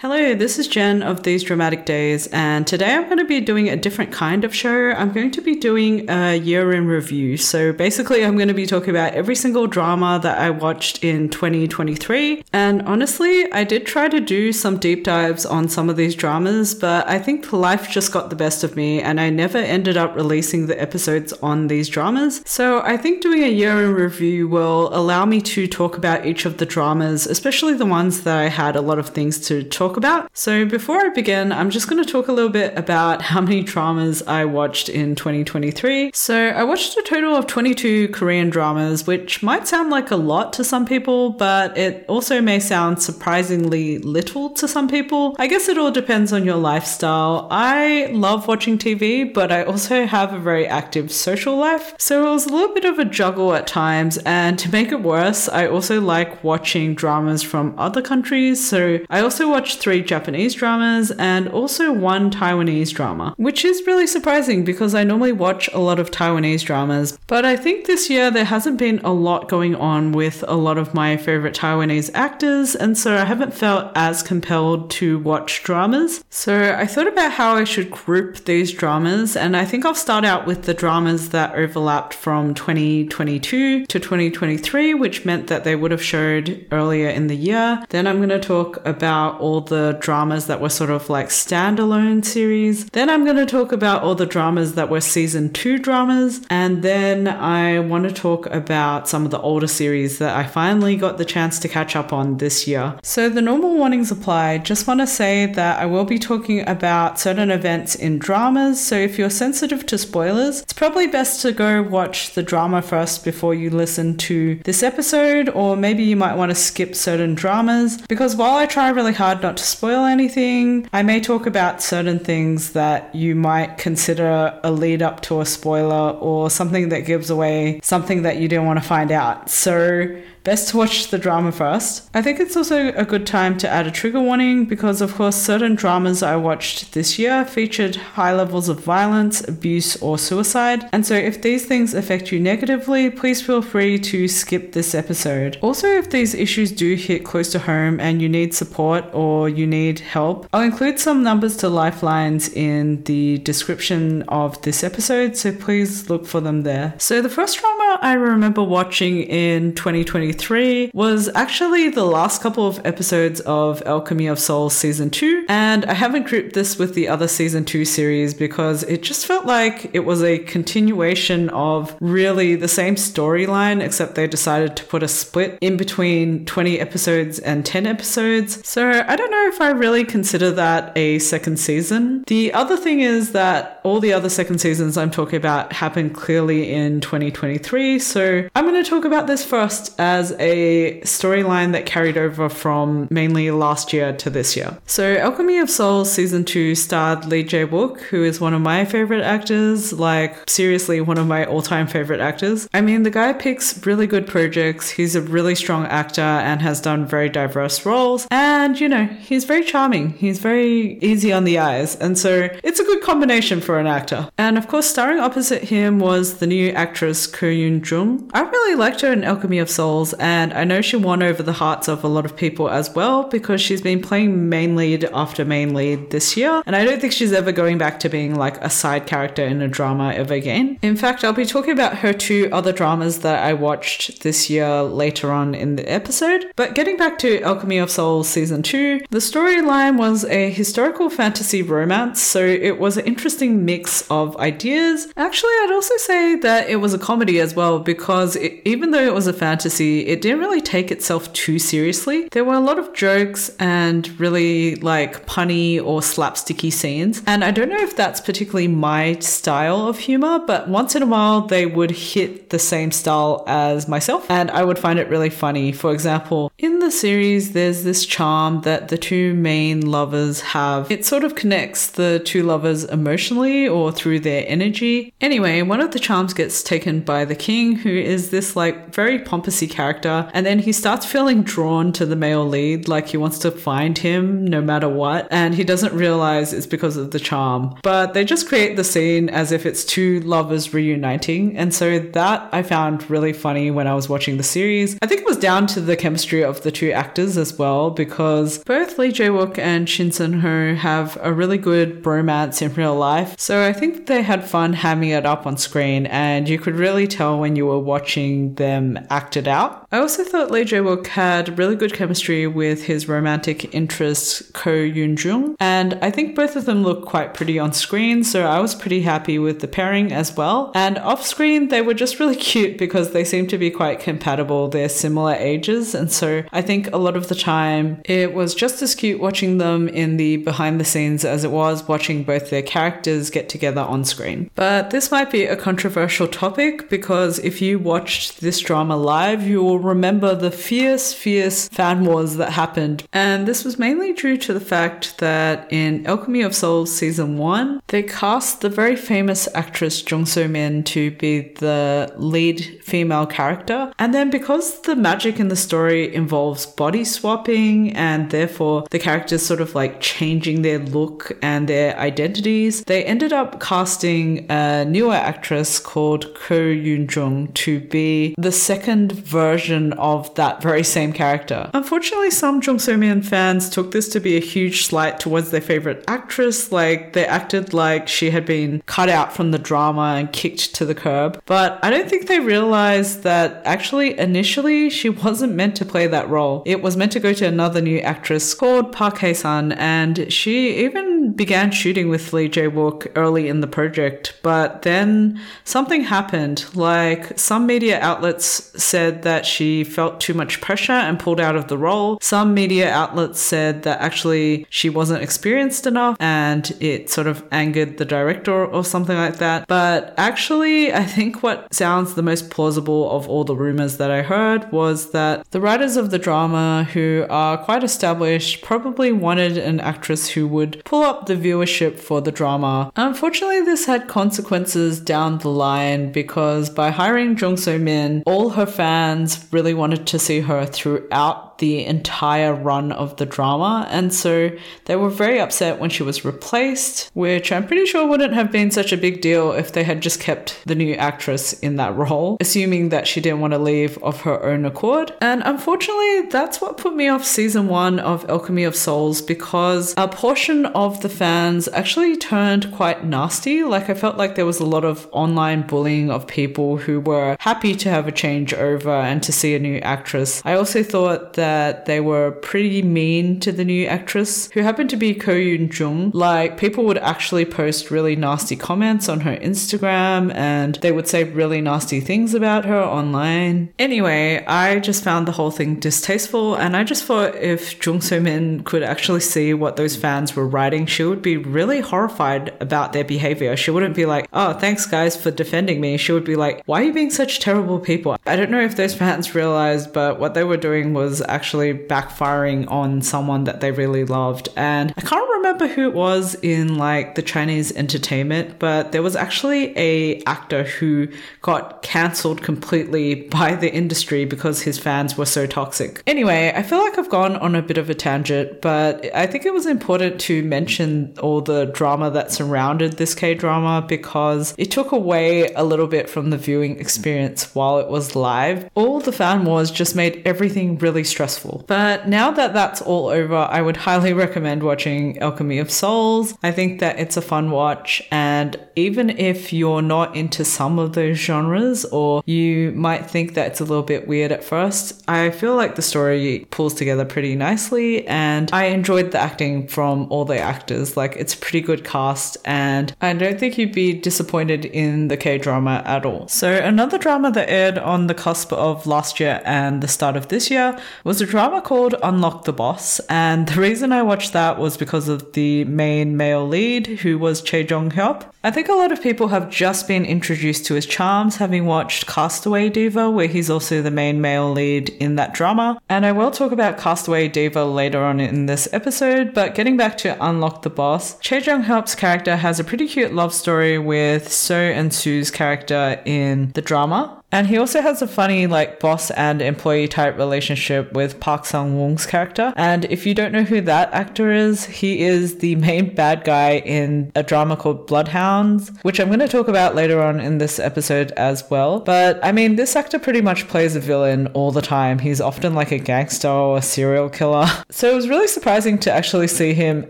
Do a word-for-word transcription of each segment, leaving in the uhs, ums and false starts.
Hello, this is Jen of These Dramatic Days, and today I'm going to be doing a different kind of show. I'm going to be doing a year in review. So basically I'm going to be talking about every single drama that I watched in twenty twenty-three. And honestly, I did try to do some deep dives on some of these dramas, but I think life just got the best of me and I never ended up releasing the episodes on these dramas. So I think doing a year in review will allow me to talk about each of the dramas, especially the ones that I had a lot of things to talk about. So before I begin, I'm just going to talk a little bit about how many dramas I watched in twenty twenty-three. So I watched a total of twenty-two Korean dramas, which might sound like a lot to some people, but it also may sound surprisingly little to some people. I guess it all depends on your lifestyle. I love watching T V, but I also have a very active social life. So it was a little bit of a juggle at times. And to make it worse, I also like watching dramas from other countries. So I also watched three Japanese dramas and also one Taiwanese drama, which is really surprising because I normally watch a lot of Taiwanese dramas. But I think this year there hasn't been a lot going on with a lot of my favorite Taiwanese actors, and so I haven't felt as compelled to watch dramas. So I thought about how I should group these dramas, and I think I'll start out with the dramas that overlapped from twenty twenty-two to twenty twenty-three, which meant that they would have showed earlier in the year. Then I'm going to talk about all the dramas that were sort of like standalone series. Then I'm going to talk about all the dramas that were season two dramas. And then I want to talk about some of the older series that I finally got the chance to catch up on this year. So the normal warnings apply. Just want to say that I will be talking about certain events in dramas. So if you're sensitive to spoilers, it's probably best to go watch the drama first before you listen to this episode, or maybe you might want to skip certain dramas, because while I try really hard not to spoil anything, I may talk about certain things that you might consider a lead up to a spoiler or something that gives away something that you didn't want to find out. So best to watch the drama first. I think it's also a good time to add a trigger warning because, of course, certain dramas I watched this year featured high levels of violence, abuse, or suicide. And so if these things affect you negatively, please feel free to skip this episode. Also, if these issues do hit close to home and you need support or you need help, I'll include some numbers to lifelines in the description of this episode, so please look for them there. So the first drama I remember watching in twenty twenty-three was actually the last couple of episodes of Alchemy of Souls season two, and I haven't grouped this with the other season two series because it just felt like it was a continuation of really the same storyline, except they decided to put a split in between twenty episodes and ten episodes. So I don't know if I really consider that a second season. The other thing is that all the other second seasons I'm talking about happened clearly in twenty twenty-three, so I'm going to talk about this first as a storyline that carried over from mainly last year to this year. So Alchemy of Souls season two starred Lee Jae-wook, who is one of my favorite actors, like seriously one of my all-time favorite actors. I mean, the guy picks really good projects, he's a really strong actor and has done very diverse roles, and you know, he's very charming, he's very easy on the eyes, and so it's a good combination for an actor. And of course, starring opposite him was the new actress Go Youn-jung. I really liked her in Alchemy of Souls, and I know she won over the hearts of a lot of people as well because she's been playing main lead after main lead this year, and I don't think she's ever going back to being like a side character in a drama ever again. In fact, I'll be talking about her two other dramas that I watched this year later on in the episode. But getting back to Alchemy of Souls season two, the storyline was a historical fantasy romance, so it was an interesting mix of ideas. Actually, I'd also say that it was a comedy as well because it, even though it was a fantasy, it didn't really take itself too seriously. There were a lot of jokes and really like punny or slapsticky scenes. And I don't know if that's particularly my style of humor, but once in a while they would hit the same style as myself and I would find it really funny. For example, in the series, there's this charm that the two main lovers have. It sort of connects the two lovers emotionally or through their energy. Anyway, one of the charms gets taken by the king Yoon-jung, who is this like very pompousy character, and then he starts feeling drawn to the male lead, like he wants to find him no matter what, and he doesn't realize it's because of the charm. But they just create the scene as if it's two lovers reuniting, and so that I found really funny when I was watching the series. I think it was down to the chemistry of the two actors as well, because both Lee Jae-wook and Shin Seon-ho have a really good bromance in real life, so I think they had fun hamming it up on screen, and you could really tell when you were watching them act it out. I also thought Lee Jae-wook had really good chemistry with his romantic interest Go Youn-jung, and I think both of them look quite pretty on screen, so I was pretty happy with the pairing as well. And off screen they were just really cute because they seem to be quite compatible. They're similar ages, and so I think a lot of the time it was just as cute watching them in the behind the scenes as it was watching both their characters get together on screen. But this might be a controversial topic, because if you watched this drama live you will remember the fierce fierce fan wars that happened, and this was mainly due to the fact that in Alchemy of Souls season one they cast the very famous actress Jung So-min to be the lead female character, and then because the magic in the story involves body swapping and therefore the characters sort of like changing their look and their identities, they ended up casting a newer actress called Go Youn-jung to be the second version of that very same character. Unfortunately, some Jung So-min fans took this to be a huge slight towards their favorite actress, like they acted like she had been cut out from the drama and kicked to the curb, but I don't think they realized that actually initially she wasn't meant to play that role. It was meant to go to another new actress called Park Hae-sun, and she even began shooting with Lee Jae-wook early in the project, but then something happened. Like, some media outlets said that she felt too much pressure and pulled out of the role. Some media outlets said that actually she wasn't experienced enough and it sort of angered the director or something like that. But actually, I think what sounds the most plausible of all the rumors that I heard was that the writers of the drama, who are quite established, probably wanted an actress who would pull up the viewership for the drama. Unfortunately, this had consequences down the line, because by hiring Jung So-min, all her fans really wanted to see her throughout the entire run of the drama, and so they were very upset when she was replaced, which I'm pretty sure wouldn't have been such a big deal if they had just kept the new actress in that role, assuming that she didn't want to leave of her own accord. And unfortunately, that's what put me off season one of Alchemy of Souls, because a portion of the fans actually turned quite nasty. Like, I felt like there was a lot of online bullying of people who were happy to have a changeover and to see a new actress. I also thought that that they were pretty mean to the new actress, who happened to be Go Youn-jung. Like, people would actually post really nasty comments on her Instagram, and they would say really nasty things about her online. Anyway, I just found the whole thing distasteful, and I just thought if Jung So-min could actually see what those fans were writing, she would be really horrified about their behavior. She wouldn't be like, oh, thanks guys for defending me. She would be like, why are you being such terrible people? I don't know if those fans realized, but what they were doing was actually backfiring on someone that they really loved. And I can't remember who it was in like the Chinese entertainment, but there was actually a actor who got cancelled completely by the industry because his fans were so toxic. Anyway, I feel like I've gone on a bit of a tangent, but I think it was important to mention all the drama that surrounded this K-drama, because it took away a little bit from the viewing experience while it was live. All the fan wars just made everything really stressful. But now that that's all over, I would highly recommend watching Alchemy of Souls. I think that it's a fun watch, and even if you're not into some of those genres, or you might think that it's a little bit weird at first, I feel like the story pulls together pretty nicely, and I enjoyed the acting from all the actors. Like, it's a pretty good cast, and I don't think you'd be disappointed in the K-drama at all. So another drama that aired on the cusp of last year and the start of this year was a drama called Unlock the Boss, and the reason I watched that was because of the main male lead, who was Chae Jong Hyeop. I think a lot of people have just been introduced to his charms having watched Castaway Diva, where he's also the main male lead in that drama, and I will talk about Castaway Diva later on in this episode. But getting back to Unlock the Boss, Chae Jong Hyeop's character has a pretty cute love story with So and Soo's character in the drama. And he also has a funny like boss and employee type relationship with Park Sang-wook's character. And if you don't know who that actor is, he is the main bad guy in a drama called Bloodhounds, which I'm going to talk about later on in this episode as well. But I mean, this actor pretty much plays a villain all the time. He's often like a gangster or a serial killer. So it was really surprising to actually see him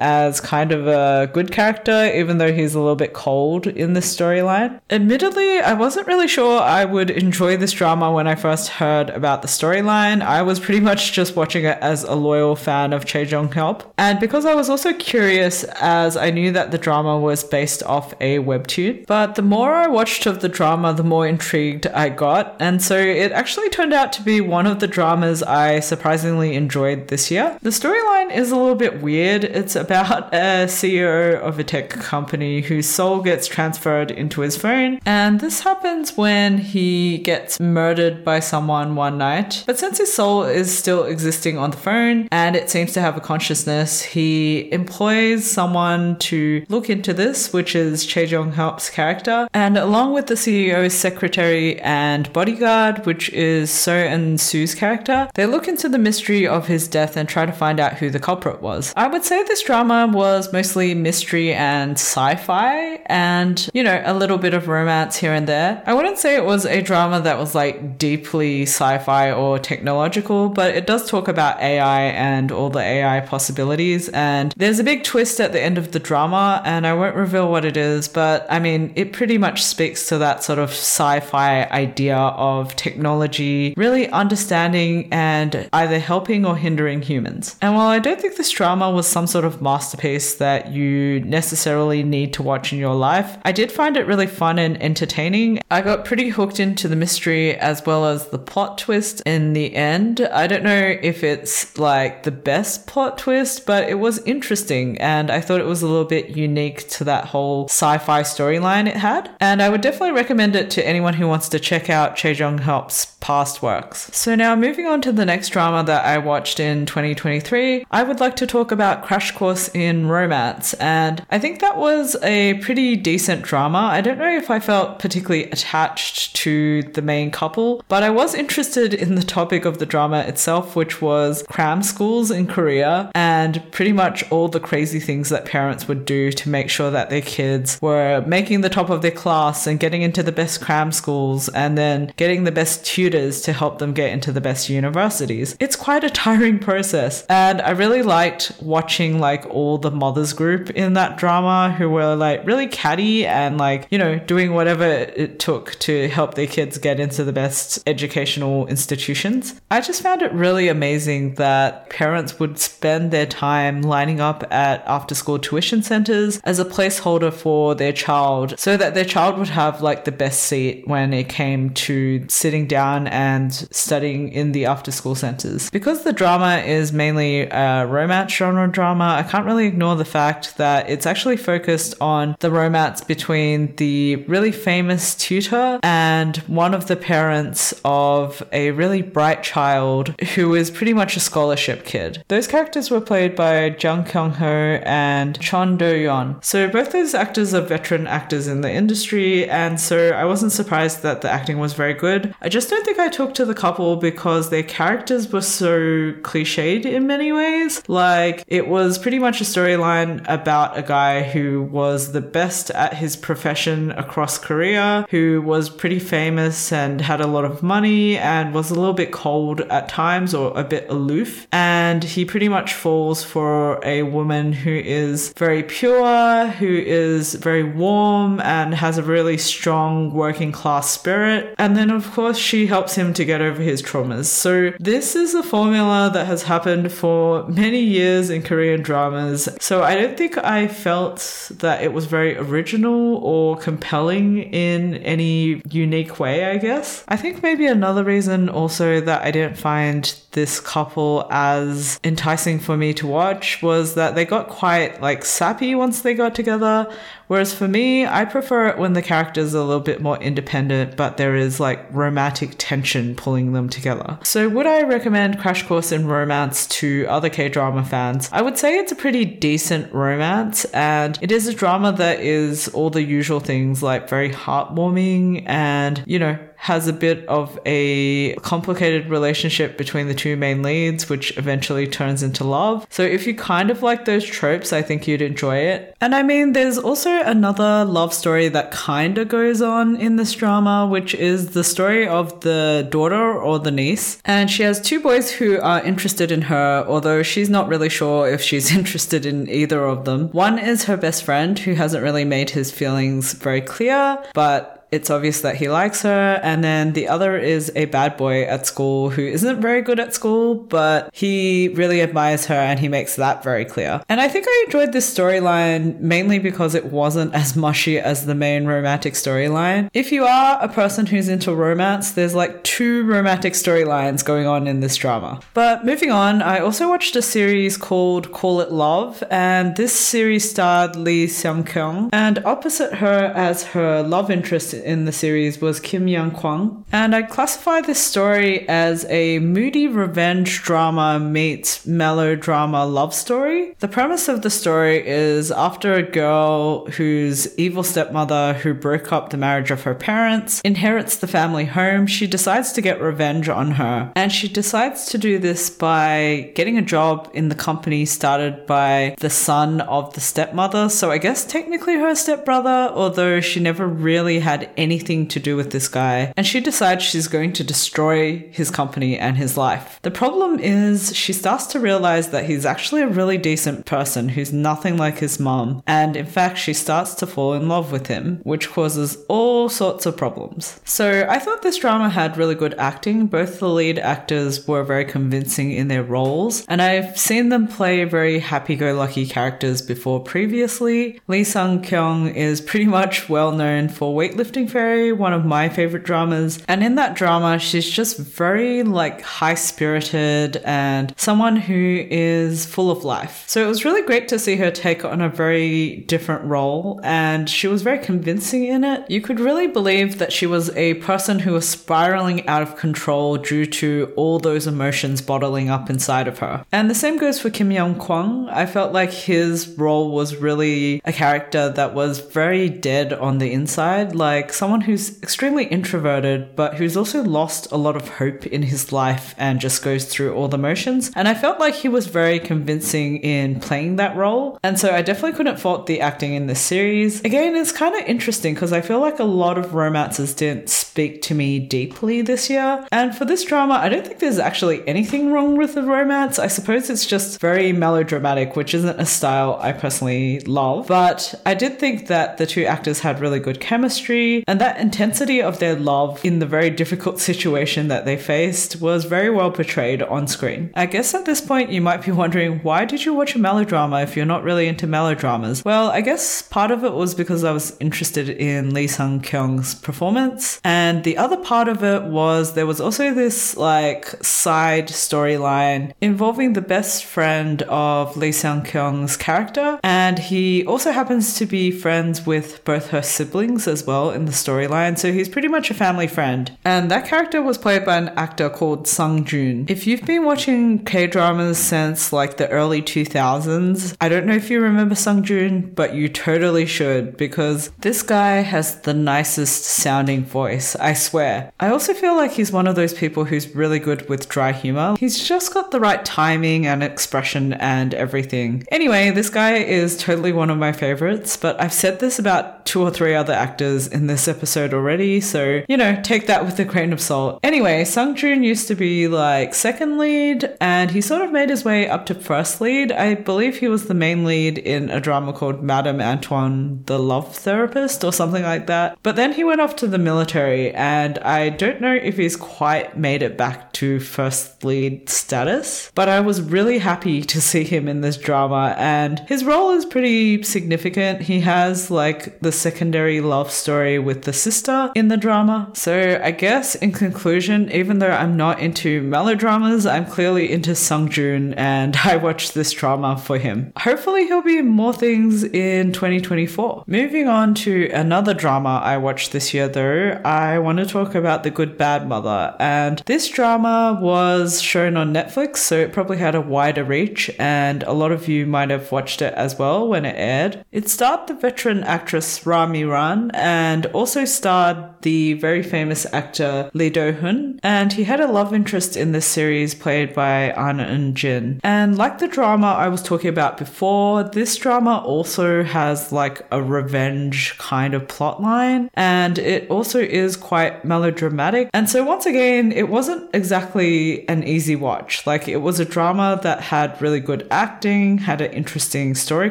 as kind of a good character, even though he's a little bit cold in this storyline. Admittedly, I wasn't really sure I would enjoy this drama when I first heard about the storyline. I was pretty much just watching it as a loyal fan of Chae Jong Hyeop. And because I was also curious, as I knew that the drama was based off a webtoon. But the more I watched of the drama, the more intrigued I got. And so it actually turned out to be one of the dramas I surprisingly enjoyed this year. The storyline is a little bit weird. It's about a C E O of a tech company whose soul gets transferred into his phone. And this happens when he gets murdered by someone one night. But since his soul is still existing on the phone and it seems to have a consciousness, he employs someone to look into this, which is Chae Jong Hyeop's character. And along with the C E O's secretary and bodyguard, which is Seo Eun-soo's character, they look into the mystery of his death and try to find out who the culprit was. I would say this drama was mostly mystery and sci-fi and, you know, a little bit of romance here and there. I wouldn't say it was a drama that was like deeply sci-fi or technological, but it does talk about A I and all the A I possibilities. And there's a big twist at the end of the drama, and I won't reveal what it is, but I mean, it pretty much speaks to that sort of sci-fi idea of technology really understanding and either helping or hindering humans. And while I don't think this drama was some sort of masterpiece that you necessarily need to watch in your life, I did find it really fun and entertaining. I got pretty hooked into the mystery as well as the plot twist in the end. I don't know if it's like the best plot twist, but it was interesting and I thought it was a little bit unique to that whole sci-fi storyline it had. And I would definitely recommend it to anyone who wants to check out Chae Jong Hyeop's past works. So now moving on to the next drama that I watched in twenty twenty-three, I would like to talk about Crash Course in Romance. And I think that was a pretty decent drama. I don't know if I felt particularly attached to the main couple, but I was interested in the topic of the drama itself, which was cram schools in Korea and pretty much all the crazy things that parents would do to make sure that their kids were making the top of their class and getting into the best cram schools and then getting the best tutors to help them get into the best universities. It's quite a tiring process, and I really liked watching like all the mothers group in that drama who were like really catty and like, you know, doing whatever it took to help their kids get into the best educational institutions. I just found it really amazing that parents would spend their time lining up at after-school tuition centers as a placeholder for their child so that their child would have like the best seat when it came to sitting down and studying in the after-school centers. Because the drama is mainly a romance genre drama, I can't really ignore the fact that it's actually focused on the romance between the really famous tutor and one of the parents of a really bright child who is pretty much a scholarship kid. Those characters were played by Jung Kyung-ho and Chon Do-yeon. So both those actors are veteran actors in the industry, and so I wasn't surprised that the acting was very good. I just don't think I took to the couple because their characters were so cliched in many ways. Like, it was pretty much a storyline about a guy who was the best at his profession across Korea, who was pretty famous and had a lot of money and was a little bit cold at times or a bit aloof. And he pretty much falls for a woman who is very pure, who is very warm and has a really strong working class spirit. And then of course she helps him to get over his traumas. So this is a formula that has happened for many years in Korean dramas. So I don't think I felt that it was very original or compelling in any unique way, I guess. I think maybe another reason also that I didn't find this couple as enticing for me to watch was that they got quite like sappy once they got together. Whereas for me, I prefer it when the characters are a little bit more independent, but there is like romantic tension pulling them together. So would I recommend Crash Course in Romance to other K-drama fans? I would say it's a pretty decent romance, and it is a drama that is all the usual things like very heartwarming and, you know, has a bit of a complicated relationship between the two main leads, which eventually turns into love. So if you kind of like those tropes, I think you'd enjoy it. And I mean, there's also another love story that kind of goes on in this drama, which is the story of the daughter or the niece. And she has two boys who are interested in her, although she's not really sure if she's interested in either of them. One is her best friend, who hasn't really made his feelings very clear, but it's obvious that he likes her. And then the other is a bad boy at school who isn't very good at school, but he really admires her and he makes that very clear. And I think I enjoyed this storyline mainly because it wasn't as mushy as the main romantic storyline. If you are a person who's into romance, there's like two romantic storylines going on in this drama. But moving on, I also watched a series called Call It Love, and this series starred Lee Sung-kyung, and opposite her as her love interest in the series was Kim Young-kwang. And I classify this story as a moody revenge drama meets melodrama love story. The premise of the story is after a girl whose evil stepmother, who broke up the marriage of her parents, inherits the family home, she decides to get revenge on her. And she decides to do this by getting a job in the company started by the son of the stepmother. So I guess technically her stepbrother, although she never really had anything to do with this guy, and she decides she's going to destroy his company and his life. The problem is she starts to realize that he's actually a really decent person who's nothing like his mom, and in fact she starts to fall in love with him, which causes all sorts of problems. So I thought this drama had really good acting. Both the lead actors were very convincing in their roles, and I've seen them play very happy-go-lucky characters before previously. Lee Sung-kyung is pretty much well known for weightlifting Lifting Fairy, one of my favorite dramas. And in that drama, she's just very like high-spirited and someone who is full of life. So it was really great to see her take on a very different role, and she was very convincing in it. You could really believe that she was a person who was spiraling out of control due to all those emotions bottling up inside of her. And the same goes for Kim Young-kwang. I felt like his role was really a character that was very dead on the inside, like Like someone who's extremely introverted, but who's also lost a lot of hope in his life and just goes through all the motions. And I felt like he was very convincing in playing that role. And so I definitely couldn't fault the acting in this series. Again, it's kind of interesting because I feel like a lot of romances didn't speak to me deeply this year. And for this drama, I don't think there's actually anything wrong with the romance. I suppose it's just very melodramatic, which isn't a style I personally love. But I did think that the two actors had really good chemistry. And that intensity of their love in the very difficult situation that they faced was very well portrayed on screen. I guess at this point you might be wondering, why did you watch a melodrama if you're not really into melodramas? Well, I guess part of it was because I was interested in Lee Sung-kyung's performance. And the other part of it was there was also this like side storyline involving the best friend of Lee Sung-kyung's character. And he also happens to be friends with both her siblings as well in the storyline, so he's pretty much a family friend. And that character was played by an actor called Sung Joon. If you've been watching K-dramas since like the early two thousands, I don't know if you remember Sung Joon, but you totally should, because this guy has the nicest sounding voice, I swear. I also feel like he's one of those people who's really good with dry humor. He's just got the right timing and expression and everything. Anyway, this guy is totally one of my favorites, but I've said this about two or three other actors in this episode already, so you know, take that with a grain of salt. Anyway, Sung Joon used to be like second lead, and he sort of made his way up to first lead. I believe he was the main lead in a drama called Madame Antoine the Love Therapist or something like that, but then he went off to the military, and I don't know if he's quite made it back to first lead status, but I was really happy to see him in this drama, and his role is pretty significant. He has like the secondary love story with the sister in the drama. So I guess in conclusion, even though I'm not into melodramas, I'm clearly into Sung Joon, and I watched this drama for him. Hopefully he'll be in more things in twenty twenty-four. Moving on to another drama I watched this year though, I want to talk about The Good Bad Mother, and this drama was shown on Netflix, so it probably had a wider reach, and a lot of you might have watched it as well when it aired. It starred the veteran actress Ra Mi-ran and and also starred the very famous actor Lee Do-hyun. And he had a love interest in this series played by Ahn Eun-jin. And like the drama I was talking about before, this drama also has like a revenge kind of plotline, and it also is quite melodramatic. And so once again, it wasn't exactly an easy watch. Like, it was a drama that had really good acting, had an interesting story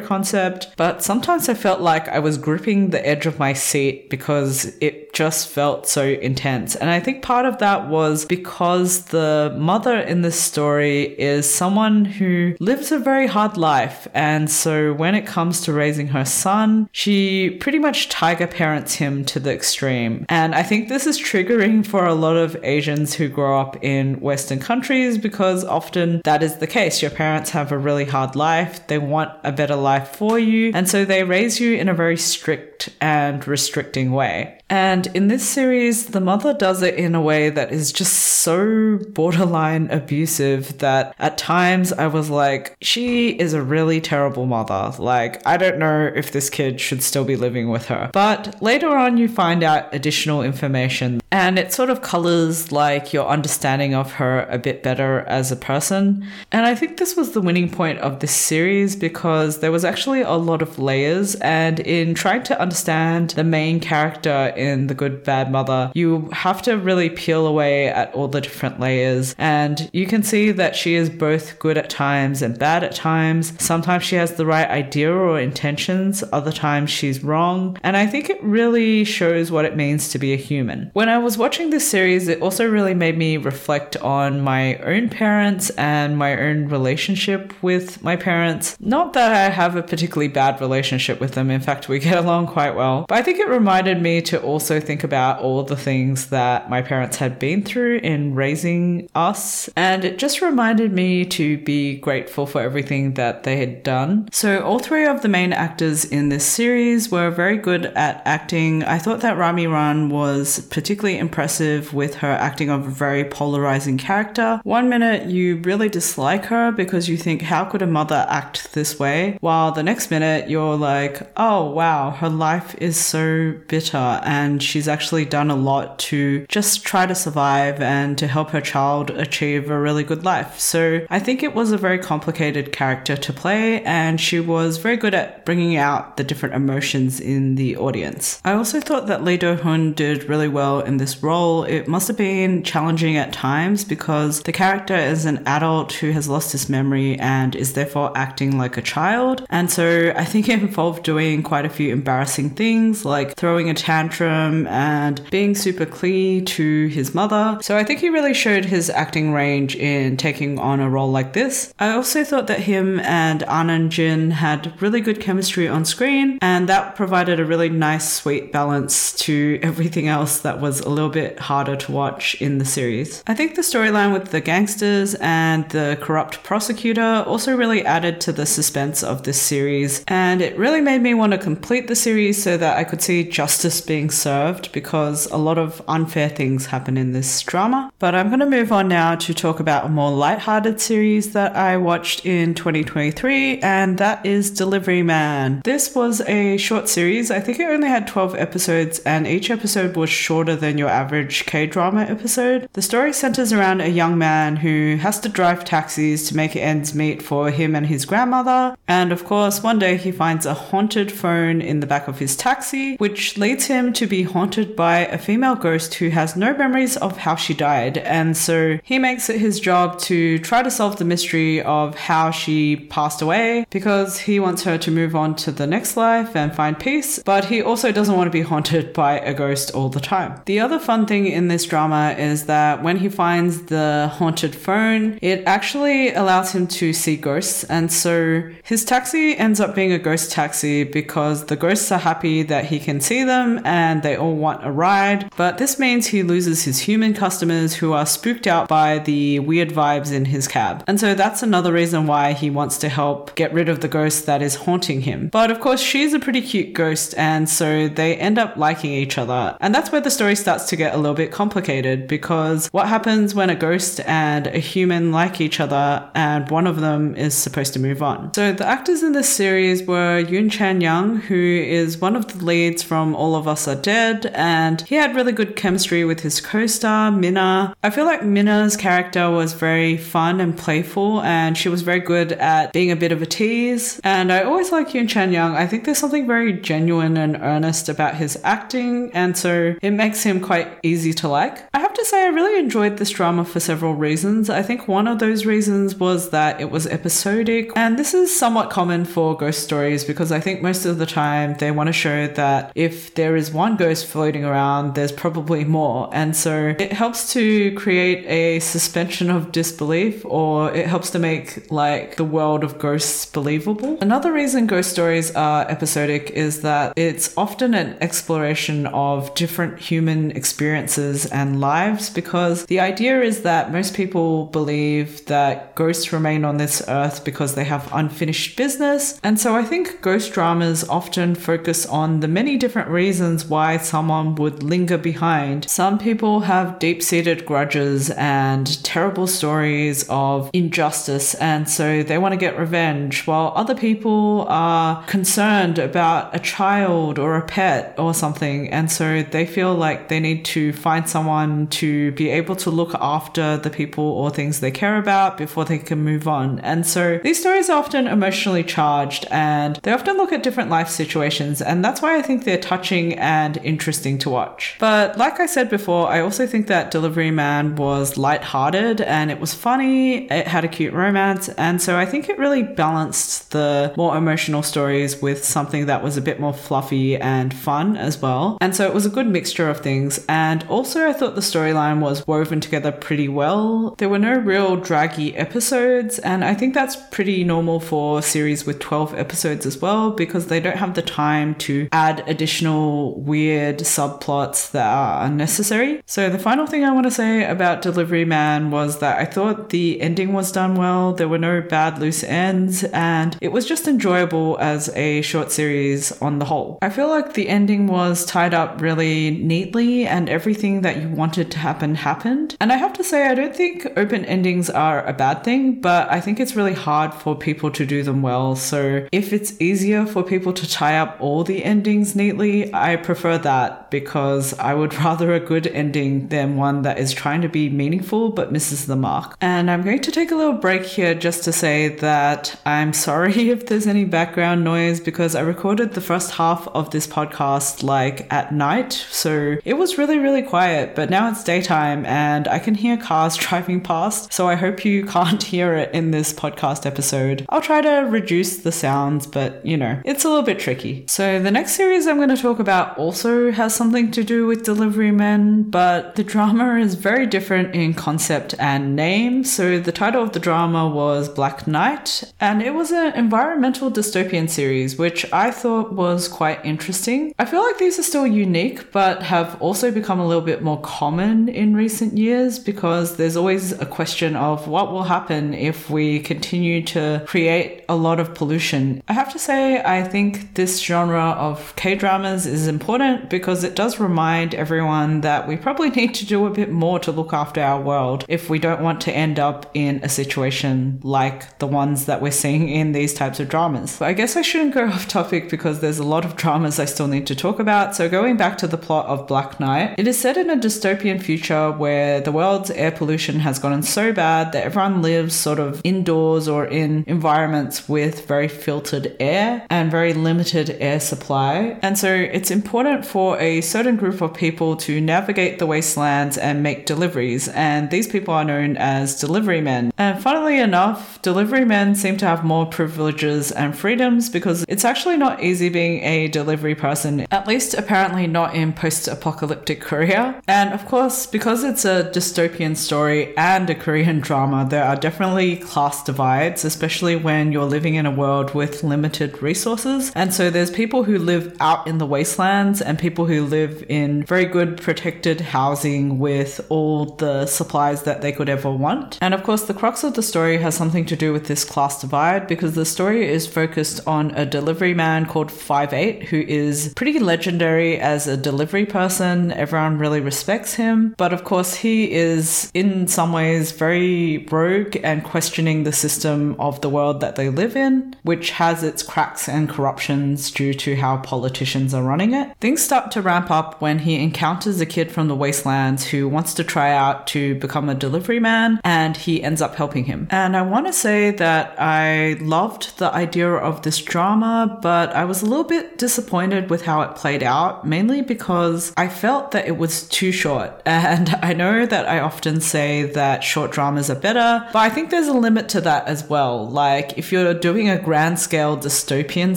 concept, but sometimes I felt like I was gripping the edge of my seat because it just felt so intense. And I think part of that was because the mother in this story is someone who lives a very hard life, and so when it comes to raising her son, she pretty much tiger parents him to the extreme. And I think this is triggering for a lot of Asians who grow up in Western countries, because often that is the case. Your parents have a really hard life, they want a better life for you, and so they raise you in a very strict and restricting way. And in this series, the mother does it in a way that is just so borderline abusive that at times I was like, she is a really terrible mother. Like, I don't know if this kid should still be living with her. But later on, you find out additional information, and it sort of colors like your understanding of her a bit better as a person. And I think this was the winning point of this series, because there was actually a lot of layers, and in trying to understand the main character in The Good Bad Mother, you have to really peel away at all the different layers, and you can see that she is both good at times and bad at times. Sometimes she has the right idea or intentions, other times she's wrong, and I think it really shows what it means to be a human. When I was watching this series, it also really made me reflect on my own parents and my own relationship with my parents. Not that I have a particularly bad relationship with them, in fact we get along quite well, but I think it reminded me to also think about all the things that my parents had been through in raising us, and it just reminded me to be grateful for everything that they had done. So all three of the main actors in this series were very good at acting. I thought that Ra Mi-ran was particularly impressive with her acting of a very polarizing character. One minute you really dislike her because you think, how could a mother act this way? While the next minute you're like, oh wow, her life is so bitter, and she's actually done a lot to just try to survive and to help her child achieve a really good life. So I think it was a very complicated character to play, and she was very good at bringing out the different emotions in the audience. I also thought that Lee Do-hyun did really well in this role. It must have been challenging at times because the character is an adult who has lost his memory and is therefore acting like a child, and so I think it involved doing quite a few embarrassing things like throwing a tantrum and being super clingy to his mother. So I think he really showed his acting range in taking on a role like this. I also thought that him and Ahn Eun-jin had really good chemistry on screen, and that provided a really nice sweet balance to everything else that was a little bit harder to watch in the series. I think the storyline with the gangsters and the corrupt prosecutor also really added to the suspense of this series, and it really made me want to complete the series so that I could see justice being served, because a lot of unfair things happen in this drama. But I'm going to move on now to talk about a more lighthearted series that I watched in twenty twenty-three, and that is Delivery Man. This was a short series. I think it only had twelve episodes, and each episode was shorter than your average K-drama episode. The story centers around a young man who has to drive taxis to make ends meet for him and his grandmother, and of course one day he finds a haunted phone in the back of his taxi, which leads him to be haunted by a female ghost who has no memories of how she died, and so he makes it his job to try to solve the mystery of how she passed away, because he wants her to move on to the next life and find peace, but he also doesn't want to be haunted by a ghost all the time. The other fun thing in this drama is that when he finds the haunted phone, it actually allows him to see ghosts, and so his taxi ends up being a ghost taxi because the ghosts are happy that he can see them and they all want a ride, but this means he loses his human customers who are spooked out by the weird vibes in his cab. And so that's another reason why he wants to help get rid of the ghost that is haunting him. But of course she's a pretty cute ghost, and so they end up liking each other, and that's where the story starts starts to get a little bit complicated, because what happens when a ghost and a human like each other and one of them is supposed to move on? So the actors in this series were Yoon Chan-young, who is one of the leads from All of Us Are Dead, and he had really good chemistry with his co-star Minna. I feel like Minna's character was very fun and playful, and she was very good at being a bit of a tease, and I always like Yoon Chan-young. I think there's something very genuine and earnest about his acting, and so it makes him quite easy to like. I have to say I really enjoyed this drama for several reasons. I think one of those reasons was that it was episodic, and this is somewhat common for ghost stories because I think most of the time they want to show that if there is one ghost floating around, there's probably more, and so it helps to create a suspension of disbelief, or it helps to make like the world of ghosts believable. Another reason ghost stories are episodic is that it's often an exploration of different human experiences and lives, because the idea is that most people believe that ghosts remain on this earth because they have unfinished business, and so I think ghost dramas often focus on the many different reasons why someone would linger behind. Some people have deep-seated grudges and terrible stories of injustice, and so they want to get revenge, while other people are concerned about a child or a pet or something, and so they feel like they need to find someone to be able to look after the people or things they care about before they can move on. And so these stories are often emotionally charged, and they often look at different life situations, and that's why I think they're touching and interesting to watch. But like I said before, I also think that Delivery Man was lighthearted, and it was funny, it had a cute romance, and so I think it really balanced the more emotional stories with something that was a bit more fluffy and fun as well. And so it was a good mixture of things, and also I thought the storyline was woven together pretty well. There were no real draggy episodes, and I think that's pretty normal for series with twelve episodes as well, because they don't have the time to add additional weird subplots that are unnecessary. So the final thing I want to say about Delivery Man was that I thought the ending was done well. There were no bad loose ends, and it was just enjoyable as a short series on the whole. I feel like the ending was tied up really neatly, and everything that you wanted to happen happened. And I have to say, I don't think open endings are a bad thing, but I think it's really hard for people to do them well. So if it's easier for people to tie up all the endings neatly, I prefer that, because I would rather a good ending than one that is trying to be meaningful but misses the mark. And I'm going to take a little break here just to say that I'm sorry if there's any background noise, because I recorded the first half of this podcast like at night, so it was really really quiet, but now it's daytime and I can hear cars driving past, so I hope you can't hear it in this podcast episode. I'll try to reduce the sounds, but you know, it's a little bit tricky. So the next series I'm going to talk about also has something to do with Delivery Men, but the drama is very different in concept and name. So the title of the drama was Black Knight, and it was an environmental dystopian series, which I thought was quite interesting. I feel like these are still unique, but have also become a little bit more common in recent years, because there's always a question of what will happen if we continue to create a lot of pollution. I have to say, I think this genre of K-dramas is important because it does remind everyone that we probably need to do a bit more to look after our world if we don't want to end up in a situation like the ones that we're seeing in these types of dramas. But I guess I shouldn't go off topic because there's a lot of dramas I still need to talk about. So going back to the plot of Black Knight, it is set in a dystopian future where the world's air pollution has gotten so bad that everyone lives sort of indoors or in environments with very filtered air and very limited air supply. And so it's important for a certain group of people to navigate the wastelands and make deliveries, and these people are known as delivery men. And funnily enough, delivery men seem to have more privileges and freedoms, because it's actually not easy being a delivery person, at least apparently not in post-apocalyptic Korea. And of course, because it's a dystopian story and a Korean drama, there are definitely class divides, especially when you're living in a world with limited resources. And so there's people who live out in the wastelands and people who live in very good protected housing with all the supplies that they could ever want. And of course, the crux of the story has something to do with this class divide, because the story is focused on a delivery man called five eight, who is pretty legendary as a delivery person, and everyone really respects him. But of course, he is in some ways very rogue and questioning the system of the world that they live in, which has its cracks and corruptions due to how politicians are running it. Things start to ramp up when he encounters a kid from the wastelands who wants to try out to become a delivery man, and he ends up helping him. And I want to say that I loved the idea of this drama, but I was a little bit disappointed with how it played out, mainly because I felt that it was too short. And I know that I often say that short dramas are better, but I think there's a limit to that as well. Like, if you're doing a grand scale dystopian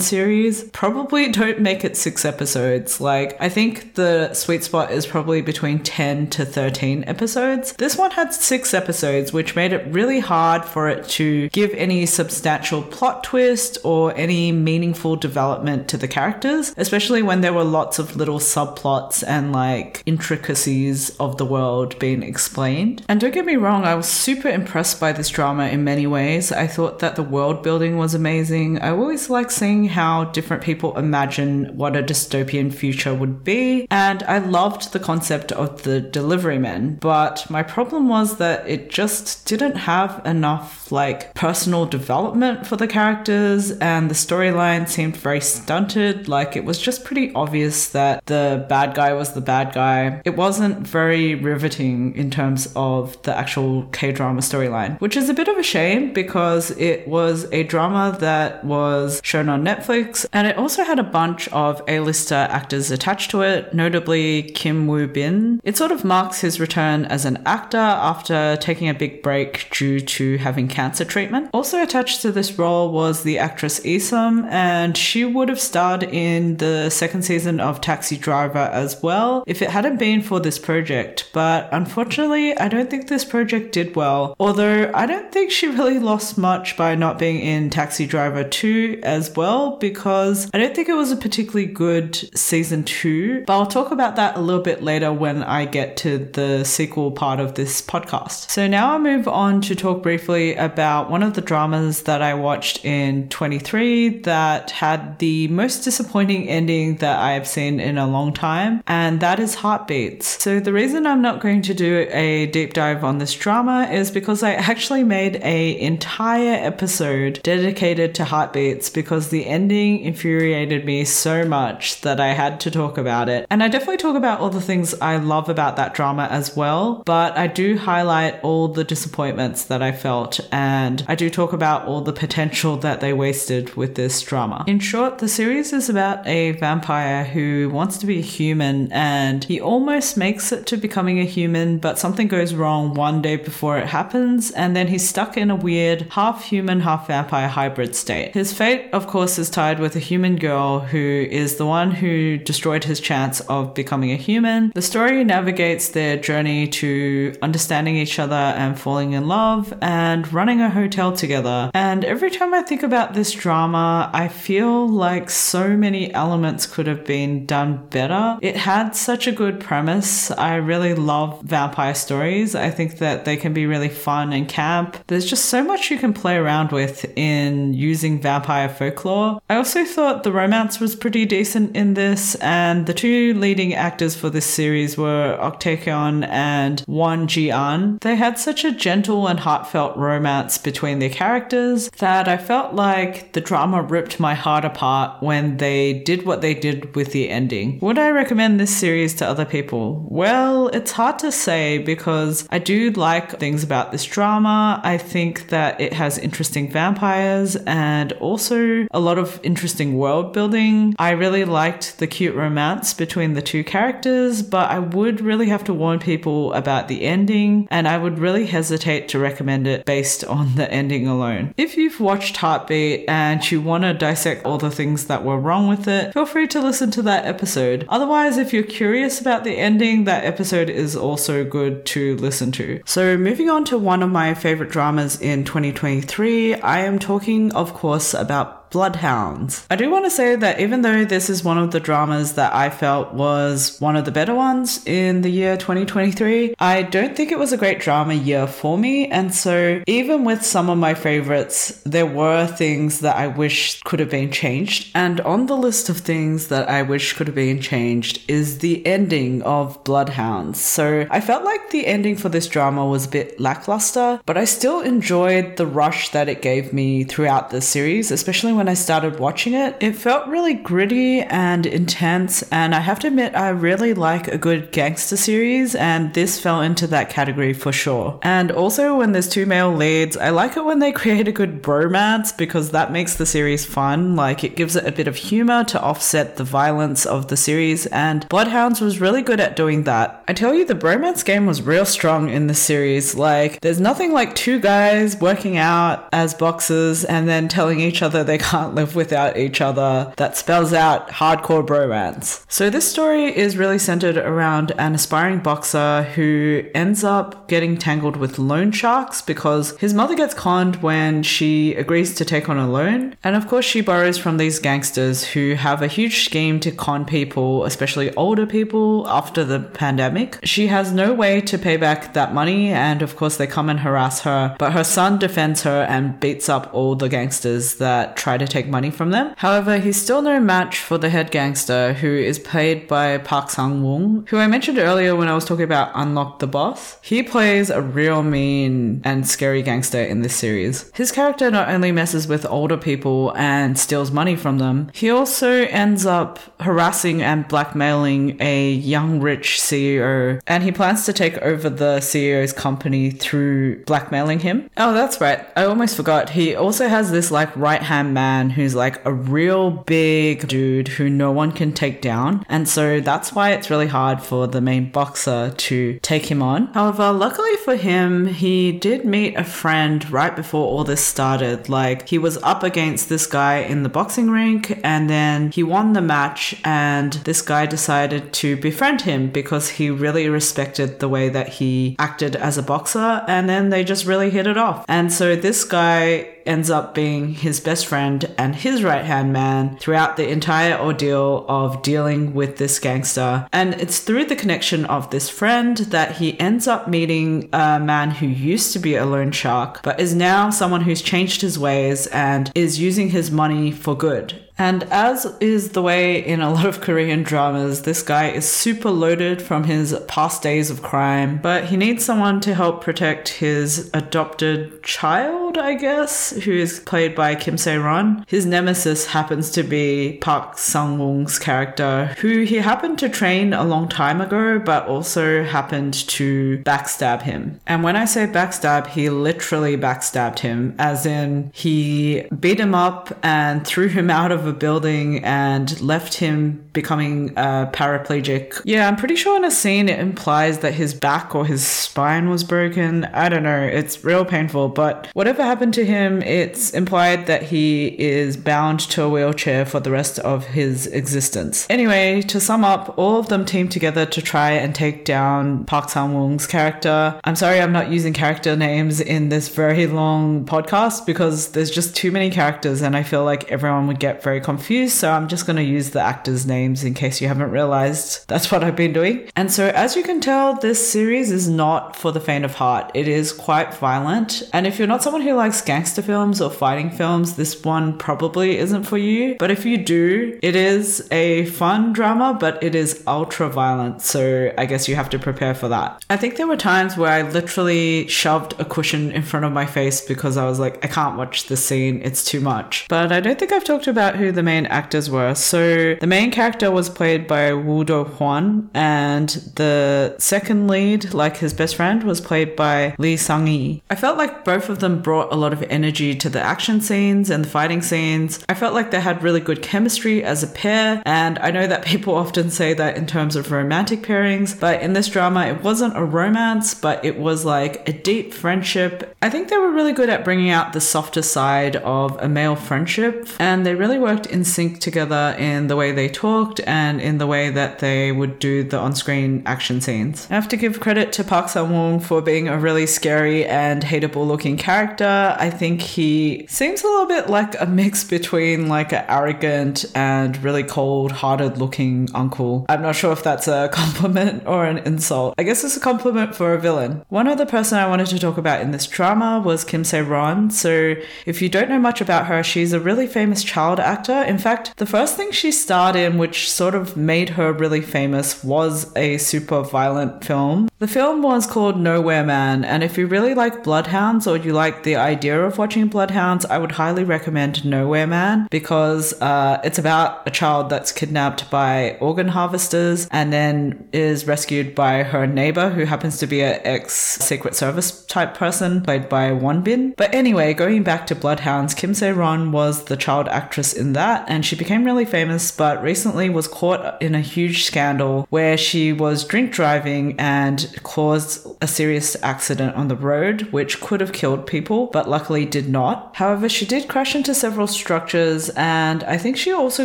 series, probably don't make it six episodes. Like, I think the sweet spot is probably between ten to thirteen episodes. This one had six episodes, which made it really hard for it to give any substantial plot twist or any meaningful development to the characters, especially when there were lots of little subplots and like intricacies of the world being explained. And don't get me wrong, I was super impressed by this drama in many ways. I thought that the world building was amazing. I always like seeing how different people imagine what a dystopian future would be, and I loved the concept of the delivery men, but my problem was that it just didn't have enough like personal development for the characters, and the storyline seemed very stunted. Like, it was just pretty obvious that the bad guy was the bad guy. It wasn't very riveting in terms of the actual K-drama storyline, which is a bit of a shame because it was a drama that was shown on Netflix, and it also had a bunch of A-lister actors attached to it, notably Kim Woo-bin. It sort of marks his return as an actor after taking a big break due to having cancer treatment. Also attached to this role was the actress Isum, and she would have starred in the second season of Taxi Driver as well if it hadn't been for this project. But unfortunately, I don't think this project did well, although I don't think she really lost much by not being in Taxi Driver two as well, because I don't think it was a particularly good season two, but I'll talk about that a little bit later when I get to the sequel part of this podcast. So now I move on to talk briefly about one of the dramas that I watched in twenty-three that had the most disappointing ending that I have seen in a long time, and that is Heartbeats. So the reason I'm not going to do a deep dive on this drama is because I actually made an entire episode dedicated to Heartbeats because the ending infuriated me so much that I had to talk about it. And I definitely talk about all the things I love about that drama as well, but I do highlight all the disappointments that I felt, and I do talk about all the potential that they wasted with this drama. In short, the series is about a vampire who wants to be a human, and he almost makes it to becoming a human, but something goes wrong one day before it happens, and then he's stuck in a weird half-human, half-vampire hybrid state. His fate, of course, is tied with a human girl who is the one who destroyed his chance of becoming a human. The story navigates their journey to understanding each other and falling in love and running a hotel together. And every time I think about this drama, I feel like so many elements could have been done better. It had such a good premise. I really love vampire stories. I think that they can be really fun and camp. There's just so much you can play around with in using vampire folklore. I also thought the romance was pretty decent in this, and the two leading actors for this series were Ok Tae-kyun and Won Ji-an. They had such a gentle and heartfelt romance between their characters that I felt like the drama ripped my heart apart when they did what they did with the ending. Would I recommend this series to other people? Well, it's hard to say because I do like things about this drama. I think that it has interesting vampires and also a lot of interesting world building. I really liked the cute romance between the two characters, but I would really have to warn people about the ending, and I would really hesitate to recommend it based on the ending alone. If you've watched Heartbeat and you want to dissect all the things that were wrong with it, feel free to listen to that episode. Otherwise, if you're curious about the ending, that episode is also good to listen to. So moving on to one of my favorite dramas in twenty twenty-three, I am talking, of course, about Bloodhounds. I do want to say that even though this is one of the dramas that I felt was one of the better ones in the year twenty twenty-three, I don't think it was a great drama year for me. And so even with some of my favorites, there were things that I wish could have been changed. And on the list of things that I wish could have been changed is the ending of Bloodhounds. So I felt like the ending for this drama was a bit lackluster, but I still enjoyed the rush that it gave me throughout the series, especially when I started watching it. It felt really gritty and intense, and I have to admit I really like a good gangster series, and this fell into that category for sure. And also when there's two male leads, I like it when they create a good bromance because that makes the series fun. Like, it gives it a bit of humor to offset the violence of the series, and Bloodhounds was really good at doing that. I tell you, the bromance game was real strong in the series. Like, there's nothing like two guys working out as boxers and then telling each other they can't live without each other. That spells out hardcore bromance. So this story is really centered around an aspiring boxer who ends up getting tangled with loan sharks because his mother gets conned when she agrees to take on a loan. And of course she borrows from these gangsters who have a huge scheme to con people, especially older people after the pandemic. She has no way to pay back that money, and of course they come and harass her, but her son defends her and beats up all the gangsters that try to take money from them. However, he's still no match for the head gangster, who is played by Park Sang-woong, who I mentioned earlier when I was talking about Unlock the Boss. He plays a real mean and scary gangster in this series. His character not only messes with older people and steals money from them, he also ends up harassing and blackmailing a young rich C E O, and he plans to take over the C E O's company through blackmailing him. Oh, that's right, I almost forgot. He also has this like right-hand man who's like a real big dude who no one can take down, and so that's why it's really hard for the main boxer to take him on. However, luckily for him, he did meet a friend right before all this started. Like, he was up against this guy in the boxing rink, and then he won the match, and this guy decided to befriend him because he really respected the way that he acted as a boxer, and then they just really hit it off. And so this guy ends up being his best friend and his right-hand man throughout the entire ordeal of dealing with this gangster. And it's through the connection of this friend that he ends up meeting a man who used to be a loan shark, but is now someone who's changed his ways and is using his money for good. And as is the way in a lot of Korean dramas, this guy is super loaded from his past days of crime, but he needs someone to help protect his adopted child, I guess, who is played by Kim Sae-ron. His nemesis happens to be Park Sang-woong's character, who he happened to train a long time ago, but also happened to backstab him. And when I say backstab, he literally backstabbed him, as in he beat him up and threw him out of a building and left him becoming a paraplegic. Yeah, I'm pretty sure in a scene it implies that his back or his spine was broken. I don't know, it's real painful, but whatever happened to him, it's implied that he is bound to a wheelchair for the rest of his existence. Anyway, to sum up, all of them team together to try and take down Park Sang-woong's character. I'm sorry I'm not using character names in this very long podcast because there's just too many characters and I feel like everyone would get very confused, so I'm just going to use the actors' names in case you haven't realized that's what I've been doing. And so as you can tell, this series is not for the faint of heart. It is quite violent, and if you're not someone who likes gangster films or fighting films, this one probably isn't for you. But if you do, it is a fun drama, but it is ultra violent, so I guess you have to prepare for that. I think there were times where I literally shoved a cushion in front of my face because I was like, I can't watch this scene, it's too much. But I don't think I've talked about who the main actors were. So the main character was played by Woo Do-hyun, and the second lead, like his best friend, was played by Lee Sung-kyung. I felt like both of them brought a lot of energy to the action scenes and the fighting scenes. I felt like they had really good chemistry as a pair, and I know that people often say that in terms of romantic pairings, but in this drama it wasn't a romance, but it was like a deep friendship. I think they were really good at bringing out the softer side of a male friendship, and they really worked in sync together in the way they talked and in the way that they would do the on-screen action scenes. I have to give credit to Park Sang-woong for being a really scary and hateable looking character, character, I think he seems a little bit like a mix between like an arrogant and really cold-hearted looking uncle. I'm not sure if that's a compliment or an insult. I guess it's a compliment for a villain. One other person I wanted to talk about in this drama was Kim Sae-ron. So if you don't know much about her, she's a really famous child actor. In fact, the first thing she starred in, which sort of made her really famous, was a super violent film. The film was called Nowhere Man, and if you really like Bloodhounds or you like the idea of watching Bloodhounds, I would highly recommend Nowhere Man, because uh, it's about a child that's kidnapped by organ harvesters and then is rescued by her neighbor, who happens to be an ex-Secret Service type person played by Won-bin. But anyway, going back to Bloodhounds, Kim Sae-ron was the child actress in that, and she became really famous, but recently was caught in a huge scandal where she was drink driving and caused a serious accident on the road, which could have killed people, but luckily did not. However, she did crash into several structures, and I think she also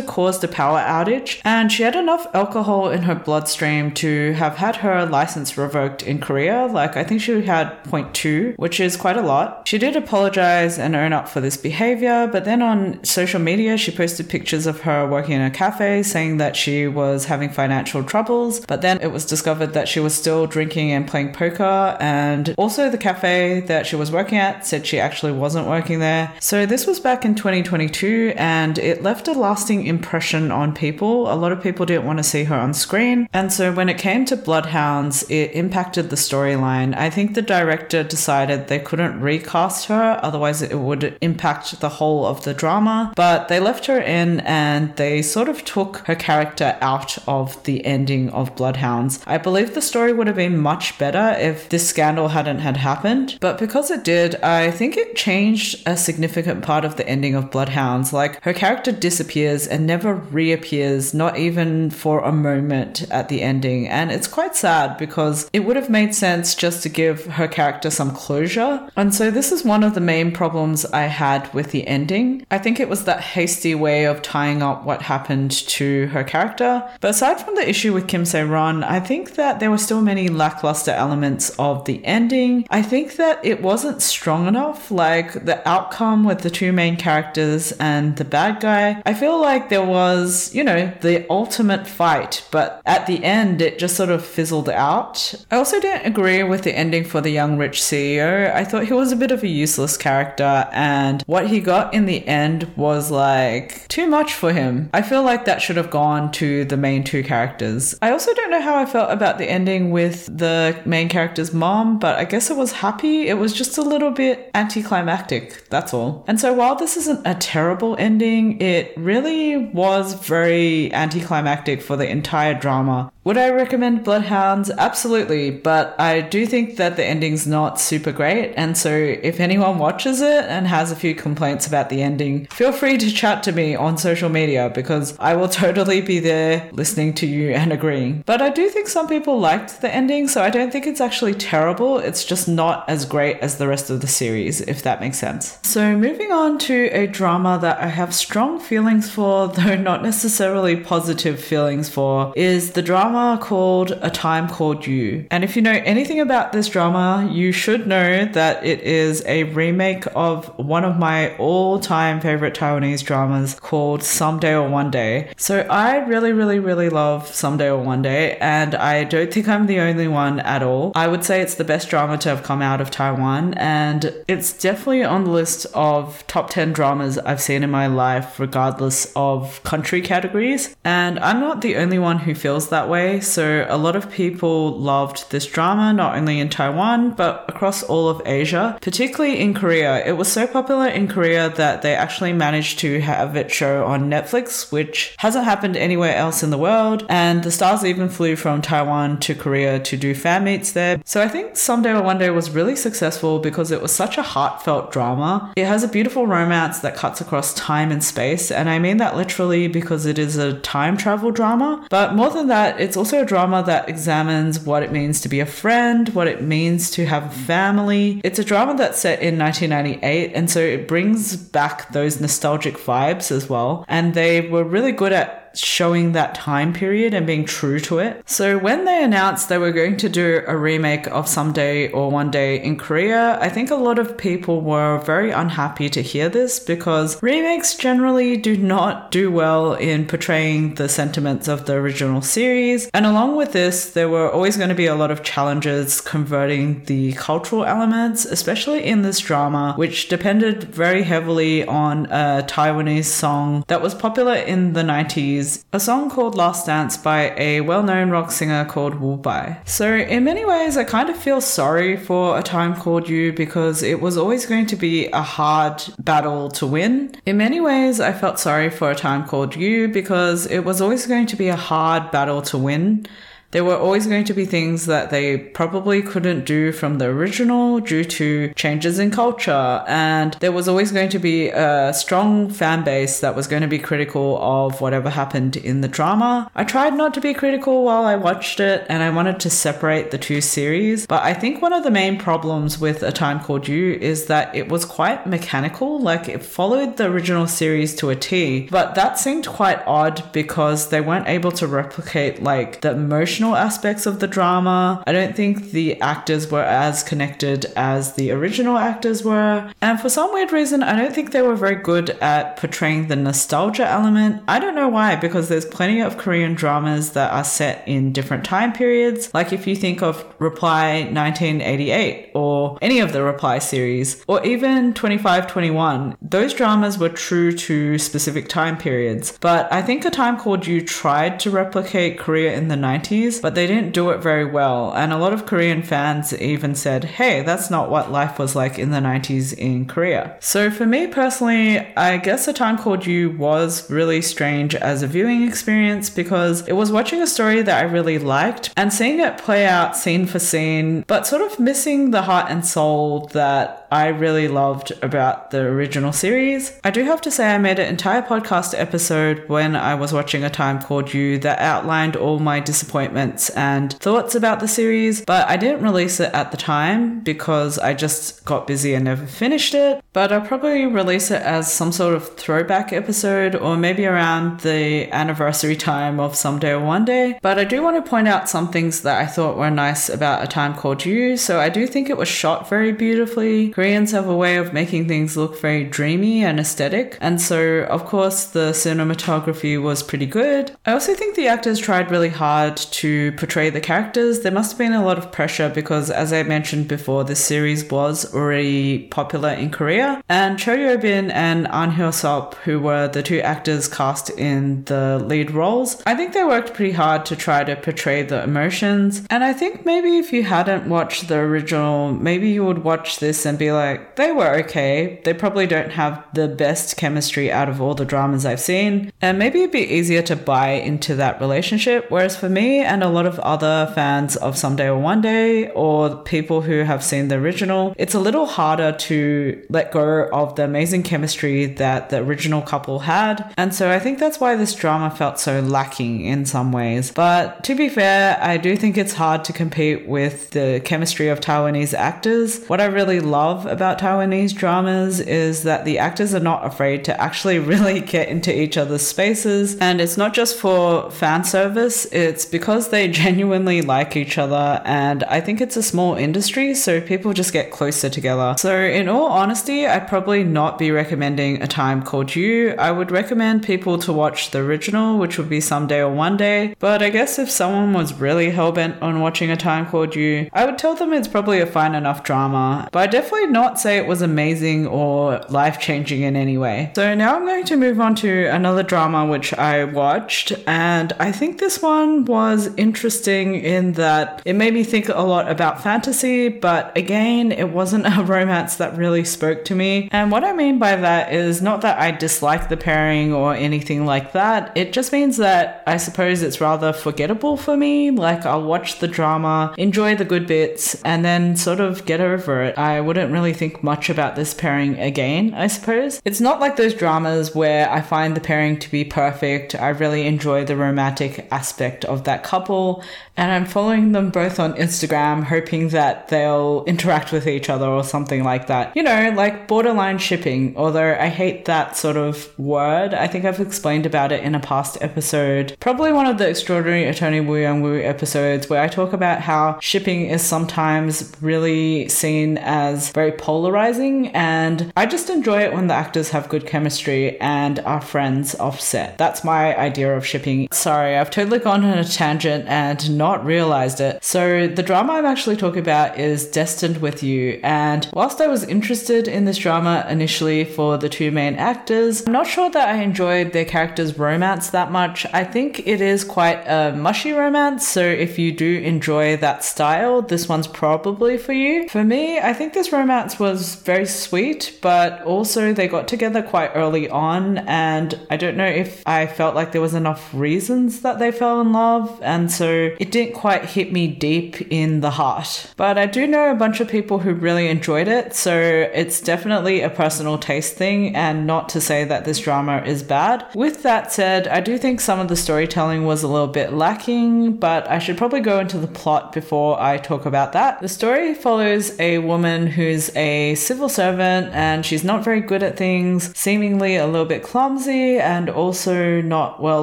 caused a power outage, and she had enough alcohol in her bloodstream to have had her license revoked in Korea. Like, I think she had zero point two, which is quite a lot. She did apologize and own up for this behavior, but then on social media, she posted pictures of her working in a cafe saying that she was having financial troubles, but then it was discovered that she was still drinking and playing poker, and also the cafe that she was working at said she actually wasn't working there. So this was back in twenty twenty-two, and it left a lasting impression on people. A lot of people didn't want to see her on screen, and so when it came to Bloodhounds, it impacted the storyline. I think the director decided they couldn't recast her, otherwise it would impact the whole of the drama, but they left her in and they sort of took her character out of the ending of Bloodhounds. I believe the story would have been much better if this scandal hadn't had happened, but because it did, I think it changed a significant part of the ending of Bloodhounds. Like, her character disappears and never reappears, not even for a moment at the ending, and it's quite sad because it would have made sense just to give her character some closure. And so this is one of the main problems I had with the ending. I think it was that hasty way of tying up what happened to her character. But aside from the issue with Kim Sae-ron, I think that there were still many lack Cluster elements of the ending. I think that it wasn't strong enough, like the outcome with the two main characters and the bad guy. I feel like there was, you know, the ultimate fight, but at the end it just sort of fizzled out. I also didn't agree with the ending for the young rich C E O. I thought he was a bit of a useless character, and what he got in the end was like too much for him. I feel like that should have gone to the main two characters. I also don't know how I felt about the ending with the the main character's mom, but I guess it was happy. It was just a little bit anticlimactic, that's all. And so while this isn't a terrible ending, it really was very anticlimactic for the entire drama. Would I recommend Bloodhounds? Absolutely, but I do think that the ending's not super great, and so if anyone watches it and has a few complaints about the ending, feel free to chat to me on social media, because I will totally be there listening to you and agreeing. But I do think some people liked the ending, so I don't think it's actually terrible. It's just not as great as the rest of the series, if that makes sense. So moving on to a drama that I have strong feelings for, though not necessarily positive feelings for, is the drama called A Time Called You. And if you know anything about this drama, you should know that it is a remake of one of my all-time favorite Taiwanese dramas called Someday or One Day. So I really, really, really love Someday or One Day, and I don't think I'm the only one at all. I would say it's the best drama to have come out of Taiwan, and it's definitely on the list of top ten dramas I've seen in my life, regardless of country categories. And I'm not the only one who feels that way. So a lot of people loved this drama, not only in Taiwan, but across all of Asia, particularly in Korea. It was so popular in Korea that they actually managed to have it show on Netflix, which hasn't happened anywhere else in the world. And the stars even flew from Taiwan to Korea to do fan meets there. So I think Someday or One Day was really successful because it was such a heartfelt drama. It has a beautiful romance that cuts across time and space. And I mean that literally, because it is a time travel drama. But more than that, it's also a drama that examines what it means to be a friend, what it means to have a family. It's a drama that's set in nineteen ninety-eight, and so it brings back those nostalgic vibes as well. And they were really good at showing that time period and being true to it. So when they announced they were going to do a remake of Someday or One Day in Korea, I think a lot of people were very unhappy to hear this, because remakes generally do not do well in portraying the sentiments of the original series. And along with this, there were always going to be a lot of challenges converting the cultural elements, especially in this drama, which depended very heavily on a Taiwanese song that was popular in the nineties, a song called Last Dance by a well-known rock singer called Woo Bai. So in many ways, I kind of feel sorry for A Time Called You, because it was always going to be a hard battle to win. In many ways, I felt sorry for A Time Called You because it was always going to be a hard battle to win. There were always going to be things that they probably couldn't do from the original due to changes in culture, and there was always going to be a strong fan base that was going to be critical of whatever happened in the drama. I tried not to be critical while I watched it, and I wanted to separate the two series, but I think one of the main problems with A Time Called You is that it was quite mechanical. Like, it followed the original series to a T, but that seemed quite odd because they weren't able to replicate like the emotion aspects of the drama. I don't think the actors were as connected as the original actors were. And for some weird reason, I don't think they were very good at portraying the nostalgia element. I don't know why, because there's plenty of Korean dramas that are set in different time periods. Like if you think of Reply nineteen eighty-eight or any of the Reply series, or even twenty-five twenty-one, those dramas were true to specific time periods. But I think A Time Called You tried to replicate Korea in the nineties, but they didn't do it very well, and a lot of Korean fans even said, hey, that's not what life was like in the nineties in Korea. So for me personally, I guess A Time Called You was really strange as a viewing experience, because it was watching a story that I really liked and seeing it play out scene for scene, but sort of missing the heart and soul that I really loved about the original series. I do have to say I made an entire podcast episode when I was watching A Time Called You that outlined all my disappointments and thoughts about the series, but I didn't release it at the time because I just got busy and never finished it. But I'll probably release it as some sort of throwback episode, or maybe around the anniversary time of Someday or One Day. But I do want to point out some things that I thought were nice about A Time Called You. So I do think it was shot very beautifully. Koreans have a way of making things look very dreamy and aesthetic, and so of course the cinematography was pretty good. I also think the actors tried really hard to to portray the characters. There must have been a lot of pressure because, as I mentioned before, this series was already popular in Korea, and Cho Yo-bin and Ahn Hyo-seop, who were the two actors cast in the lead roles, I think they worked pretty hard to try to portray the emotions. And I think maybe if you hadn't watched the original, maybe you would watch this and be like, they were okay. They probably don't have the best chemistry out of all the dramas I've seen, and maybe it'd be easier to buy into that relationship. Whereas for me, and a lot of other fans of Someday or One Day, or people who have seen the original, it's a little harder to let go of the amazing chemistry that the original couple had. And so I think that's why this drama felt so lacking in some ways. But to be fair, I do think it's hard to compete with the chemistry of Taiwanese actors. What I really love about Taiwanese dramas is that the actors are not afraid to actually really get into each other's spaces. And it's not just for fan service, it's because they genuinely like each other, and I think it's a small industry, so people just get closer together. So in all honesty, I'd probably not be recommending A Time Called You. I would recommend people to watch the original, which would be Someday or One Day, but I guess if someone was really hellbent on watching A Time Called You, I would tell them it's probably a fine enough drama, but I definitely not say it was amazing or life-changing in any way. So now I'm going to move on to another drama which I watched, and I think this one was interesting in that it made me think a lot about fantasy, but again, it wasn't a romance that really spoke to me. And what I mean by that is not that I dislike the pairing or anything like that. It just means that I suppose it's rather forgettable for me. Like, I'll watch the drama, enjoy the good bits, and then sort of get over it. I wouldn't really think much about this pairing again, I suppose. It's not like those dramas where I find the pairing to be perfect. I really enjoy the romantic aspect of that couple, and I'm following them both on Instagram, hoping that they'll interact with each other or something like that. You know, like borderline shipping, although I hate that sort of word. I think I've explained about it in a past episode, probably one of the Extraordinary Attorney Woo Young-woo episodes, where I talk about how shipping is sometimes really seen as very polarizing, and I just enjoy it when the actors have good chemistry and are friends off set. That's my idea of shipping. Sorry, I've totally gone on a tangent and not realized it. So the drama I'm actually talking about is Destined With You, and whilst I was interested in this drama initially for the two main actors, I'm not sure that I enjoyed their characters' romance that much. I think it is quite a mushy romance, so if you do enjoy that style, this one's probably for you. For me, I think this romance was very sweet, but also they got together quite early on, and I don't know if I felt like there was enough reasons that they fell in love, and so it didn't quite hit me deep in the heart. But I do know a bunch of people who really enjoyed it, so it's definitely a personal taste thing, and not to say that this drama is bad. With that said, I do think some of the storytelling was a little bit lacking, but I should probably go into the plot before I talk about that. The story follows a woman who's a civil servant, and she's not very good at things, seemingly a little bit clumsy, and also not well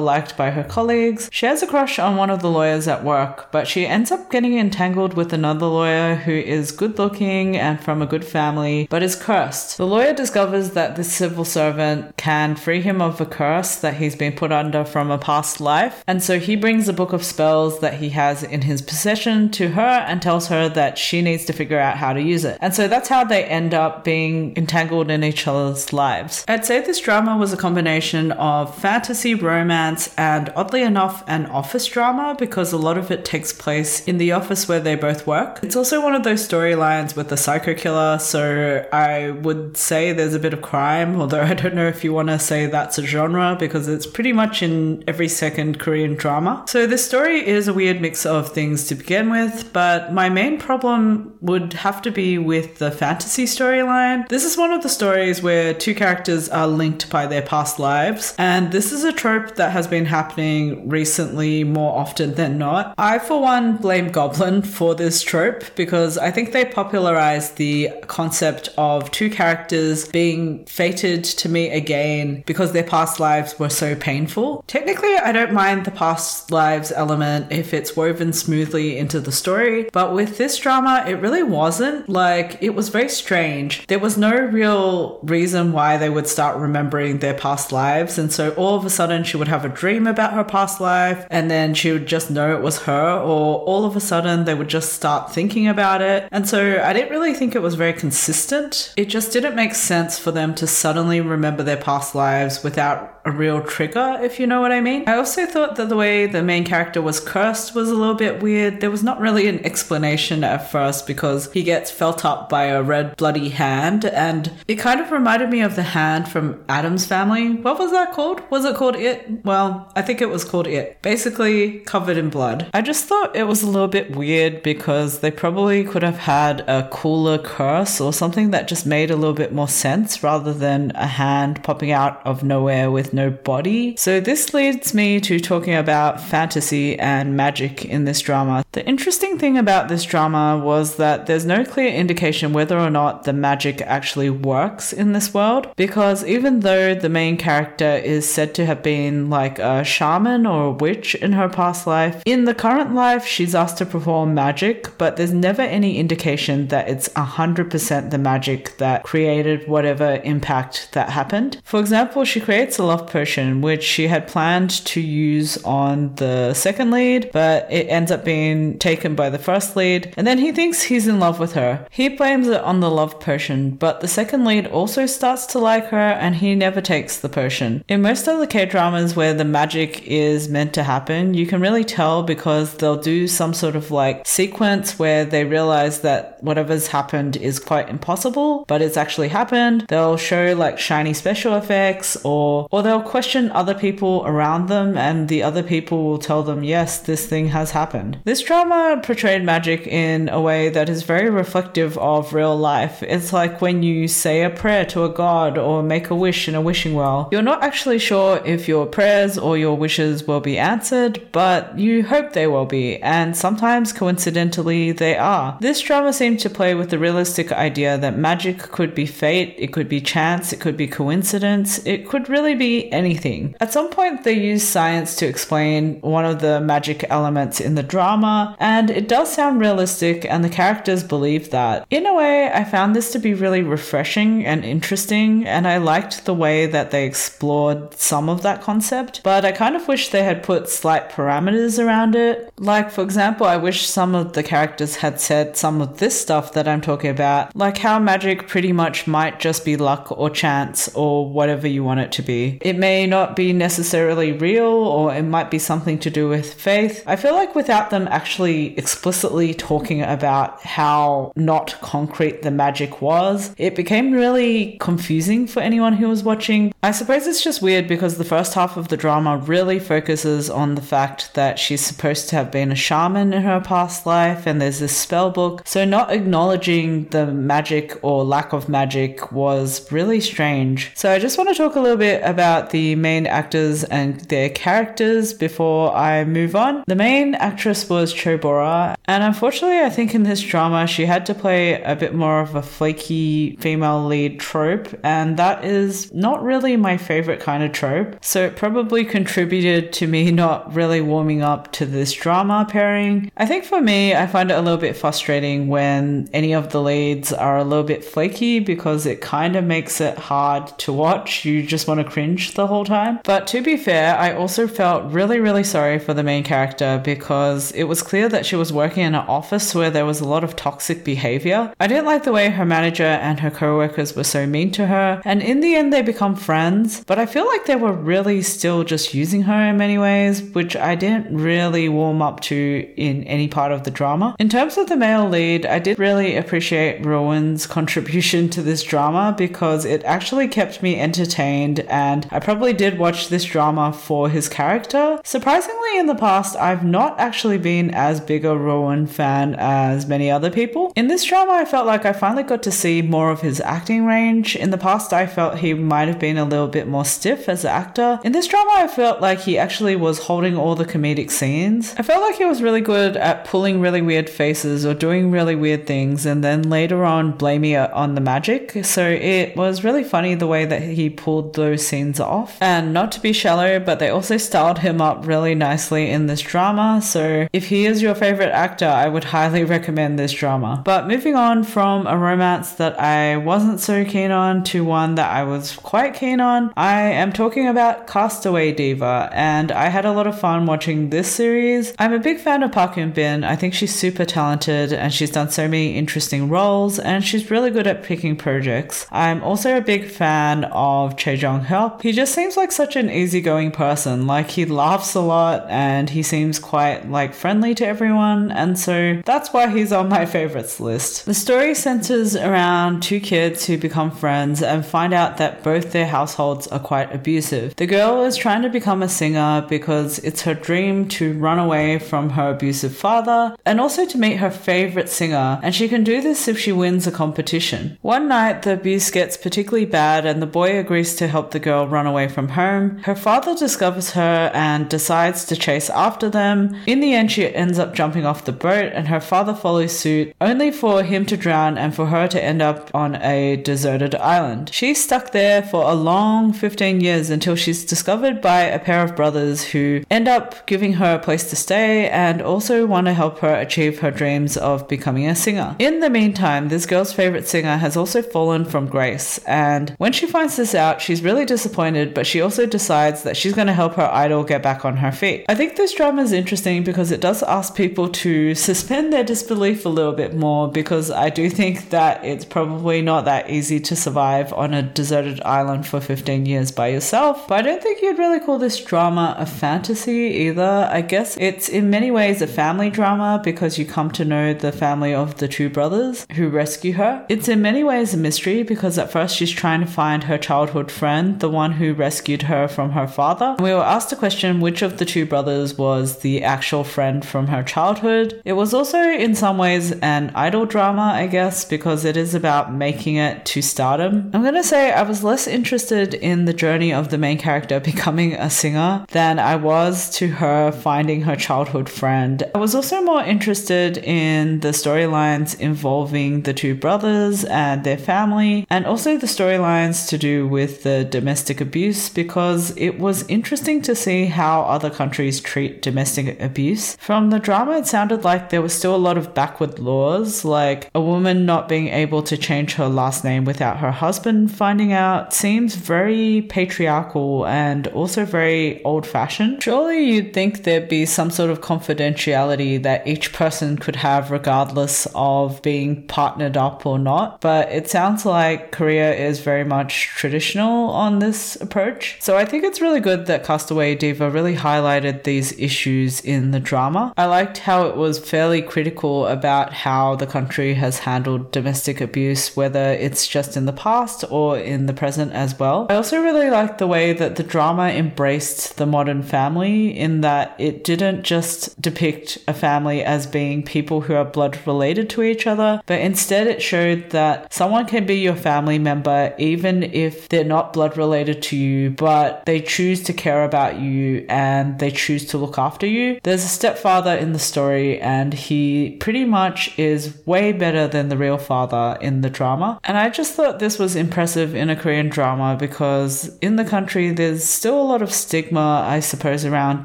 liked by her colleagues. She has a crush on one of the lawyers at work, but she ends up getting entangled with another lawyer who is good looking and from a good family, but is cursed. The lawyer discovers that this civil servant can free him of a curse that he's been put under from a past life, and so he brings a book of spells that he has in his possession to her and tells her that she needs to figure out how to use it. And so that's how they end up being entangled in each other's lives. I'd say this drama was a combination of fantasy, romance, and oddly enough, an office drama, because a lot of it takes place in the office where they both work. It's also one of those storylines with a psycho killer, so I would say there's a bit of crime, although I don't know if you want to say that's a genre, because it's pretty much in every second Korean drama. So this story is a weird mix of things to begin with, but my main problem would have to be with the fantasy storyline. This is one of the stories where two characters are linked by their past lives, and this is a trope that has been happening recently more often than not. I, for one, blame Goblin for this trope, because I think they popularized the concept of two characters being fated to meet again because their past lives were so painful. Technically, I don't mind the past lives element if it's woven smoothly into the story, but with this drama, it really wasn't. Like, it was very strange. There was no real reason why they would start remembering their past lives, and so all of a sudden she would have a dream about her past life, and then she would just know it was her, or all of a sudden they would just start thinking about it. And so I didn't really think it was very consistent. It just didn't make sense for them to suddenly remember their past lives without a real trigger, if you know what I mean. I also thought that the way the main character was cursed was a little bit weird. There was not really an explanation at first, because he gets felt up by a red bloody hand, and it kind of reminded me of the hand from Adam's Family. What was that called? Was it called It? Well, I think it was called It. Basically covered in blood. I just thought it was a little bit weird, because they probably could have had a cooler curse or something that just made a little bit more sense, rather than a hand popping out of nowhere with no body. So this leads me to talking about fantasy and magic in this drama. The interesting thing about this drama was that there's no clear indication whether or not the magic actually works in this world, because even though the main character is said to have been like a shaman or a witch in her past life, in the current life she's asked to perform magic, but there's never any indication that it's one hundred percent the magic that created whatever impact that happened. For example, she creates a lot potion, which she had planned to use on the second lead, but it ends up being taken by the first lead, and then he thinks he's in love with her. He blames it on the love potion, but the second lead also starts to like her, and he never takes the potion. In most of the K-dramas where the magic is meant to happen, you can really tell, because they'll do some sort of like sequence where they realize that whatever's happened is quite impossible, but it's actually happened. They'll show like shiny special effects, or or they'll question other people around them, and the other people will tell them, yes, this thing has happened. This drama portrayed magic in a way that is very reflective of real real life. It's like when you say a prayer to a god or make a wish in a wishing well, you're not actually sure if your prayers or your wishes will be answered, but you hope they will be, and sometimes coincidentally they are. This drama seemed to play with the realistic idea that magic could be fate, it could be chance, it could be coincidence, it could really be anything. At some point they use science to explain one of the magic elements in the drama, and it does sound realistic and the characters believe that. In a way, I found this to be really refreshing and interesting, and I liked the way that they explored some of that concept, but I kind of wish they had put slight parameters around it. Like, for example, I wish some of the characters had said some of this stuff that I'm talking about, like how magic pretty much might just be luck or chance or whatever you want it to be. It may not be necessarily real, or it might be something to do with faith. I feel like without them actually explicitly talking about how not concrete the magic was, it became really confusing for anyone who was watching. I suppose it's just weird because the first half of the drama really focuses on the fact that she's supposed to have been a shaman in her past life and there's this spell book, so not acknowledging the magic or lack of magic was really strange. So I just want to talk a little bit about the main actors and their characters before I move on. The main actress was Cho Bora, and unfortunately I think in this drama she had to play a bit more of a flaky female lead trope, and that is not really my favorite kind of trope, so it probably contributed to me not really warming up to this drama pairing. I think for me, I find it a little bit frustrating when any of the leads are a little bit flaky because it kind of makes it hard to watch. You just want to cringe the whole time. But to be fair, I also felt really really sorry for the main character because it was clear that she was working in an office where there was a lot of toxic behavior. I didn't like the way her manager and her co-workers were so mean to her, and in the end they become friends, but I feel like they were really still just using her in many ways, which I didn't really warm up to in any part of the drama. In terms of the male lead, I did really appreciate Rowan's contribution to this drama because it actually kept me entertained, and I probably did watch this drama for his character. Surprisingly, in the past I've not actually been as big a Rowan fan as many other people. In this drama I felt like I finally got to see more of his acting range. In the past I felt he might have been a little bit more stiff as an actor. In this drama I felt like he actually was holding all the comedic scenes. I felt like he was really good at pulling really weird faces or doing really weird things and then later on blaming it on the magic, so it was really funny the way that he pulled those scenes off. And not to be shallow, but they also styled him up really nicely in this drama, so if he is your favorite actor I would highly recommend this drama. But moving on from a romance that I wasn't so keen on to one that I was quite keen on, I am talking about Castaway Diva, and I had a lot of fun watching this series. I'm a big fan of Park Hyun-bin. I think she's super talented and she's done so many interesting roles and she's really good at picking projects. I'm also a big fan of Chae Jong Hyeop. He just seems like such an easygoing person. Like, he laughs a lot and he seems quite like friendly to everyone, and so that's why he's on my favorites list. The story centers around two kids who become friends and find out that both their households are quite abusive. The girl is trying to become a singer because it's her dream to run away from her abusive father and also to meet her favorite singer, and she can do this if she wins a competition. One night the abuse gets particularly bad and the boy agrees to help the girl run away from home. Her father discovers her and decides to chase after them. In the end she ends up jumping off the boat and her father follows suit, only for him to drown and for her to end up on a deserted island. She's stuck there for a long fifteen years until she's discovered by a pair of brothers who end up giving her a place to stay and also want to help her achieve her dreams of becoming a singer. In the meantime, this girl's favorite singer has also fallen from grace, and when she finds this out she's really disappointed, but she also decides that she's going to help her idol get back on her feet. I think this drama is interesting because it does ask people to suspend their disbelief a little bit more, because I do think that it's probably not that easy to survive on a deserted island for fifteen years by yourself. But I don't think you'd really call this drama a fantasy either. I guess it's in many ways a family drama because you come to know the family of the two brothers who rescue her. It's in many ways a mystery because at first she's trying to find her childhood friend, the one who rescued her from her father. We were asked the question which of the two brothers was the actual friend from her childhood. It was also in some ways an idol drama, I guess, because it is about making it to stardom. I'm going to say I was less interested in the journey of the main character becoming a singer than I was to her finding her childhood friend. I was also more interested in the storylines involving the two brothers and their family, and also the storylines to do with the domestic abuse, because it was interesting to see how other countries treat domestic abuse. From the drama, it sounded like there was still a lot of backward laws, like a woman not being able to change her last name without her husband finding out seems very patriarchal and also very old-fashioned. Surely you'd think there'd be some sort of confidentiality that each person could have regardless of being partnered up or not, but it sounds like Korea is very much traditional on this approach. So I think it's really good that Castaway Diva really highlighted these issues in the drama. I liked how it was fairly critical about how the country has handled domestic abuse, whether it's just in the past or in the present as well. I also really liked the way that the drama embraced the modern family, in that it didn't just depict a family as being people who are blood related to each other, but instead it showed that someone can be your family member even if they're not blood related to you, but they choose to care about you and they choose to look after you. There's a stepfather in the story, and he pretty much is way better than the real father in the drama. And I just thought this was impressive in a Korean drama, because in the country there's still a lot of stigma, I suppose, around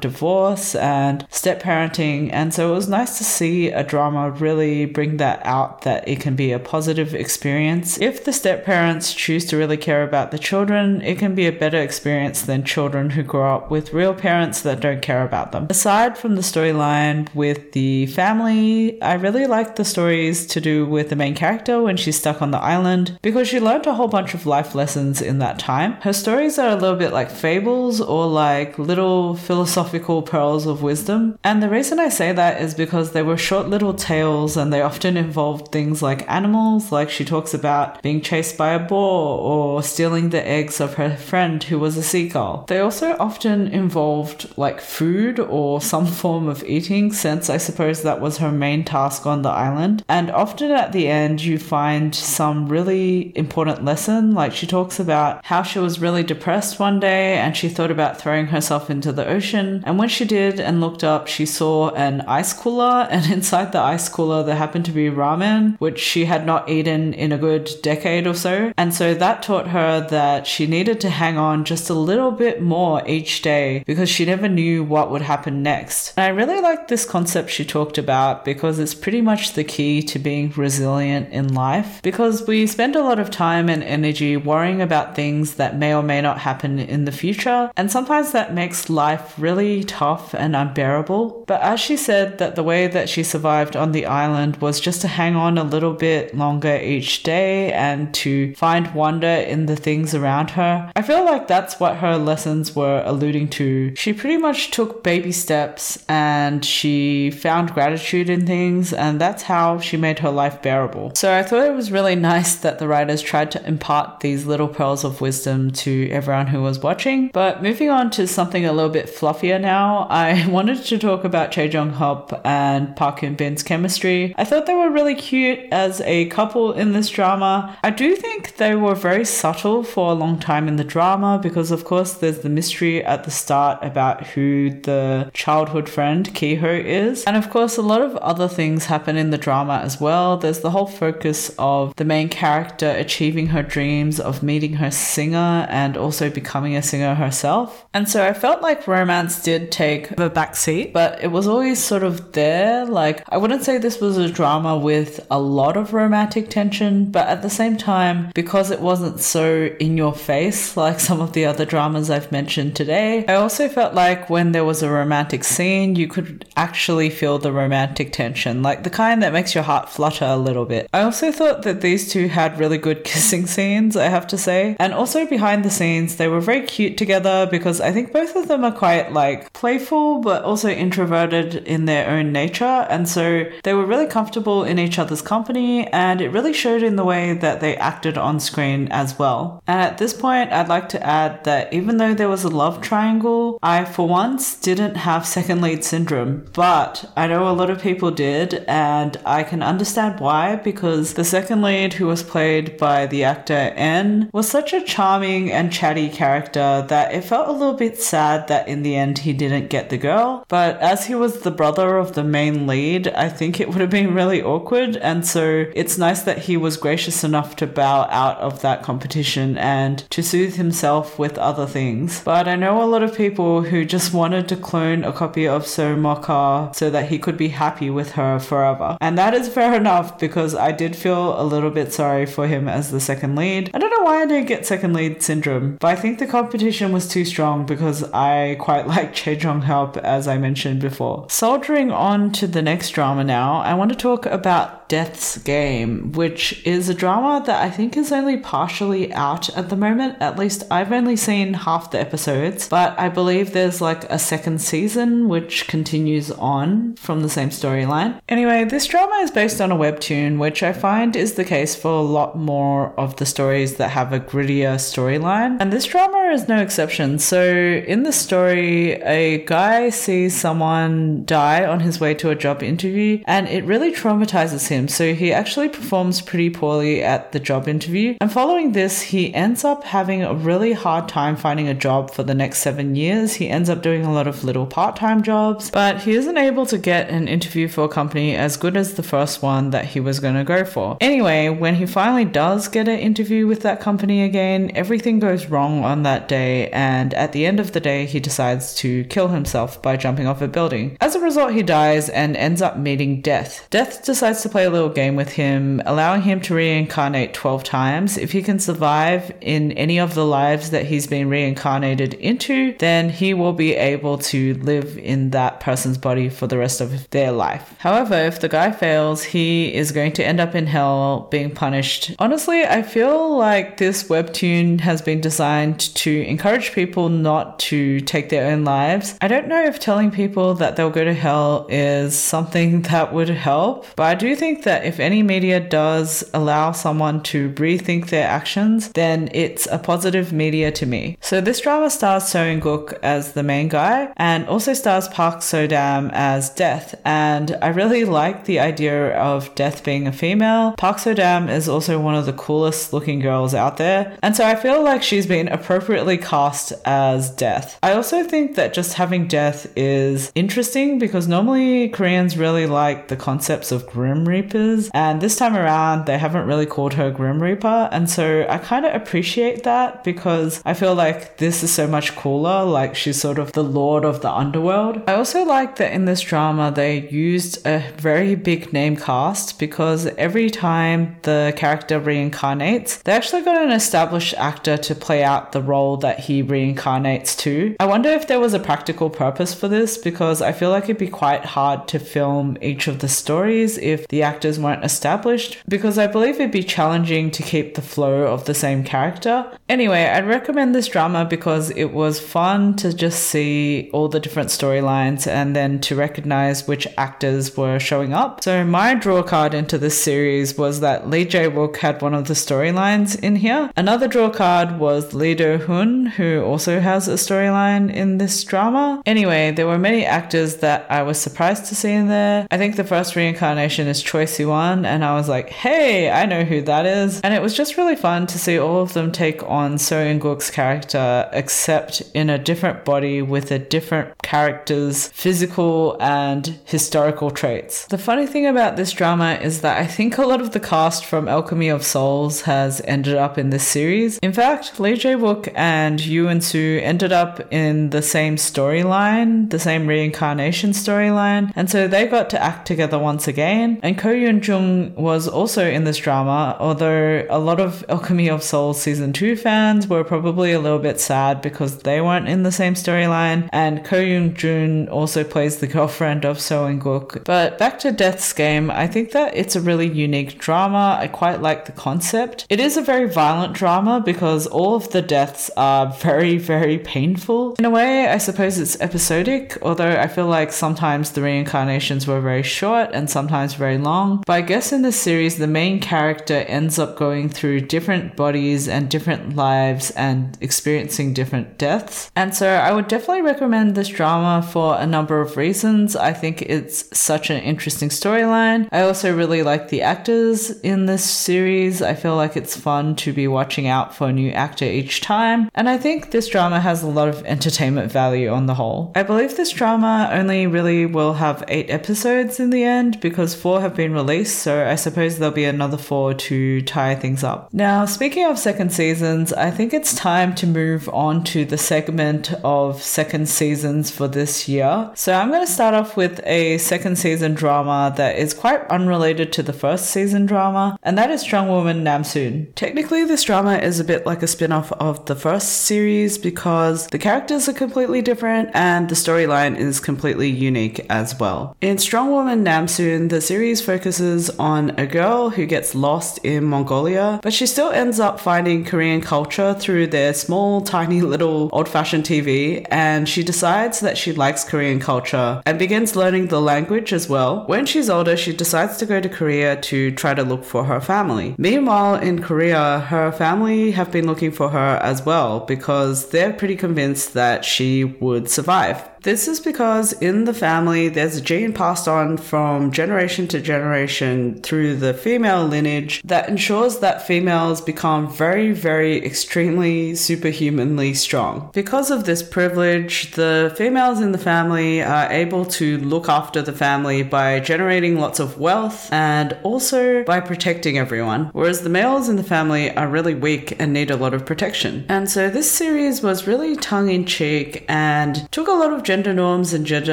divorce and step parenting. And so it was nice to see a drama really bring that out, that it can be a positive experience. If the step parents choose to really care about the children, it can be a better experience than children who grow up with real parents that don't care about them. Aside from the storyline with the family, I really liked the stories to do with the main character when she's stuck on the island, because she learned a whole bunch of life lessons in that time. Her stories are a little bit like fables or like little philosophical pearls of wisdom. And the reason I say that is because they were short little tales, and they often involved things like animals, like she talks about being chased by a boar or stealing the eggs of her friend who was a seagull. They also often involved like food or some form of eating, since I suppose that was her main task on the island. And often at the end you find some really important lesson, like she talks about how she was really depressed one day and she thought about throwing herself into the ocean, and when she did and looked up, she saw an ice cooler, and inside the ice cooler there happened to be ramen, which she had not eaten in a good decade or so. And so that taught her that she needed to hang on just a little bit more each day, because she never knew what would happen next. And I really liked this concept she talked about, because it's pretty much the key to being resilient in life, because we spend a lot of time and energy worrying about things that may or may not happen in the future, and sometimes that makes life really tough and unbearable. But as she said, that the way that she survived on the island was just to hang on a little bit longer each day and to find wonder in the things around her. I feel like that's what her lessons were alluding to. She pretty much took baby steps and she found gratitude in things, and that's how she made her life bearable. So I thought it was really nice that the writers tried to impart these little pearls of wisdom to everyone who was watching. But moving on to something a little bit fluffier now, I wanted to talk about Chae Jong Hyeop and Park Hyun-bin's chemistry. I thought they were really cute as a couple in this drama. I do think they were very subtle for a long time in the drama, because of course there's the mystery at the start about who the childhood friend Ki-ho is, and of course a lot of other things happen in the drama as well. There's the whole focus of the main character achieving her dreams of meeting her singer and also becoming a singer herself. And so I felt like romance did take a backseat, but it was always sort of there. Like, I wouldn't say this was a drama with a lot of romantic tension, but at the same time, because it wasn't so in your face like some of the other dramas I've mentioned today, I also felt like when there was a romantic scene, you could actually feel the romantic tension, like the kind that makes your heart flutter a little bit. I also thought that these two had really good kissing scenes, I have to say. And also behind the scenes, they were very cute together, because I think both of them are quite like playful, but also introverted in their own nature. And so they were really comfortable in each other's company, and it really showed in the way that they acted on screen as well. And at this point, I'd like to add that even though there was a love triangle, I for once didn't have second lead syndrome, but I know a lot of people did, and I can understand why Why? Because the second lead, who was played by the actor N, was such a charming and chatty character that it felt a little bit sad that in the end he didn't get the girl. But as he was the brother of the main lead, I think it would have been really awkward, and so it's nice that he was gracious enough to bow out of that competition and to soothe himself with other things. But I know a lot of people who just wanted to clone a copy of So Mokka so that he could be happy with her forever. And that is fair enough, because I did feel a little bit sorry for him as the second lead. I don't know why I didn't get second lead syndrome, but I think the competition was too strong because I quite like Chae Jong Hyeop, as I mentioned before. Soldiering on to the next drama now, I want to talk about Death's Game, which is a drama that I think is only partially out at the moment. At least I've only seen half the episodes, but I believe there's like a second season which continues on from the same storyline. Anyway, this drama is based on a webtoon, which I find is the case for a lot more of the stories that have a grittier storyline, and this drama is no exception. So in the story, a guy sees someone die on his way to a job interview, and it really traumatizes him. So he actually performs pretty poorly at the job interview, and following this he ends up having a really hard time finding a job for the next seven years. He ends up doing a lot of little part-time jobs, but he isn't able to get an interview for a company as good as the first one that he was going to go for. Anyway, when he finally does get an interview with that company again, everything goes wrong on that day, and at the end of the day he decides to kill himself by jumping off a building. As a result, he dies and ends up meeting Death. Death decides to play a little game with him, allowing him to reincarnate twelve times. If he can survive in any of the lives that he's been reincarnated into, then he will be able to live in that person's body for the rest of their life. However, if the guy fails, he is going to end up in hell being punished. Honestly, I feel like this webtoon has been designed to encourage people not to take their own lives. I don't know if telling people that they'll go to hell is something that would help, but I do think think that if any media does allow someone to rethink their actions, then it's a positive media to me. So this drama stars Seo Eun-guk as the main guy, and also stars Park So-dam as Death, and I really like the idea of Death being a female. Park So-dam is also one of the coolest looking girls out there, and so I feel like she's been appropriately cast as Death. I also think that just having Death is interesting, because normally Koreans really like the concepts of grim Reapers, and this time around they haven't really called her Grim Reaper, and so I kind of appreciate that, because I feel like this is so much cooler. Like, she's sort of the lord of the underworld. I also like that in this drama they used a very big name cast, because every time the character reincarnates they actually got an established actor to play out the role that he reincarnates to. I wonder if there was a practical purpose for this, because I feel like it'd be quite hard to film each of the stories if the actors weren't established, because I believe it'd be challenging to keep the flow of the same character. Anyway, I'd recommend this drama because it was fun to just see all the different storylines and then to recognize which actors were showing up. So my draw card into this series was that Lee Jae-wook had one of the storylines in here. Another draw card was Lee Do-hyun, who also has a storyline in this drama. Anyway, there were many actors that I was surprised to see in there. I think the first reincarnation is Choi Siwon, and I was like, hey, I know who that is. And it was just really fun to see all of them take on Seo Eun-guk's character, except in a different body with a different character's physical and historical traits. The funny thing about this drama is that I think a lot of the cast from Alchemy of Souls has ended up in this series. In fact, Lee Jae-wook and Yoo In-soo ended up in the same storyline, the same reincarnation storyline, and so they got to act together once again. And Go Youn-jung was also in this drama, although a lot of Alchemy of Souls Season two fans were probably a little bit sad because they weren't in the same storyline, and Go Youn-jung also plays the girlfriend of Seo Eun-guk. But back to Death's Game, I think that it's a really unique drama. I quite like the concept. It is a very violent drama because all of the deaths are very, very painful. In a way, I suppose it's episodic, although I feel like sometimes the reincarnations were very short and sometimes very long, long, but I guess in this series, the main character ends up going through different bodies and different lives and experiencing different deaths. And so I would definitely recommend this drama for a number of reasons. I think it's such an interesting storyline. I also really like the actors in this series. I feel like it's fun to be watching out for a new actor each time. And I think this drama has a lot of entertainment value on the whole. I believe this drama only really will have eight episodes in the end because four have been released, so I suppose there'll be another four to tie things up. Now, speaking of second seasons, I think it's time to move on to the segment of second seasons for this year. So I'm going to start off with a second season drama that is quite unrelated to the first season drama, and that is Strong Woman Nam Soon. Technically, this drama is a bit like a spin-off of the first series because the characters are completely different and the storyline is completely unique as well. In Strong Woman Nam Soon, the series focuses on a girl who gets lost in Mongolia, but she still ends up finding Korean culture through their small, tiny little old-fashioned T V, and she decides that she likes Korean culture and begins learning the language as well. When she's older, she decides to go to Korea to try to look for her family. Meanwhile, in Korea, her family have been looking for her as well because they're pretty convinced that she would survive. This is because in the family, there's a gene passed on from generation to generation through the female lineage that ensures that females become very, very extremely superhumanly strong. Because of this privilege, the females in the family are able to look after the family by generating lots of wealth and also by protecting everyone, whereas the males in the family are really weak and need a lot of protection. And so this series was really tongue-in-cheek and took a lot of gender norms and gender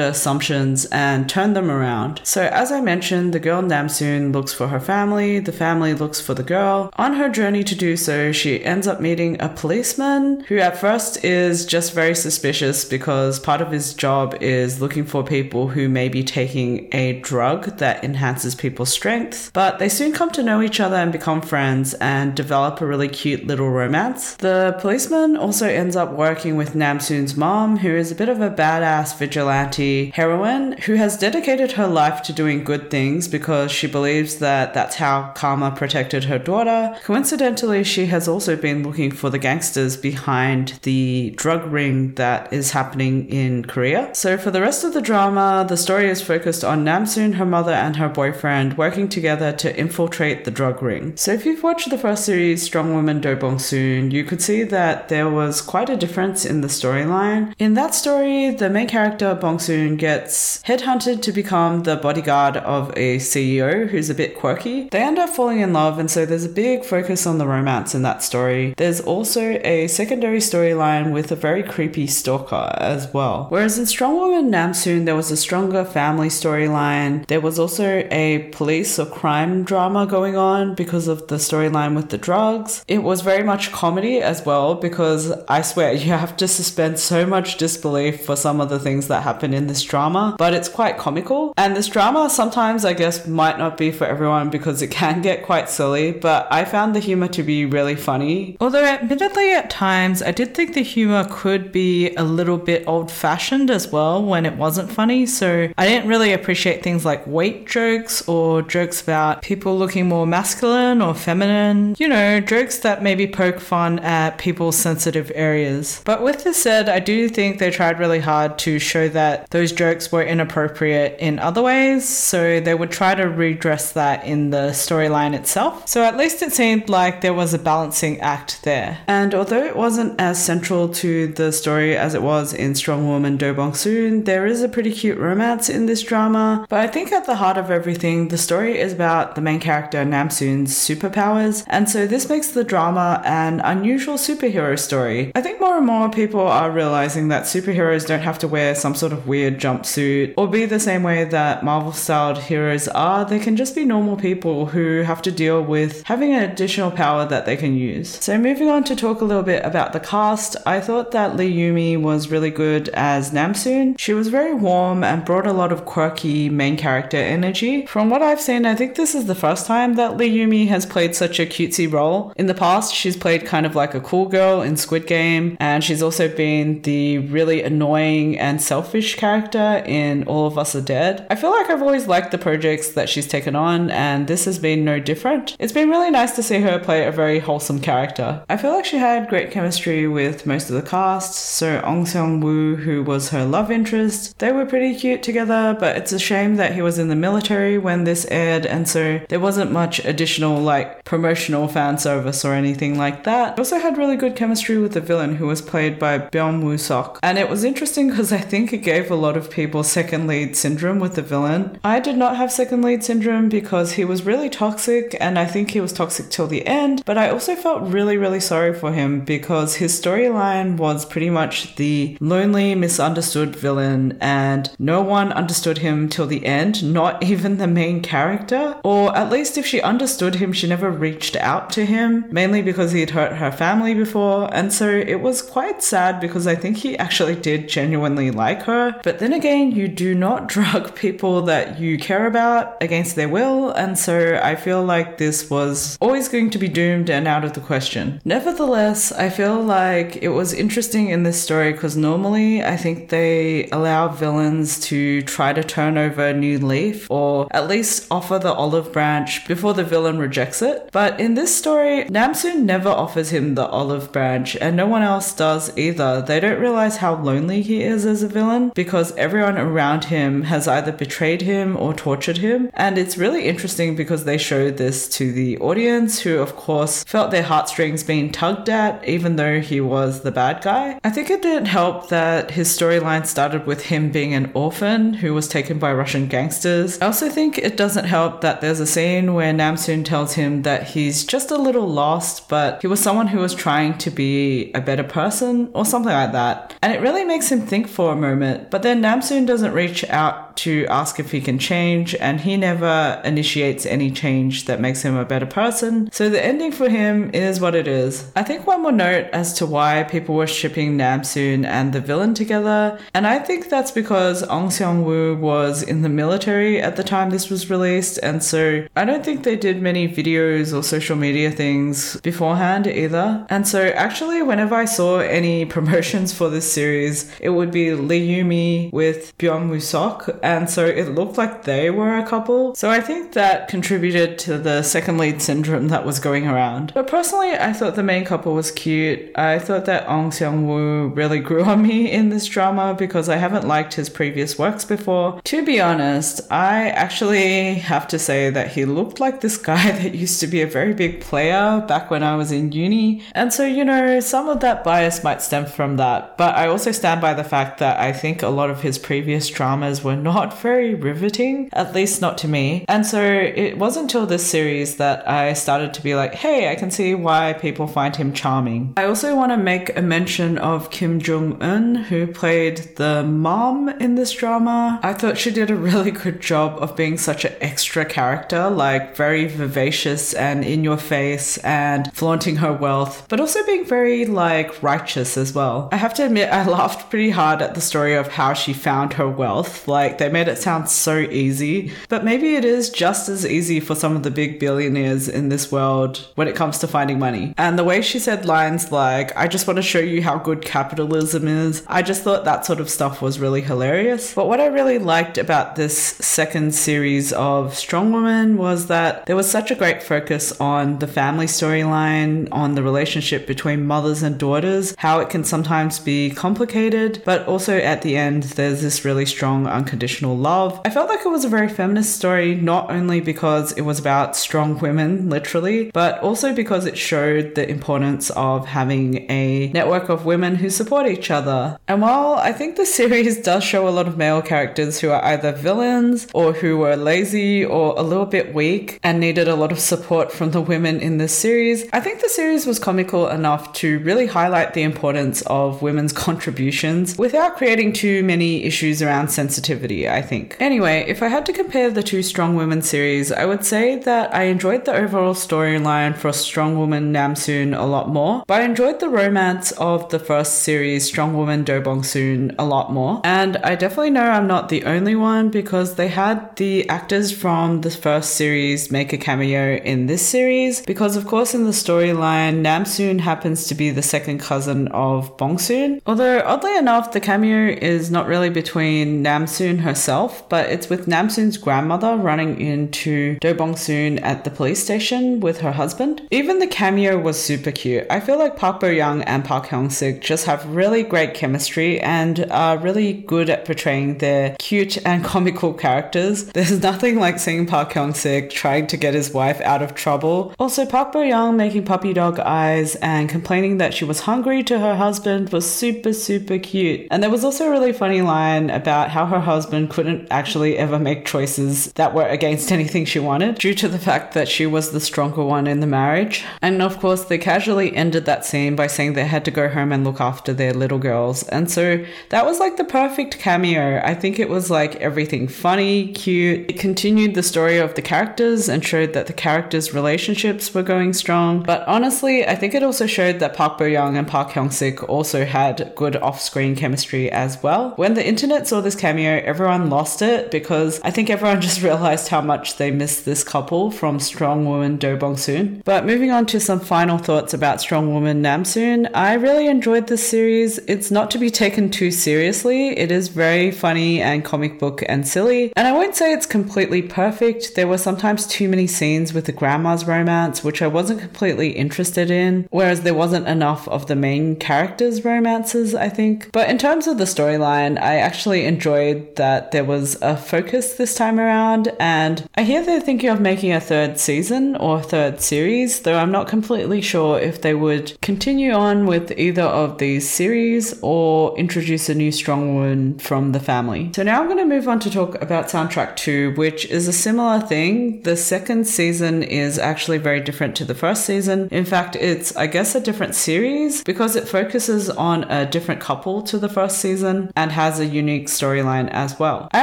assumptions and turn them around. So as I mentioned, the girl Nam Soon looks for her family, the family looks for the girl. On her journey to do so, she ends up meeting a policeman who at first is just very suspicious because part of his job is looking for people who may be taking a drug that enhances people's strength, but they soon come to know each other and become friends and develop a really cute little romance. The policeman also ends up working with Nam Soon's mom, who is a bit of a badass vigilante heroine who has dedicated her life to doing good things because she believes that that's how karma protected her daughter. Coincidentally, she has also been looking for the gangsters behind the drug ring that is happening in Korea. So for the rest of the drama, the story is focused on Nam Soon, her mother, and her boyfriend working together to infiltrate the drug ring. So if you've watched the first series, Strong Woman Do Bong Soon, you could see that there was quite a difference in the storyline. In that story, the main character Bong Soon gets headhunted to become the bodyguard of a C E O who's a bit quirky. They end up falling in love, and so there's a big focus on the romance in that story. There's also a secondary storyline with a very creepy stalker as well. Whereas in Strong Woman Nam Soon, there was a stronger family storyline. There was also a police or crime drama going on because of the storyline with the drugs. It was very much comedy as well because I swear you have to suspend so much disbelief for some of the things that happen in this drama, but it's quite comical. And this drama sometimes, I guess, might not be for everyone because it can get quite silly, but I found the humor to be really funny. Although admittedly at times, I did think the humor could be a little bit old-fashioned as well when it wasn't funny, so I didn't really appreciate things like weight jokes or jokes about people looking more masculine or feminine, you know, jokes that maybe poke fun at people's sensitive areas. But with this said, I do think they tried really hard to show that those jokes were inappropriate in other ways, so they would try to redress that in the storyline itself. So at least it seemed like there was a balancing act there. And although it wasn't as central to the story as it was in Strong Woman Do Bong Soon, there is a pretty cute romance in this drama. But I think at the heart of everything, the story is about the main character Nam Soon's superpowers, and so this makes the drama an unusual superhero story. I think more and more people are realizing that superheroes don't have have to wear some sort of weird jumpsuit or be the same way that Marvel styled heroes are. They can just be normal people who have to deal with having an additional power that they can use. So moving on to talk a little bit about the cast, I thought that Lee Yoo-mi was really good as Nam Soon. She was very warm and brought a lot of quirky main character energy. From what I've seen, I think this is the first time that Lee Yoo-mi has played such a cutesy role. In the past, she's played kind of like a cool girl in Squid Game, and she's also been the really annoying and selfish character in All of Us Are Dead. I feel like I've always liked the projects that she's taken on, and this has been no different. It's been really nice to see her play a very wholesome character. I feel like she had great chemistry with most of the cast, so Ong Seong-wu, who was her love interest, they were pretty cute together, but it's a shame that he was in the military when this aired, and so there wasn't much additional like promotional fan service or anything like that. I also had really good chemistry with the villain, who was played by Byung Woo-seok, and it was interesting because I think it gave a lot of people second lead syndrome with the villain. I did not have second lead syndrome because he was really toxic, and I think he was toxic till the end, but I also felt really really sorry for him because his storyline was pretty much the lonely misunderstood villain, and no one understood him till the end, not even the main character, or at least if she understood him she never reached out to him, mainly because he had hurt her family before, and so it was quite sad because I think he actually did genuinely like her. But then again, you do not drug people that you care about against their will, and so I feel like this was always going to be doomed and out of the question. Nevertheless, I feel like it was interesting in this story because normally I think they allow villains to try to turn over a new leaf or at least offer the olive branch before the villain rejects it. But in this story, Nam Soon never offers him the olive branch, and no one else does either. They don't realize how lonely he is as a villain because everyone around him has either betrayed him or tortured him, and it's really interesting because they showed this to the audience, who of course felt their heartstrings being tugged at even though he was the bad guy. I think it didn't help that his storyline started with him being an orphan who was taken by Russian gangsters. I also think it doesn't help that there's a scene where Nam Soon tells him that he's just a little lost, but he was someone who was trying to be a better person or something like that, and it really makes him think for a moment. But then Nam Soon doesn't reach out to ask if he can change, and he never initiates any change that makes him a better person, so the ending for him is what it is. I think one more note as to why people were shipping Nam Soon and the villain together, and I think that's because Ong Seong-wu was in the military at the time this was released, and so I don't think they did many videos or social media things beforehand either, and so actually whenever I saw any promotions for this series it would be Lee Yoo-mi with Byung Woo-seok, and so it looked like they were a couple, so I think that contributed to the second lead syndrome that was going around. But personally I thought the main couple was cute. I thought that Ong Seong-woo really grew on me in this drama because I haven't liked his previous works before. To be honest, I actually have to say that he looked like this guy that used to be a very big player back when I was in uni, and so you know some of that bias might stem from that, but I also stand by the fact that I think a lot of his previous dramas were not very riveting, at least not to me, and so it wasn't until this series that I started to be like, hey, I can see why people find him charming. I also want to make a mention of Kim Jung-un, who played the mom in this drama. I thought she did a really good job of being such an extra character, like very vivacious and in your face and flaunting her wealth, but also being very like righteous as well. I have to admit I laughed pretty hard at the story of how she found her wealth. Like they made it sound so easy, but maybe it is just as easy for some of the big billionaires in this world when it comes to finding money. And the way she said lines like, I just want to show you how good capitalism is, I just thought that sort of stuff was really hilarious. But what I really liked about this second series of Strong Woman was that there was such a great focus on the family storyline, on the relationship between mothers and daughters, how it can sometimes be complicated, but also at the end there's this really strong unconditional love. I felt like it was a very feminist story, not only because it was about strong women literally, but also because it showed the importance of having a network of women who support each other. And while I think the series does show a lot of male characters who are either villains or who were lazy or a little bit weak and needed a lot of support from the women in this series, I think the series was comical enough to really highlight the importance of women's contributions without creating too many issues around sensitivity. movie, I think. Anyway, if I had to compare the two Strong Woman series, I would say that I enjoyed the overall storyline for Strong Woman Nam Soon a lot more, but I enjoyed the romance of the first series, Strong Woman Do Bong Soon, a lot more. And I definitely know I'm not the only one, because they had the actors from the first series make a cameo in this series, because of course in the storyline, Nam Soon happens to be the second cousin of Bong Soon. Although oddly enough, the cameo is not really between Nam Soon herself, but it's with Nam Soon's grandmother running into Do Bong Soon at the police station with her husband. Even the cameo was super cute. I feel like Park Bo-young and Park Hyung-sik just have really great chemistry and are really good at portraying their cute and comical characters. There's nothing like seeing Park Hyung-sik trying to get his wife out of trouble. Also, Park Bo-young making puppy dog eyes and complaining that she was hungry to her husband was super, super cute. And there was also a really funny line about how her husband couldn't actually ever make choices that were against anything she wanted due to the fact that she was the stronger one in the marriage. And of course, they casually ended that scene by saying they had to go home and look after their little girls. And so that was like the perfect cameo. I think it was like everything funny, cute. It continued the story of the characters and showed that the characters' relationships were going strong. But honestly, I think it also showed that Park Bo-young and Park Hyung-sik also had good off-screen chemistry as well. When the internet saw this cameo, everyone lost it, because I think everyone just realized how much they missed this couple from Strong Woman Do Bong Soon. But moving on to some final thoughts about Strong Woman Nam Soon, I really enjoyed this series. It's not to be taken too seriously. It is very funny and comic book and silly, and I won't say it's completely perfect. There were sometimes too many scenes with the grandma's romance, which I wasn't completely interested in, whereas there wasn't enough of the main characters' romances, I think. But in terms of the storyline, I actually enjoyed that there was a focus this time around, and I hear they're thinking of making a third season or third series, though I'm not completely sure if they would continue on with either of these series or introduce a new strong woman from the family. So now I'm going to move on to talk about Soundtrack two, which is a similar thing. The second season is actually very different to the first season. In fact, it's, I guess, a different series because it focuses on a different couple to the first season and has a unique storyline as well. I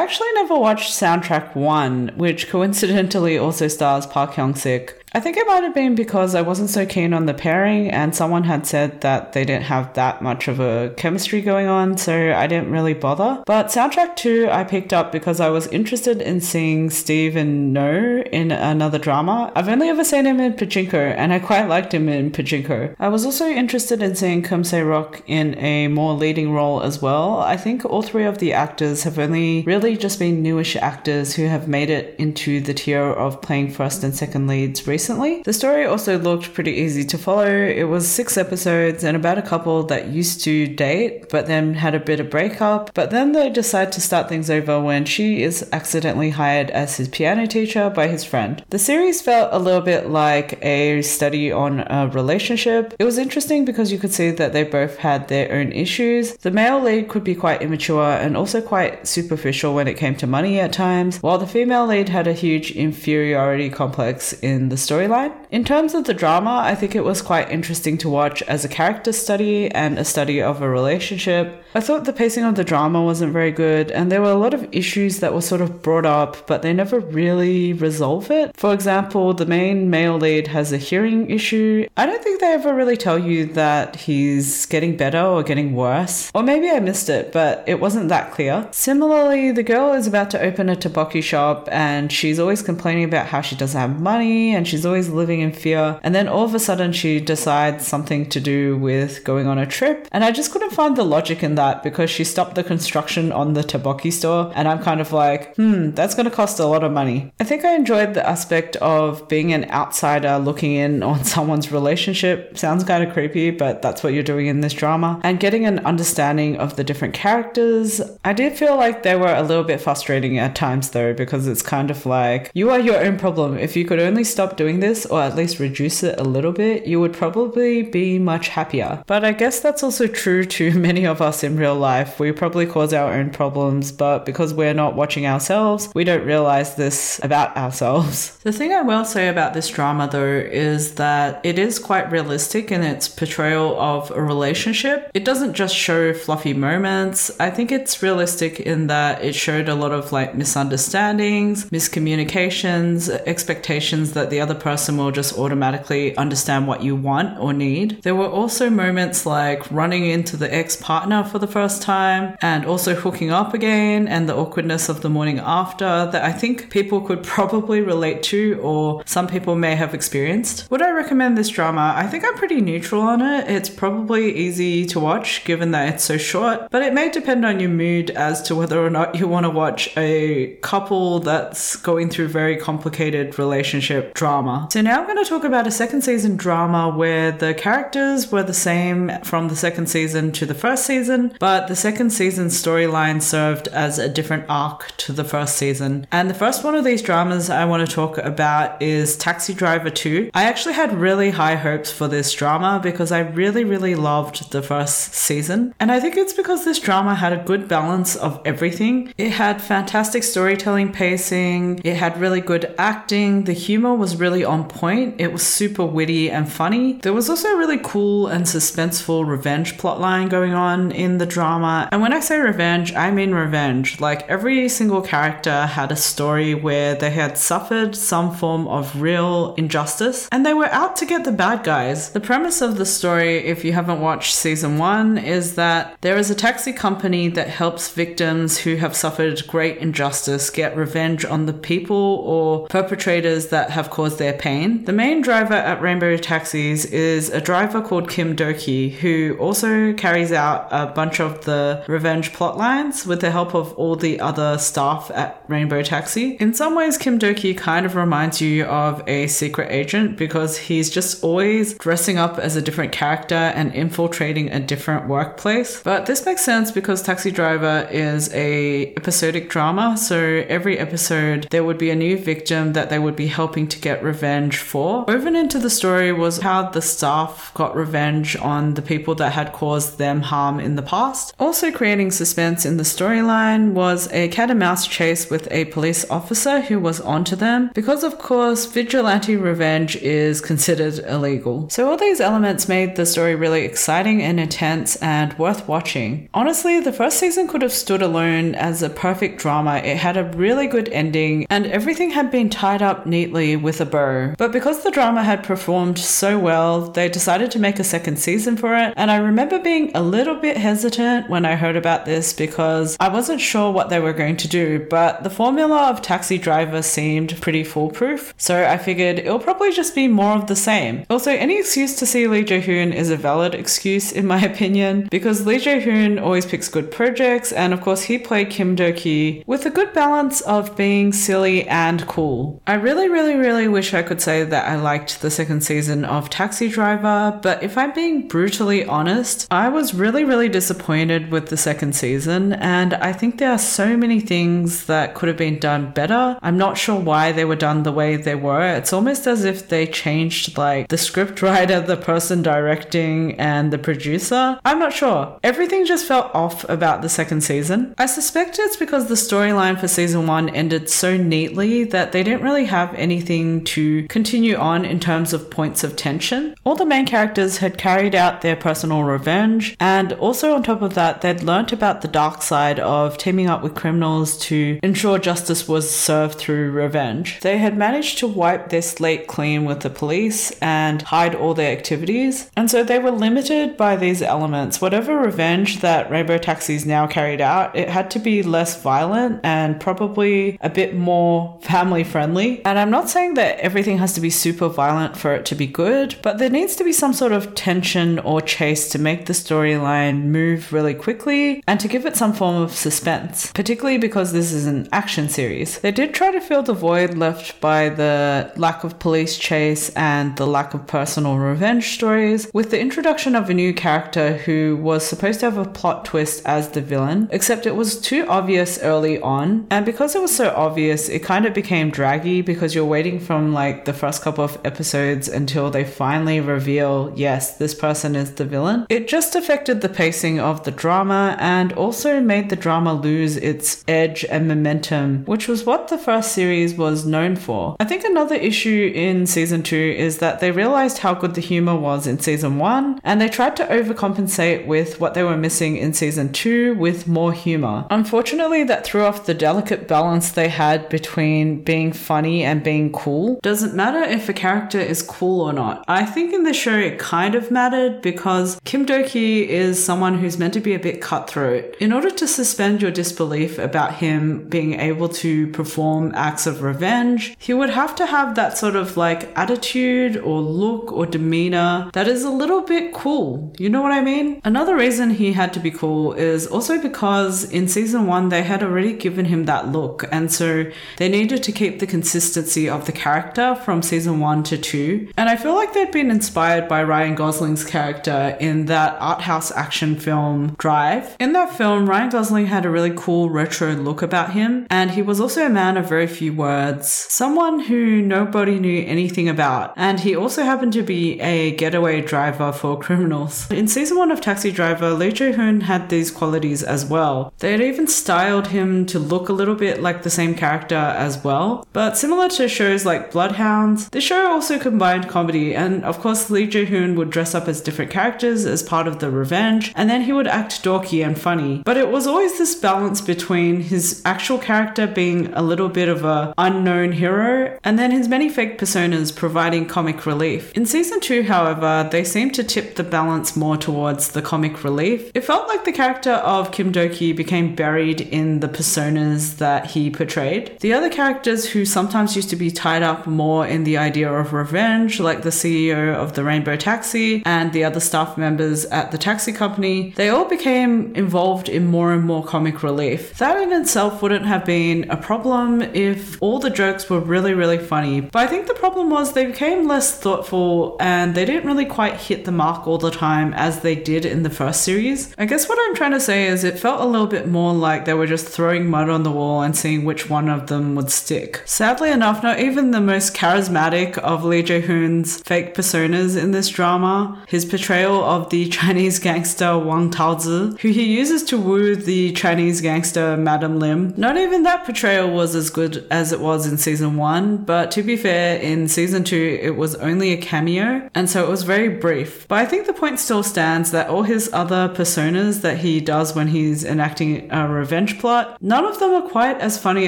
actually never watched Soundtrack one, which coincidentally also stars Park Hyung-sik. I think it might have been because I wasn't so keen on the pairing, and someone had said that they didn't have that much of a chemistry going on, so I didn't really bother. But Soundtrack two I picked up because I was interested in seeing Steve and No in another drama. I've only ever seen him in Pachinko, and I quite liked him in Pachinko. I was also interested in seeing Kim Sae-ron in a more leading role as well. I think all three of the actors have only really just been newish actors who have made it into the tier of playing first and second leads recently. Recently. The story also looked pretty easy to follow. It was six episodes and about a couple that used to date but then had a bit of breakup, but then they decide to start things over when she is accidentally hired as his piano teacher by his friend. The series felt a little bit like a study on a relationship. It was interesting because you could see that they both had their own issues. The male lead could be quite immature and also quite superficial when it came to money at times, while the female lead had a huge inferiority complex in the story. Storyline. In terms of the drama, I think it was quite interesting to watch as a character study and a study of a relationship. I thought the pacing of the drama wasn't very good, and there were a lot of issues that were sort of brought up, but they never really resolve it. For example, the main male lead has a hearing issue. I don't think they ever really tell you that he's getting better or getting worse, or maybe I missed it, but it wasn't that clear. Similarly, the girl is about to open a tteokbokki shop, and she's always complaining about how she doesn't have money, and she's always living in fear, and then all of a sudden she decides something to do with going on a trip, and I just couldn't find the logic in that because she stopped the construction on the tteokbokki store, and I'm kind of like, hmm that's going to cost a lot of money. I think I enjoyed the aspect of being an outsider looking in on someone's relationship. Sounds kind of creepy, but that's what you're doing in this drama, and getting an understanding of the different characters. I did feel like they were a little bit frustrating at times though, because it's kind of like, you are your own problem. If you could only stop doing doing this, or at least reduce it a little bit, you would probably be much happier. But I guess that's also true to many of us in real life. We probably cause our own problems, but because we're not watching ourselves, we don't realize this about ourselves. The thing I will say about this drama though is that it is quite realistic in its portrayal of a relationship. It doesn't just show fluffy moments. I think it's realistic in that it showed a lot of like misunderstandings, miscommunications, expectations that the other person will just automatically understand what you want or need. There were also moments like running into the ex-partner for the first time and also hooking up again, and the awkwardness of the morning after that I think people could probably relate to, or some people may have experienced. Would I recommend this drama? I think I'm pretty neutral on it. It's probably easy to watch given that it's so short, but it may depend on your mood as to whether or not you want to watch a couple that's going through very complicated relationship drama. So now I'm going to talk about a second season drama where the characters were the same from the second season to the first season, but the second season storyline served as a different arc to the first season. And the first one of these dramas I want to talk about is Taxi Driver two. I actually had really high hopes for this drama because I really, really loved the first season. And I think it's because this drama had a good balance of everything. It had fantastic storytelling pacing. It had really good acting. The humor was really on point. It was super witty and funny. There was also a really cool and suspenseful revenge plotline going on in the drama. And when I say revenge, I mean revenge. Like every single character had a story where they had suffered some form of real injustice and they were out to get the bad guys. The premise of the story, if you haven't watched season one, is that there is a taxi company that helps victims who have suffered great injustice get revenge on the people or perpetrators that have caused their pain. The main driver at Rainbow Taxis is a driver called Kim Do-ki, who also carries out a bunch of the revenge plot lines with the help of all the other staff at Rainbow Taxi. In some ways, Kim Do-ki kind of reminds you of a secret agent because he's just always dressing up as a different character and infiltrating a different workplace. But this makes sense because Taxi Driver is a episodic drama, so every episode there would be a new victim that they would be helping to get revenge for. Woven into the story was how the staff got revenge on the people that had caused them harm in the past. Also creating suspense in the storyline was a cat and mouse chase with a police officer who was onto them, because of course vigilante revenge is considered illegal. So all these elements made the story really exciting and intense and worth watching. Honestly, the first season could have stood alone as a perfect drama. It had a really good ending and everything had been tied up neatly with a bow. But because the drama had performed so well, they decided to make a second season for it, and I remember being a little bit hesitant when I heard about this because I wasn't sure what they were going to do, but the formula of Taxi Driver seemed pretty foolproof, so I figured it'll probably just be more of the same. Also, any excuse to see Lee Je-hoon is a valid excuse in my opinion, because Lee Je-hoon always picks good projects, and of course he played Kim Do-ki with a good balance of being silly and cool. I really, really, really wish I could say that I liked the second season of Taxi Driver, but if I'm being brutally honest, I was really, really disappointed with the second season, and I think there are so many things that could have been done better. I'm not sure why they were done the way they were. It's almost as if they changed like the script writer, the person directing, and the producer. I'm not sure. Everything just felt off about the second season. I suspect it's because the storyline for season one ended so neatly that they didn't really have anything to continue on in terms of points of tension. All the main characters had carried out their personal revenge, and also on top of that they'd learnt about the dark side of teaming up with criminals to ensure justice was served through revenge. They had managed to wipe their slate clean with the police and hide all their activities, and so they were limited by these elements. Whatever revenge that Rainbow Taxis now carried out, it had to be less violent and probably a bit more family friendly. And I'm not saying that everything has to be super violent for it to be good, but there needs to be some sort of tension or chase to make the storyline move really quickly and to give it some form of suspense, particularly because this is an action series. They did try to fill the void left by the lack of police chase and the lack of personal revenge stories with the introduction of a new character who was supposed to have a plot twist as the villain, except it was too obvious early on, and because it was so obvious it kind of became draggy because you're waiting from like the first couple of episodes until they finally reveal, yes, this person is the villain. It just affected the pacing of the drama and also made the drama lose its edge and momentum, which was what the first series was known for. I think another issue in season two is that they realized how good the humor was in season one, and they tried to overcompensate with what they were missing in season two with more humor. Unfortunately, that threw off the delicate balance they had between being funny and being cool. Doesn't matter if a character is cool or not. I think in this show it kind of mattered because Kim Do-ki is someone who's meant to be a bit cutthroat. In order to suspend your disbelief about him being able to perform acts of revenge, he would have to have that sort of like attitude or look or demeanor that is a little bit cool. You know what I mean? Another reason he had to be cool is also because in season one they had already given him that look, and so they needed to keep the consistency of the character from season one to two. And I feel like they'd been inspired by Ryan Gosling's character in that art house action film Drive. In that film, Ryan Gosling had a really cool retro look about him, and he was also a man of very few words, someone who nobody knew anything about, and he also happened to be a getaway driver for criminals. In season one of Taxi Driver, Lee Je-hoon had these qualities as well. They had even styled him to look a little bit like the same character as well, but similar to shows like Bloodhounds, the show also combined comedy, and of course Lee Je-hoon would dress up as different characters as part of the revenge, and then he would act dorky and funny. But it was always this balance between his actual character being a little bit of a unknown hero and then his many fake personas providing comic relief. In season two, however, they seemed to tip the balance more towards the comic relief. It felt like the character of Kim Do-ki became buried in the personas that he portrayed. The other characters who sometimes used to be tied up more in the idea of revenge, like the C E O of the Rainbow Taxi and the other staff members at the taxi company, they all became involved in more and more comic relief. That in itself wouldn't have been a problem if all the jokes were really, really funny, but I think the problem was they became less thoughtful and they didn't really quite hit the mark all the time as they did in the first series. I guess what I'm trying to say is it felt a little bit more like they were just throwing mud on the wall and seeing which one of them would stick. Sadly enough, not even the most charismatic of Lee Jae-hoon's fake personas in this drama, his portrayal of the Chinese gangster Wang Taozi, who he uses to woo the Chinese gangster Madam Lim, not even that portrayal was as good as it was in season one, but to be fair, in season two it was only a cameo, and so it was very brief. But I think the point still stands that all his other personas that he does when he's enacting a revenge plot, none of them are quite as funny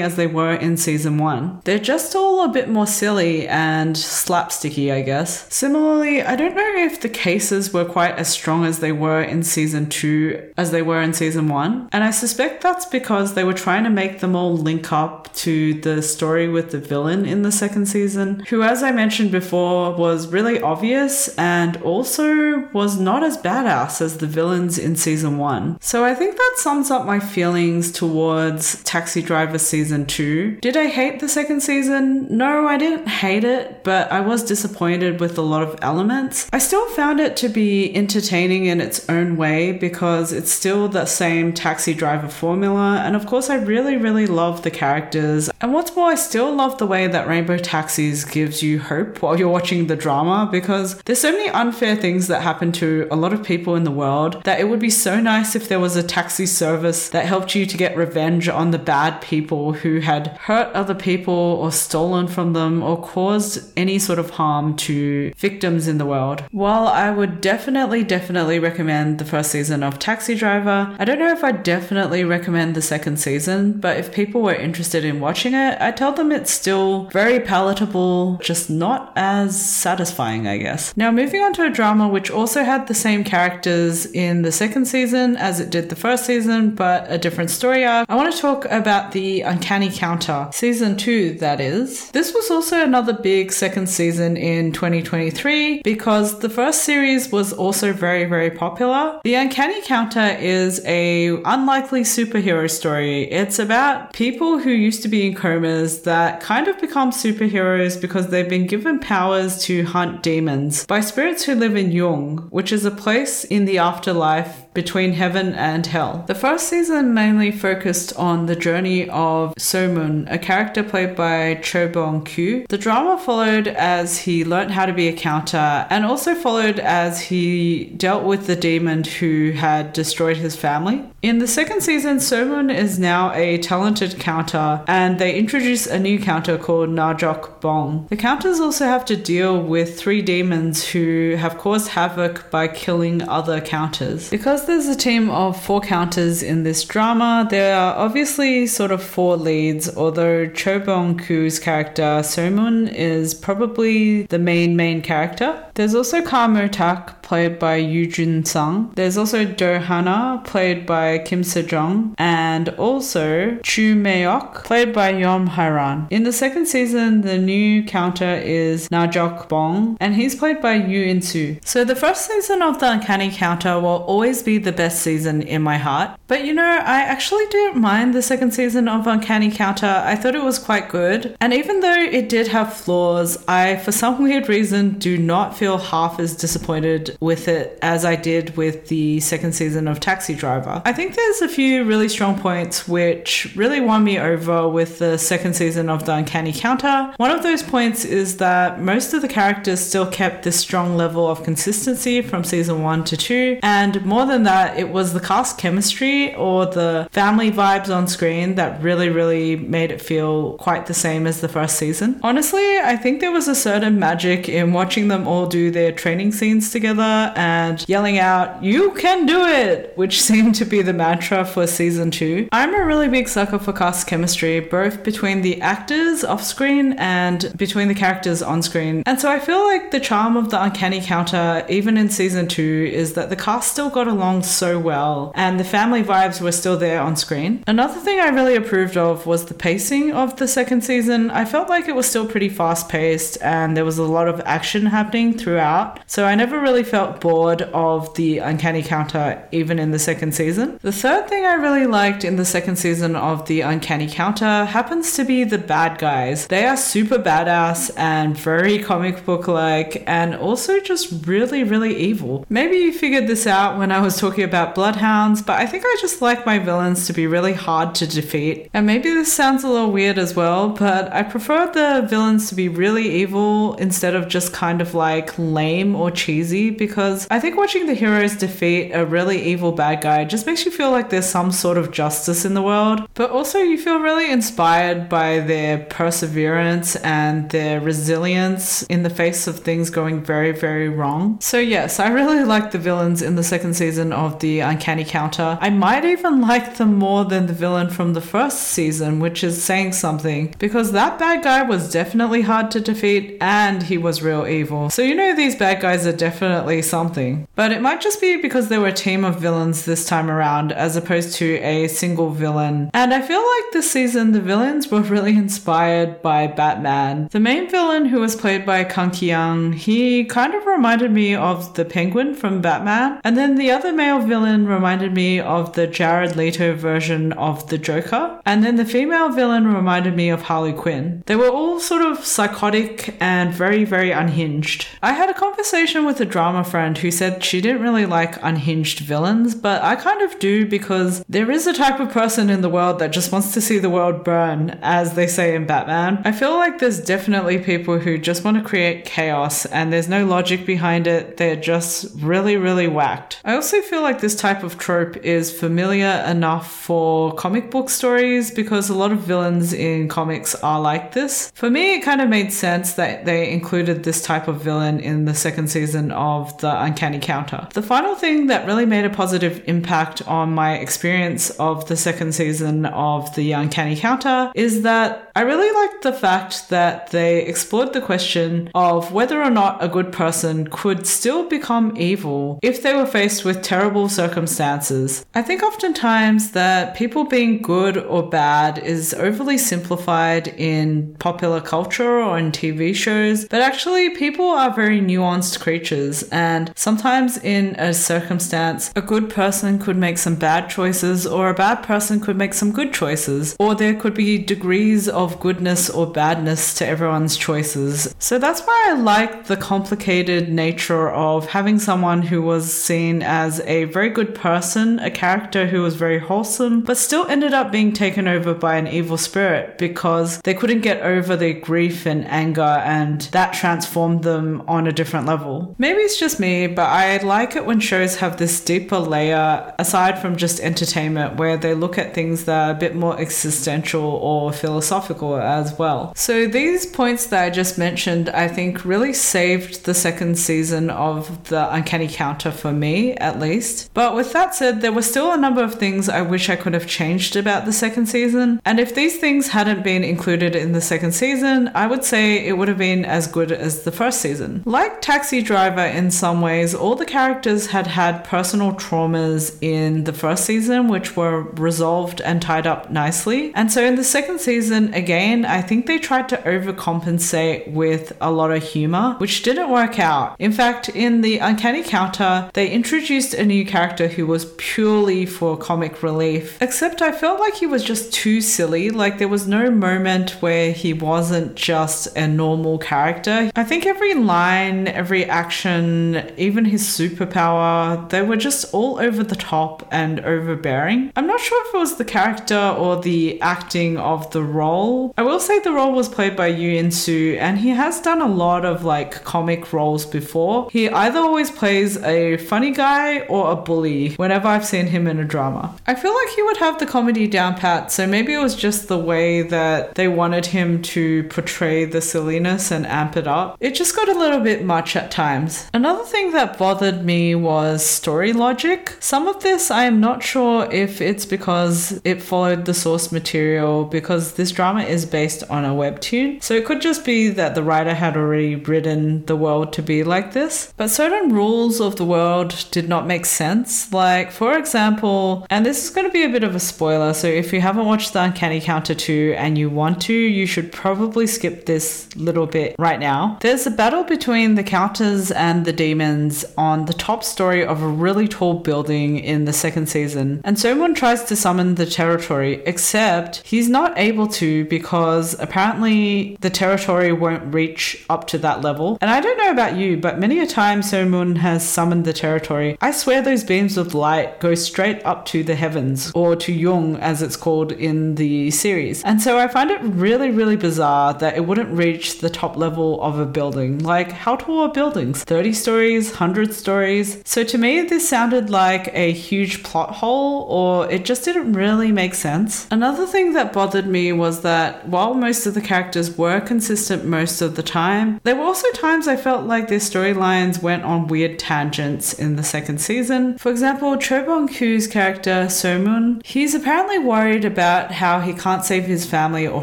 as they were in season one. They're just all a bit more silly and slapsticky, I guess. Similarly, I don't know if the cases were quite as strong as they were in season two as they were in season one, and I suspect that's because they were trying to make them all link up to the story with the villain in the second season, who, as I mentioned before, was really obvious and also was not as badass as the villains in season one. So I think that sums up my feelings towards Taxi Driver season two. Did I hate the second season? No, I didn't hate it, but I was disappointed with a lot of elements. I still found it to be entertaining in its own way because it's still the same Taxi Driver formula, and of course I really, really love the characters, and what's more, I still love the way that Rainbow Taxis gives you hope while you're watching the drama, because there's so many unfair things that happen to a lot of people in the world that it would be so nice if there was a taxi service that helped you to get revenge on the bad people who had hurt other people or stolen from them or caused any sort of harm to victims in the world. While I would definitely, definitely recommend the first season of Taxi Driver, I don't know if I definitely recommend the second season, but if people were interested in watching it, I tell them it's still very palatable, just not as satisfying, I guess. Now moving on to a drama which also had the same characters in the second season as it did the first season, but a different story arc, I want to talk about The Uncanny Counter, season two that is. This was also another big second season in twenty twenty-three because the first series was also very, very popular. The Uncanny Counter is a unlikely superhero story. It's about people who used to be in comas that kind of become superheroes because they've been given powers to hunt demons by spirits who live in Jung, which is a place in the afterlife Between Heaven and Hell. The first season mainly focused on the journey of So-min, a character played by Cho Bong-kyu. The drama followed as he learned how to be a counter, and also followed as he dealt with the demon who had destroyed his family. In the second season, So-min is now a talented counter, and they introduce a new counter called Na-jok Bong. The counters also have to deal with three demons who have caused havoc by killing other counters. Because there's a team of four counters in this drama, there are obviously sort of four leads, although Cho Bong-ku's character So-min is probably the main main character. There's also Kamo Tak, played by Yoo Jun-sang. There's also Do-hana, played by Kim Sae-ron, and also Chu Mei-ok, played by Yom Hai-ran. In the second season, the new counter is Na-jok Bong, and he's played by Yoo In-soo. So the first season of The Uncanny Counter will always be the best season in my heart. But you know, I actually didn't mind the second season of Uncanny Counter. I thought it was quite good. And even though it did have flaws, I, for some weird reason, do not feel half as disappointed with it as I did with the second season of Taxi Driver. I think there's a few really strong points which really won me over with the second season of The Uncanny Counter. One of those points is that most of the characters still kept this strong level of consistency from season one to two, and more than that, it was the cast chemistry or the family vibes on screen that really, really made it feel quite the same as the first season. Honestly, I think there was a certain magic in watching them all do their training scenes together and yelling out, "You can do it!" which seemed to be the mantra for season two. I'm a really big sucker for cast chemistry, both between the actors off screen and between the characters on screen. And so I feel like the charm of The Uncanny Counter, even in season two, is that the cast still got along so well and the family vibes were still there on screen. Another thing I really approved of was the pacing of the second season. I felt like it was still pretty fast paced and there was a lot of action happening throughout, so I never really felt bored of the Uncanny Counter even in the second season. The third thing I really liked in the second season of the Uncanny Counter happens to be the bad guys. They are super badass and very comic book like and also just really really evil. Maybe you figured this out when I was talking about Bloodhounds, but I think I just like my villains to be really hard to defeat. And maybe this sounds a little weird as well, but I prefer the villains to be really evil instead of just kind of like lame or cheesy, because I think watching the heroes defeat a really evil bad guy just makes you feel like there's some sort of justice in the world, but also you feel really inspired by their perseverance and their resilience in the face of things going very, very wrong. So yes, I really like the villains in the second season of the Uncanny Counter. I might even like them more than the villain from the first season, which is saying something, because that bad guy was definitely hard to defeat and he was real evil. So you know these bad guys are definitely something. But it might just be because there were a team of villains this time around as opposed to a single villain. And I feel like this season the villains were really inspired by Batman. The main villain, who was played by Kang Ki-young, he kind of reminded me of the Penguin from Batman. And then the other male villain reminded me of the Jared Leto version of the Joker. And then the female villain reminded me of Harley Quinn. They were all sort of psychotic and very, very unhinged. I had a conversation with a drama friend who said she didn't really like unhinged villains, but I kind of do, because there is a type of person in the world that just wants to see the world burn, as they say in Batman. I feel like there's definitely people who just want to create chaos and there's no logic behind it. They're just really, really whacked. I also feel like this type of trope is familiar enough for comic book stories, because a lot of villains in comics are like this. For me, it kind of made sense that they included this type of villain in the second season of The Uncanny Counter. The final thing that really made a positive impact on my experience of the second season of The Uncanny Counter is that I really liked the fact that they explored the question of whether or not a good person could still become evil if they were faced with terrible circumstances. I think oftentimes that people being good or bad is overly simplified in popular culture or in T V shows, but actually people are very nuanced creatures, and sometimes in a circumstance a good person could make some bad choices or a bad person could make some good choices, or there could be degrees of of goodness or badness to everyone's choices. So that's why I like the complicated nature of having someone who was seen as a very good person, a character who was very wholesome, but still ended up being taken over by an evil spirit because they couldn't get over their grief and anger, and that transformed them on a different level. Maybe it's just me, but I like it when shows have this deeper layer aside from just entertainment, where they look at things that are a bit more existential or philosophical as well. So these points that I just mentioned, I think, really saved the second season of The Uncanny Counter for me, at least. But with that said, there were still a number of things I wish I could have changed about the second season. And if these things hadn't been included in the second season, I would say it would have been as good as the first season. Like Taxi Driver in some ways, all the characters had had personal traumas in the first season, which were resolved and tied up nicely. And so in the second season, again, I think they tried to overcompensate with a lot of humor, which didn't work out. In fact, in The Uncanny Counter, they introduced a new character who was purely for comic relief, except I felt like he was just too silly. Like, there was no moment where he wasn't just a normal character. I think every line, every action, even his superpower, they were just all over the top and overbearing. I'm not sure if it was the character or the acting of the role. I will say the role was played by Yoo In-soo, and he has done a lot of like comic roles before. He either always plays a funny guy or a bully whenever I've seen him in a drama. I feel like he would have the comedy down pat, so maybe it was just the way that they wanted him to portray the silliness and amp it up. It just got a little bit much at times. Another thing that bothered me was story logic. Some of this I am not sure if it's because it followed the source material, because this drama is based on a webtoon, so it could just be that the writer had already written the world to be like this. But certain rules of the world did not make sense. Like, for example, and this is going to be a bit of a spoiler, so if you haven't watched The Uncanny Counter two and you want to, you should probably skip this little bit right now. There's a battle between the counters and the demons on the top story of a really tall building in the second season, and someone tries to summon the territory, except he's not able to because apparently the territory won't reach up to that level. And I don't know about you, but many a time Somun has summoned the territory, I swear those beams of light go straight up to the heavens, or to Yung as it's called in the series. And so I find it really, really bizarre that it wouldn't reach the top level of a building. Like, how tall are buildings? thirty stories? one hundred stories? So to me, this sounded like a huge plot hole, or it just didn't really make sense. Another thing that bothered me was that while most of the characters were consistent most of the time, there were also times I felt like their storylines went on weird tangents in the second season. For example, Cho Bong-kyu's character, Somun, he's apparently worried about how he can't save his family or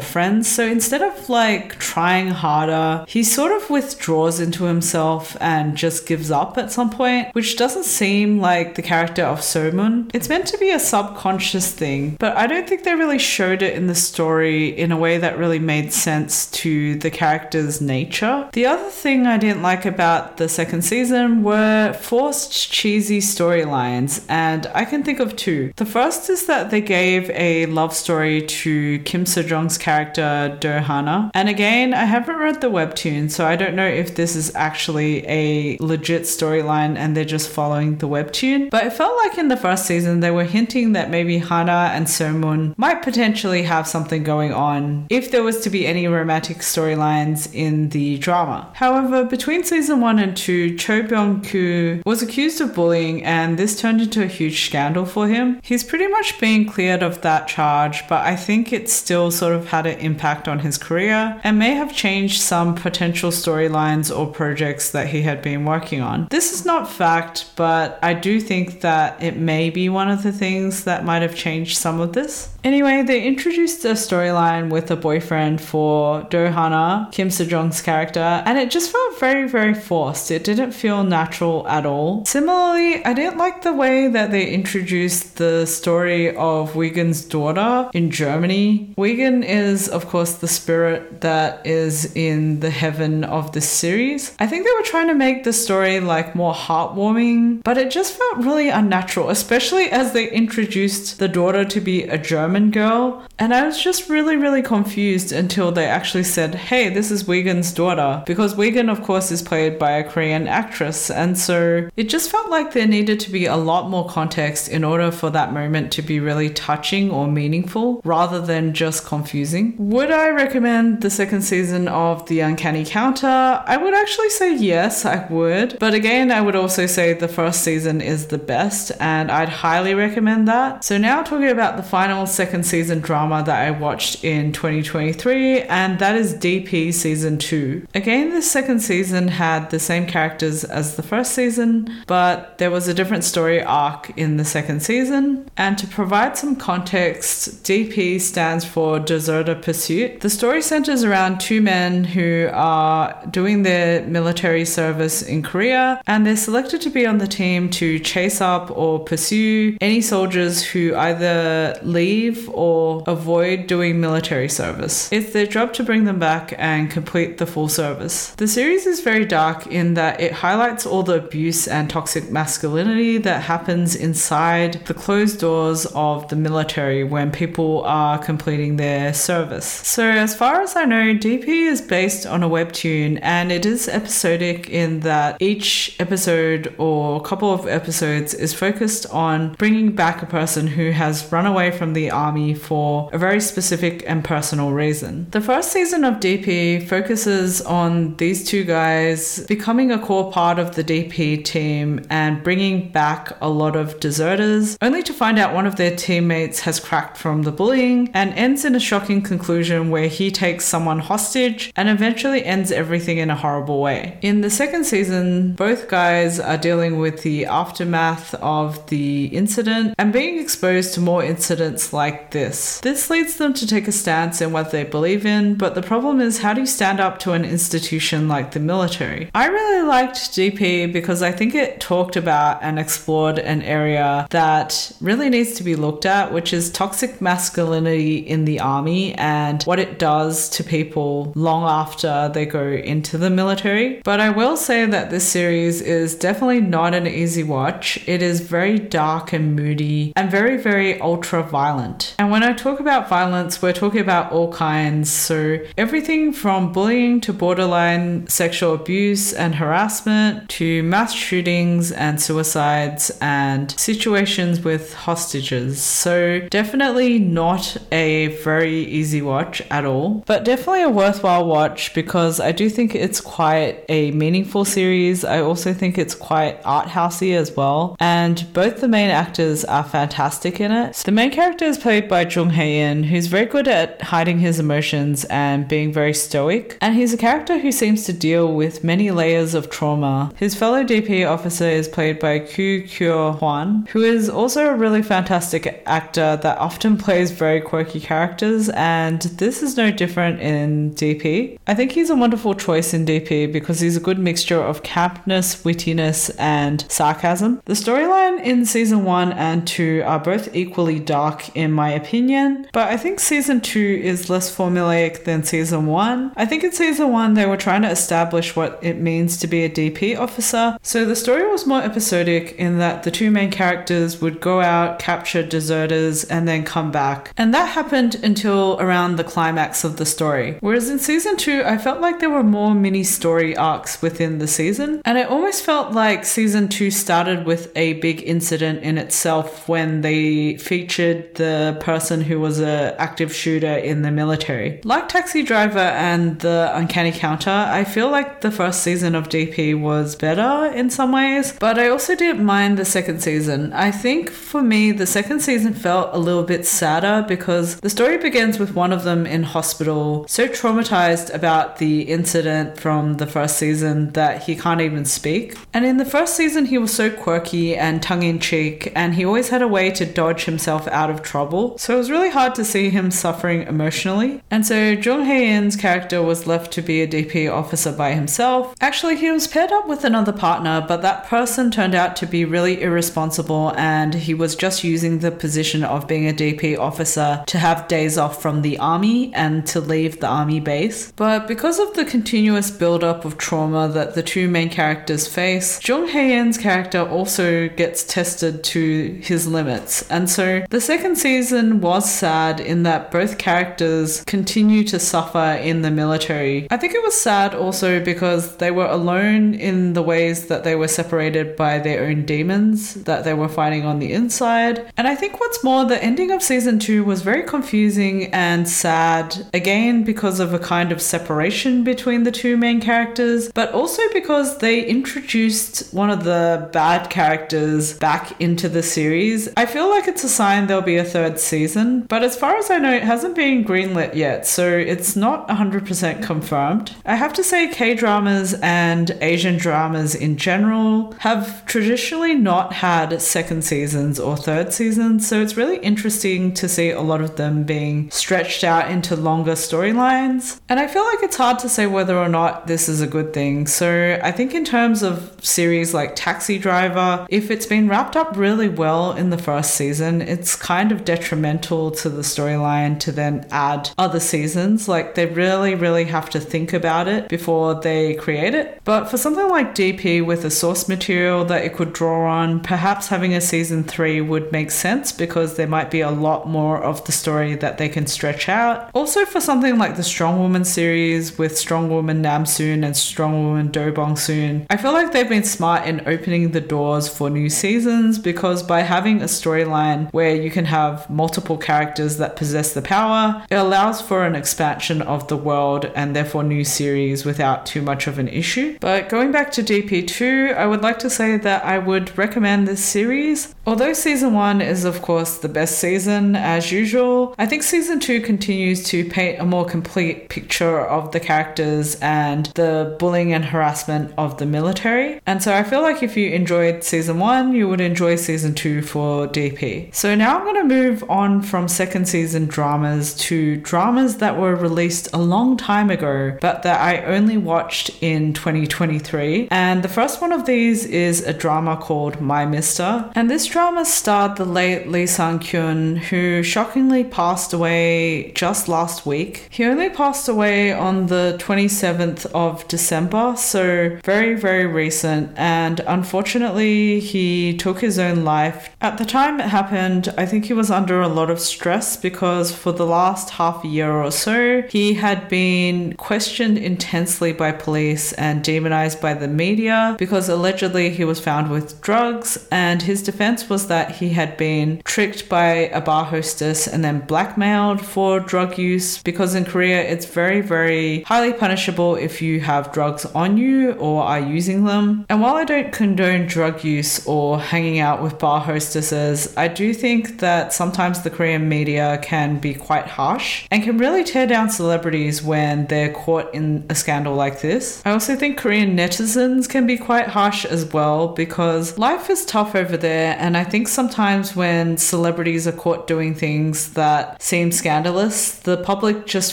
friends, so instead of like trying harder, he sort of withdraws into himself and just gives up at some point, which doesn't seem like the character of Somun. It's meant to be a subconscious thing, but I don't think they really showed it in the story in a way that really made sense to the character's nature. The other thing I didn't like about the second season were forced cheesy storylines, and I can think of two. The first is that they gave a love story to Kim Sae-ron's character Do-hana, and again, I haven't read the webtoon, so I don't know if this is actually a legit storyline and they're just following the webtoon, but it felt like in the first season they were hinting that maybe Hana and Somun might potentially have something going on if there was to be any romantic storylines in the drama. However, between season one and two, Cho Byung-kyu was accused of bullying, and this turned into a huge scandal for him. He's pretty much been cleared of that charge, but I think it still sort of had an impact on his career and may have changed some potential storylines or projects that he had been working on. This is not fact, but I do think that it may be one of the things that might have changed some of this. Anyway, they introduced a storyline with a boyfriend for Do-hana, Kim Sae-ron's character, and it just felt very, very forced. It didn't feel natural at all. Similarly, I didn't like the way that they introduced the story of Wiegand's daughter in Germany. Wiegand is, of course, the spirit that is in the heaven of the series. I think they were trying to make the story like more heartwarming, but it just felt really unnatural, especially as they introduced the daughter to be a German German girl. And I was just really, really confused until they actually said, hey, this is Wiegand's daughter. Because Wiegand, of course, is played by a Korean actress. And so it just felt like there needed to be a lot more context in order for that moment to be really touching or meaningful, rather than just confusing. Would I recommend the second season of The Uncanny Counter? I would actually say yes, I would. But again, I would also say the first season is the best, and I'd highly recommend that. So now talking about the final second season drama that I watched in twenty twenty-three, and that is D P season two. Again, this second season had the same characters as the first season, but there was a different story arc in the second season. And to provide some context, D P stands for Deserter Pursuit. The story centers around two men who are doing their military service in Korea, and they're selected to be on the team to chase up or pursue any soldiers who either leave or avoid doing military service. It's their job to bring them back and complete the full service. The series is very dark in that it highlights all the abuse and toxic masculinity that happens inside the closed doors of the military when people are completing their service. So as far as I know, D P is based on a webtoon, and it is episodic in that each episode or couple of episodes is focused on bringing back a person who has run away from the army for a very specific and personal reason. The first season of D P focuses on these two guys becoming a core part of the D P team and bringing back a lot of deserters, only to find out one of their teammates has cracked from the bullying, and ends in a shocking conclusion where he takes someone hostage and eventually ends everything in a horrible way. In the second season, both guys are dealing with the aftermath of the incident and being exposed to more incidents like this. This leads them to take a stance in what they believe in, but the problem is, how do you stand up to an institution like the military? I really liked D P because I think it talked about and explored an area that really needs to be looked at, which is toxic masculinity in the army and what it does to people long after they go into the military. But I will say that this series is definitely not an easy watch. It is very dark and moody and very, very ultra violent. And when I talk about violence, we're talking about all kinds. So everything from bullying to borderline sexual abuse and harassment to mass shootings and suicides and situations with hostages. So definitely not a very easy watch at all, but definitely a worthwhile watch because I do think it's quite a meaningful series. I also think it's quite art housey as well, and both the main actors are fantastic in it. The main character is played by Jung Hae-in, who's very good at hiding his emotions and being very stoic, and he's a character who seems to deal with many layers of trauma. His fellow D P officer is played by Kyu Kyo-hwan, who is also a really fantastic actor that often plays very quirky characters, and this is no different in D P. I think he's a wonderful choice in D P because he's a good mixture of campness, wittiness, and sarcasm. The storyline in season one and two are both equally dark in my opinion, but I think season two is less formulaic than season one. I think in season one they were trying to establish what it means to be a D P officer, so the story was more episodic in that the two main characters would go out, capture deserters, and then come back. And that happened until around the climax of the story. Whereas in season two, I felt like there were more mini story arcs within the season, and I almost felt like season two started with a big incident in itself when they featured the person who was an active shooter in the military. Like Taxi Driver and The Uncanny Counter, I feel like the first season of D P was better in some ways, but I also didn't mind the second season. I think for me, the second season felt a little bit sadder because the story begins with one of them in hospital, so traumatized about the incident from the first season that he can't even speak. And in the first season, he was so quirky and tongue-in-cheek, and he always had a way to dodge himself out of trouble, so it was really hard to see him suffering emotionally. And so Jung Hae-in's character was left to be a D P officer by himself. Actually, he was paired up with another partner, but that person turned out to be really irresponsible, and he was just using the position of being a D P officer to have days off from the army and to leave the army base. But because of the continuous build-up of trauma that the two main characters face, Jung Hae-in's character also gets tested to his limits. And so the second season reason was sad in that both characters continue to suffer in the military. I think it was sad also because they were alone in the ways that they were separated by their own demons that they were fighting on the inside. And I think what's more, the ending of season two was very confusing and sad, again because of a kind of separation between the two main characters, but also because they introduced one of the bad characters back into the series. I feel like it's a sign there'll be a third season, but as far as I know, it hasn't been greenlit yet, so it's not one hundred percent confirmed. I have to say K-dramas and Asian dramas in general have traditionally not had second seasons or third seasons, so it's really interesting to see a lot of them being stretched out into longer storylines. And I feel like it's hard to say whether or not this is a good thing. So I think in terms of series like Taxi Driver, if it's been wrapped up really well in the first season, it's kind of detrimental to the storyline to then add other seasons. Like they really, really have to think about it before they create it. But for something like D P with a source material that it could draw on, perhaps having a season three would make sense because there might be a lot more of the story that they can stretch out. Also for something like the Strong Woman series with Strong Woman Nam Soon and Strong Woman Do Bong Soon, I feel like they've been smart in opening the doors for new seasons, because by having a storyline where you can have multiple characters that possess the power, it allows for an expansion of the world and therefore new series without too much of an issue. But going back to D P two, I would like to say that I would recommend this series. Although season one is of course the best season as usual, I think season two continues to paint a more complete picture of the characters and the bullying and harassment of the military. And so I feel like if you enjoyed season one, you would enjoy season two for D P. So now I'm going to move on from second season dramas to dramas that were released a long time ago, but that I only watched in twenty twenty-three. And the first one of these is a drama called My Mister. And this drama starred the late Lee Sung-kyung, who shockingly passed away just last week. He only passed away on the twenty-seventh of December, so very, very recent. And unfortunately, he took his own life. At the time it happened, I think he was under a lot of stress because for the last half year or so, he had been questioned intensely by police and demonized by the media because allegedly he was found with drugs, and his defense was that he had been tricked by a bar hostess and then blackmailed for drug use, because in Korea it's very, very highly punishable if you have drugs on you or are using them. And while I don't condone drug use or hanging out with bar hostesses, I do think that sometimes the Korean media can be quite harsh and can really tear down celebrities when they're caught in a scandal like this. I also think Korean netizens can be quite harsh as well, because life is tough over there, and I think sometimes when celebrities are caught doing things that seem scandalous, the public just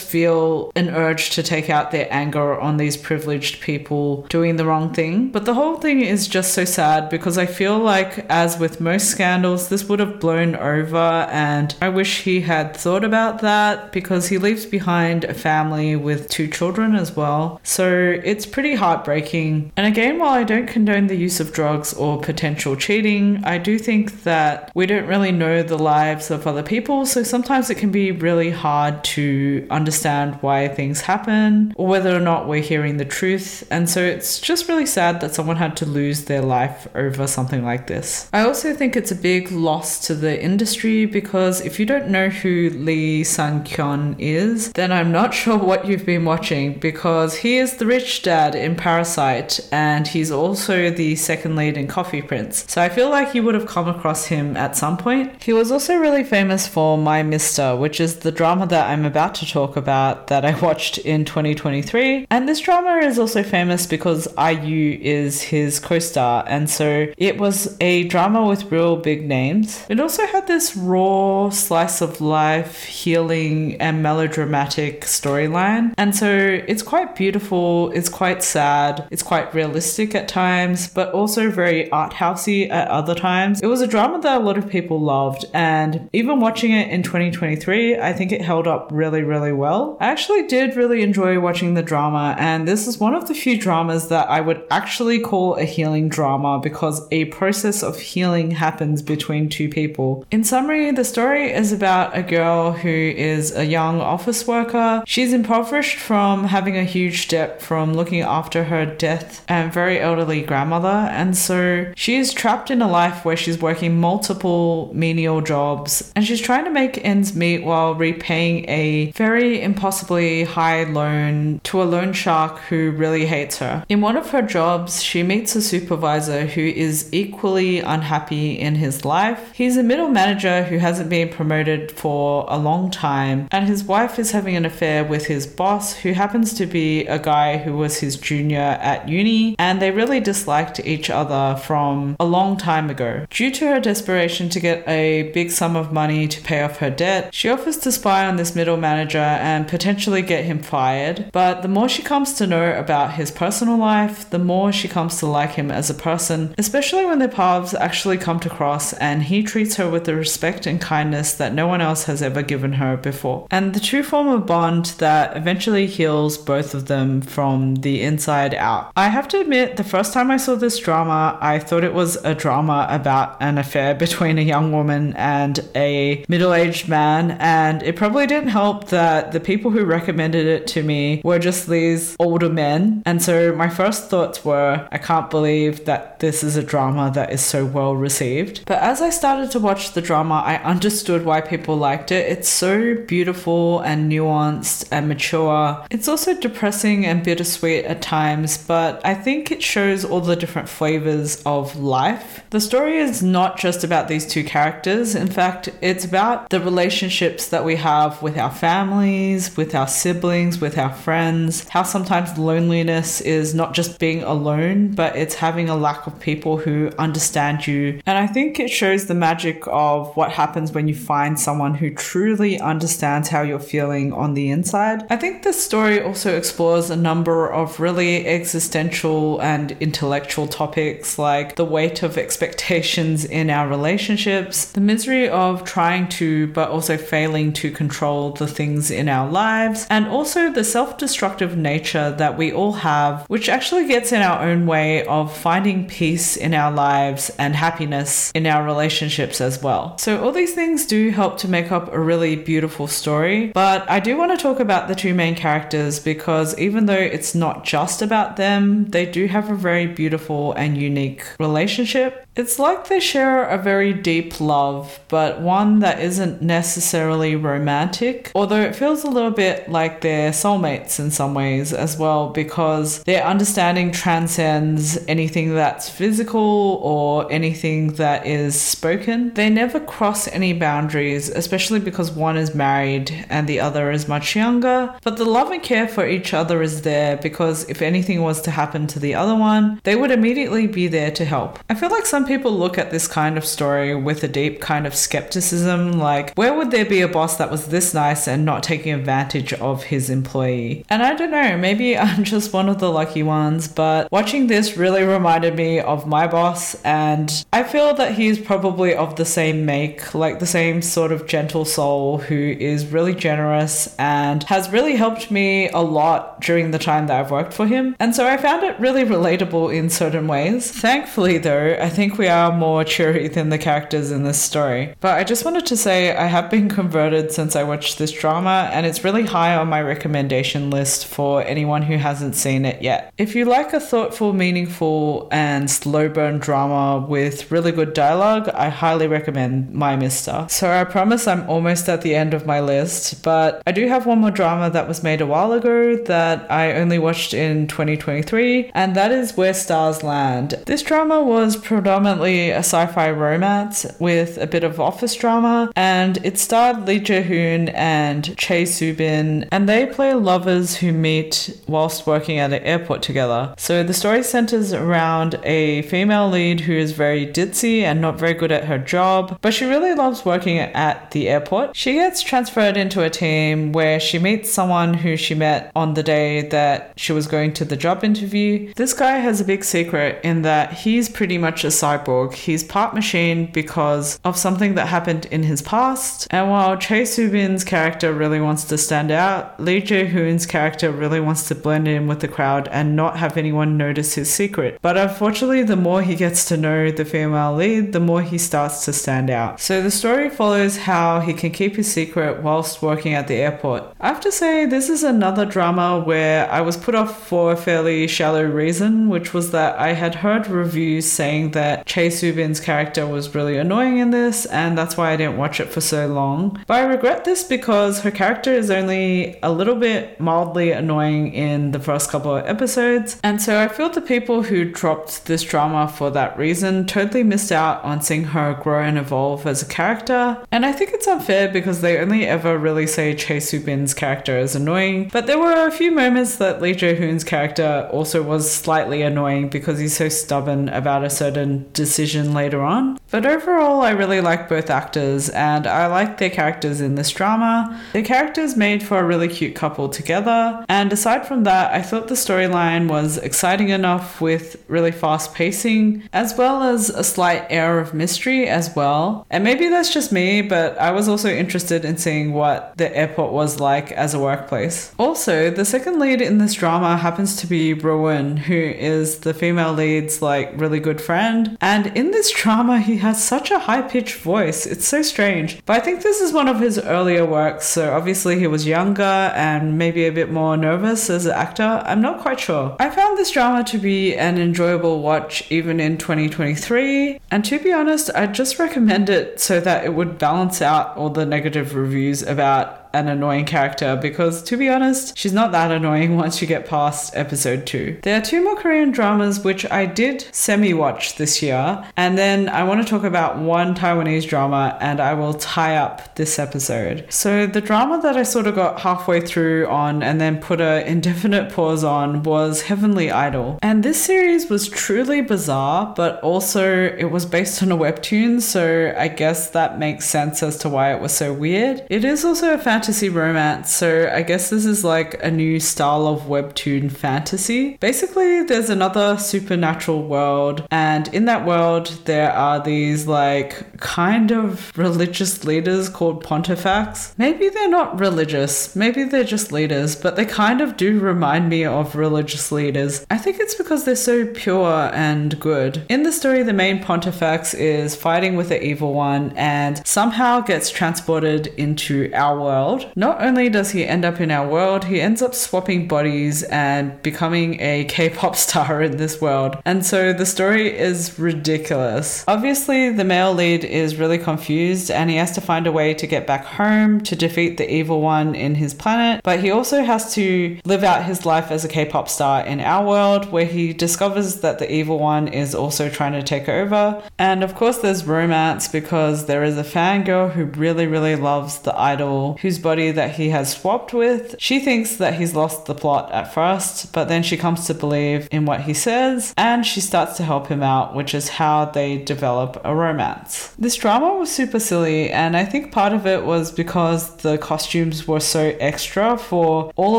feel an urge to take out their anger on these privileged people doing the wrong thing. But the whole thing is just so sad, because I feel like, as with most scandals, this would have blown over, and I wish he had thought about that, because he leaves behind a family with two children as well. So it's pretty heartbreaking. And again, while I don't condone the use of drugs or potential cheating, I do think that we don't really know the lives of other people, so sometimes it can be really hard to understand why things happen or whether or not we're hearing the truth. And so it's just really sad that someone had to lose their life over something like this. I also think it's a big loss to the industry, because if you don't know who Lee Sung-kyung is, then I'm not sure what you've been watching, because he is the rich dad in Parasite and he's also the second lead in Coffee Prince. So I feel like you would have come across him at some point. He was also really famous for My Mister, which is the drama that I'm about to talk about that I watched in twenty twenty-three. And this drama is also famous because I U is his co-star, and so it was a drama with real big names. It also had this raw slice of life, healing and melodramatic storyline, and so it's quite beautiful, it's quite sad, it's quite realistic at times, but also very art housey at other times. It was a drama that a lot of people loved, and even watching it in twenty twenty-three, I think it held up really, really well. I actually did really enjoy watching the drama, and this is one of the few dramas that I would actually call a healing drama, because a process of healing happens between two people. In summary, the story is about a girl who is a young office worker. She's impoverished from having a huge debt from looking after her death and very elderly grandmother, and so she is trapped in a life where she's working multiple menial jobs and she's trying to make ends meet while repaying a very impossibly high loan to a loan shark who really hates her. In one of her jobs, she meets a supervisor who is equally unhappy in his life. He's a middle manager who hasn't been promoted for a long time, and his wife is having an affair with his boss, who happens to be a guy who was his junior at uni, and they really disliked each other from a long time ago. Due to her desperation to get a big sum of money to pay off her debt, she offers to spy on this middle manager and potentially get him fired. But the more she comes to know about his personal life, the more she comes to like him as a person, especially when their paths actually come to cross and he treats her with the respect and kindness that no one else has ever given her before. And the two form a bond that eventually heals both of them from the inside out. I have to admit, the first time I saw this drama, I thought it was a drama about an affair between a young woman and a middle-aged man, and it probably didn't help that the people who recommended it to me were just these older men. And so my first thoughts were, I can't believe that this is a drama that is so well received. But as I started to watch the drama, I understood why people liked it. It's so beautiful and nuanced and mature. It's also depressing and bittersweet at times, but I think it shows all the different flavors of life. The story is not just about these two characters. In fact, it's about the relationships that we have with our families, with our siblings, with our friends, how sometimes loneliness is not just being alone, but it's having a lack of people who understand you. And I think it shows the magic of what happens when you find someone who truly understands how you're feeling on the inside. I think this story also explores a number of really existential and intellectual topics, like the weight of expectations in our relationships, the misery of trying to but also failing to control the things in our lives, and also the self-destructive nature that we all have, which actually gets in our own way of finding peace in our lives and happiness in our relationships as well. So all these things do help to make up a really beautiful story, but I do want to talk about the two main characters, because even though it's not just about them, they do have a very beautiful and unique relationship. It's like they share a very deep love, but one that isn't necessarily romantic, although it feels a little bit like they're soulmates in some ways as well, because their understanding transcends anything that's physical or anything that is spoken. They never cross any boundaries, especially because one is married and the other is much younger, but the love and care for each other is there, because if anything was to happen to the other one, they would immediately be there to help. I feel like some people look at this kind of story with a deep kind of skepticism, like, where would there be a boss that was this nice and not taking advantage of his employee? And I don't know, maybe I'm just one of the lucky ones, but watching this really reminded me of my boss, and I feel that he's probably of the same make, like the same sort of gentle soul who is really generous and has really helped me a lot during the time that I've worked for him. And so I found it really relatable in certain ways. Thankfully though, I think we are more cheery than the characters in this story. But I just wanted to say I have been converted since I watched this drama, and it's really high on my recommendation list for anyone who hasn't seen it yet. If you like a thoughtful, meaningful and slow burn drama with really good dialogue, I highly recommend My Mister. So I promise I'm almost at the end of my list, but I do have one more drama that was made a while ago that I only watched in twenty twenty-three, and that is Where Stars Land. This drama was predominantly a sci-fi romance with a bit of office drama, and it starred Lee Je-hoon and Chae Soo-bin, and they play lovers who meet whilst working at an airport together. So the story centers around a female lead who is very ditzy and not very good at her job, but she really loves working at the airport. She gets transferred into a team where she meets someone who she met on the day that she was going to the job interview. This guy has a big secret in that he's pretty much a cyborg. He's part machine because of something that happened in his past, and while Chae Soo-bin's character really wants to stand out, Lee Jae-hoon's character really wants to blend in with the crowd and not have anyone notice his secret. But unfortunately, the more he gets to know the female lead, the more he starts to stand out. So the story follows how he can keep his secret whilst working at the airport. I have to say, this is another drama where I was put off for a fairly shallow reason, which was that I had heard reviews saying that Chae Soo-bin's character was really annoying in this, and that's why I didn't watch it for so long. But I regret this because her character is only a little bit mildly annoying in the first couple of episodes, and so I feel the people who dropped this drama for that reason totally missed out on seeing her grow and evolve as a character. And I think it's unfair because they only ever really say Chae Soo-bin's character is annoying, but there were a few moments that Lee Je-hoon's character also was slightly annoying because he's so stubborn about a certain decision later on. But overall, I really like both actors and I like their characters in this drama. Their characters made for a really cute couple together, and aside from that, I thought the storyline was exciting enough with really fast pacing as well as a slight air of mystery as well. And maybe that's just me, but I was also interested in seeing what the airport was like as a workplace. Also, the second lead in this drama happens to be Rowan, who is the female lead's like really good friend, and in this drama he has such a high-pitched voice. It's so strange, but I think this is one of his earlier works, so obviously he was younger and maybe a bit more nervous as an actor. I'm not quite sure. I found this drama to be an enjoyable watch even in twenty twenty-three, and to be honest, I just recommend it so that it would balance out all the negative reviews about an annoying character, because to be honest, she's not that annoying once you get past episode two. There are two more Korean dramas which I did semi-watch this year, and then I want to talk about one Taiwanese drama and I will tie up this episode. So the drama that I sort of got halfway through on and then put an indefinite pause on was Heavenly Idol, and this series was truly bizarre, but also it was based on a webtoon, so I guess that makes sense as to why it was so weird. It is also a fantasy fantasy romance, so I guess this is like a new style of webtoon fantasy. Basically, there's another supernatural world, and in that world there are these like kind of religious leaders called pontifex. Maybe they're not religious, maybe they're just leaders, but they kind of do remind me of religious leaders. I think it's because they're so pure and good. In the story, the main pontifex is fighting with the evil one and somehow gets transported into our world. Not only does he end up in our world, he ends up swapping bodies and becoming a K-pop star in this world. And so the story is ridiculous. Obviously, the male lead is really confused and he has to find a way to get back home to defeat the evil one in his planet. But he also has to live out his life as a K-pop star in our world, where he discovers that the evil one is also trying to take over. And of course, there's romance because there is a fangirl who really, really loves the idol who's body that he has swapped with. She thinks that he's lost the plot at first, but then she comes to believe in what he says and she starts to help him out, which is how they develop a romance. This drama was super silly, and I think part of it was because the costumes were so extra for all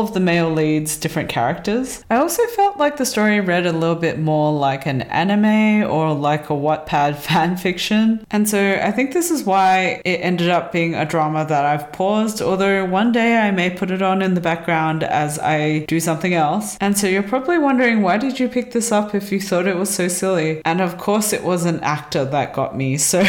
of the male leads' different characters. I also felt like the story read a little bit more like an anime or like a Wattpad fan fiction, and so I think this is why it ended up being a drama that I've paused, although one day I may put it on in the background as I do something else. And so you're probably wondering, why did you pick this up if you thought it was so silly? And of course it was an actor that got me. So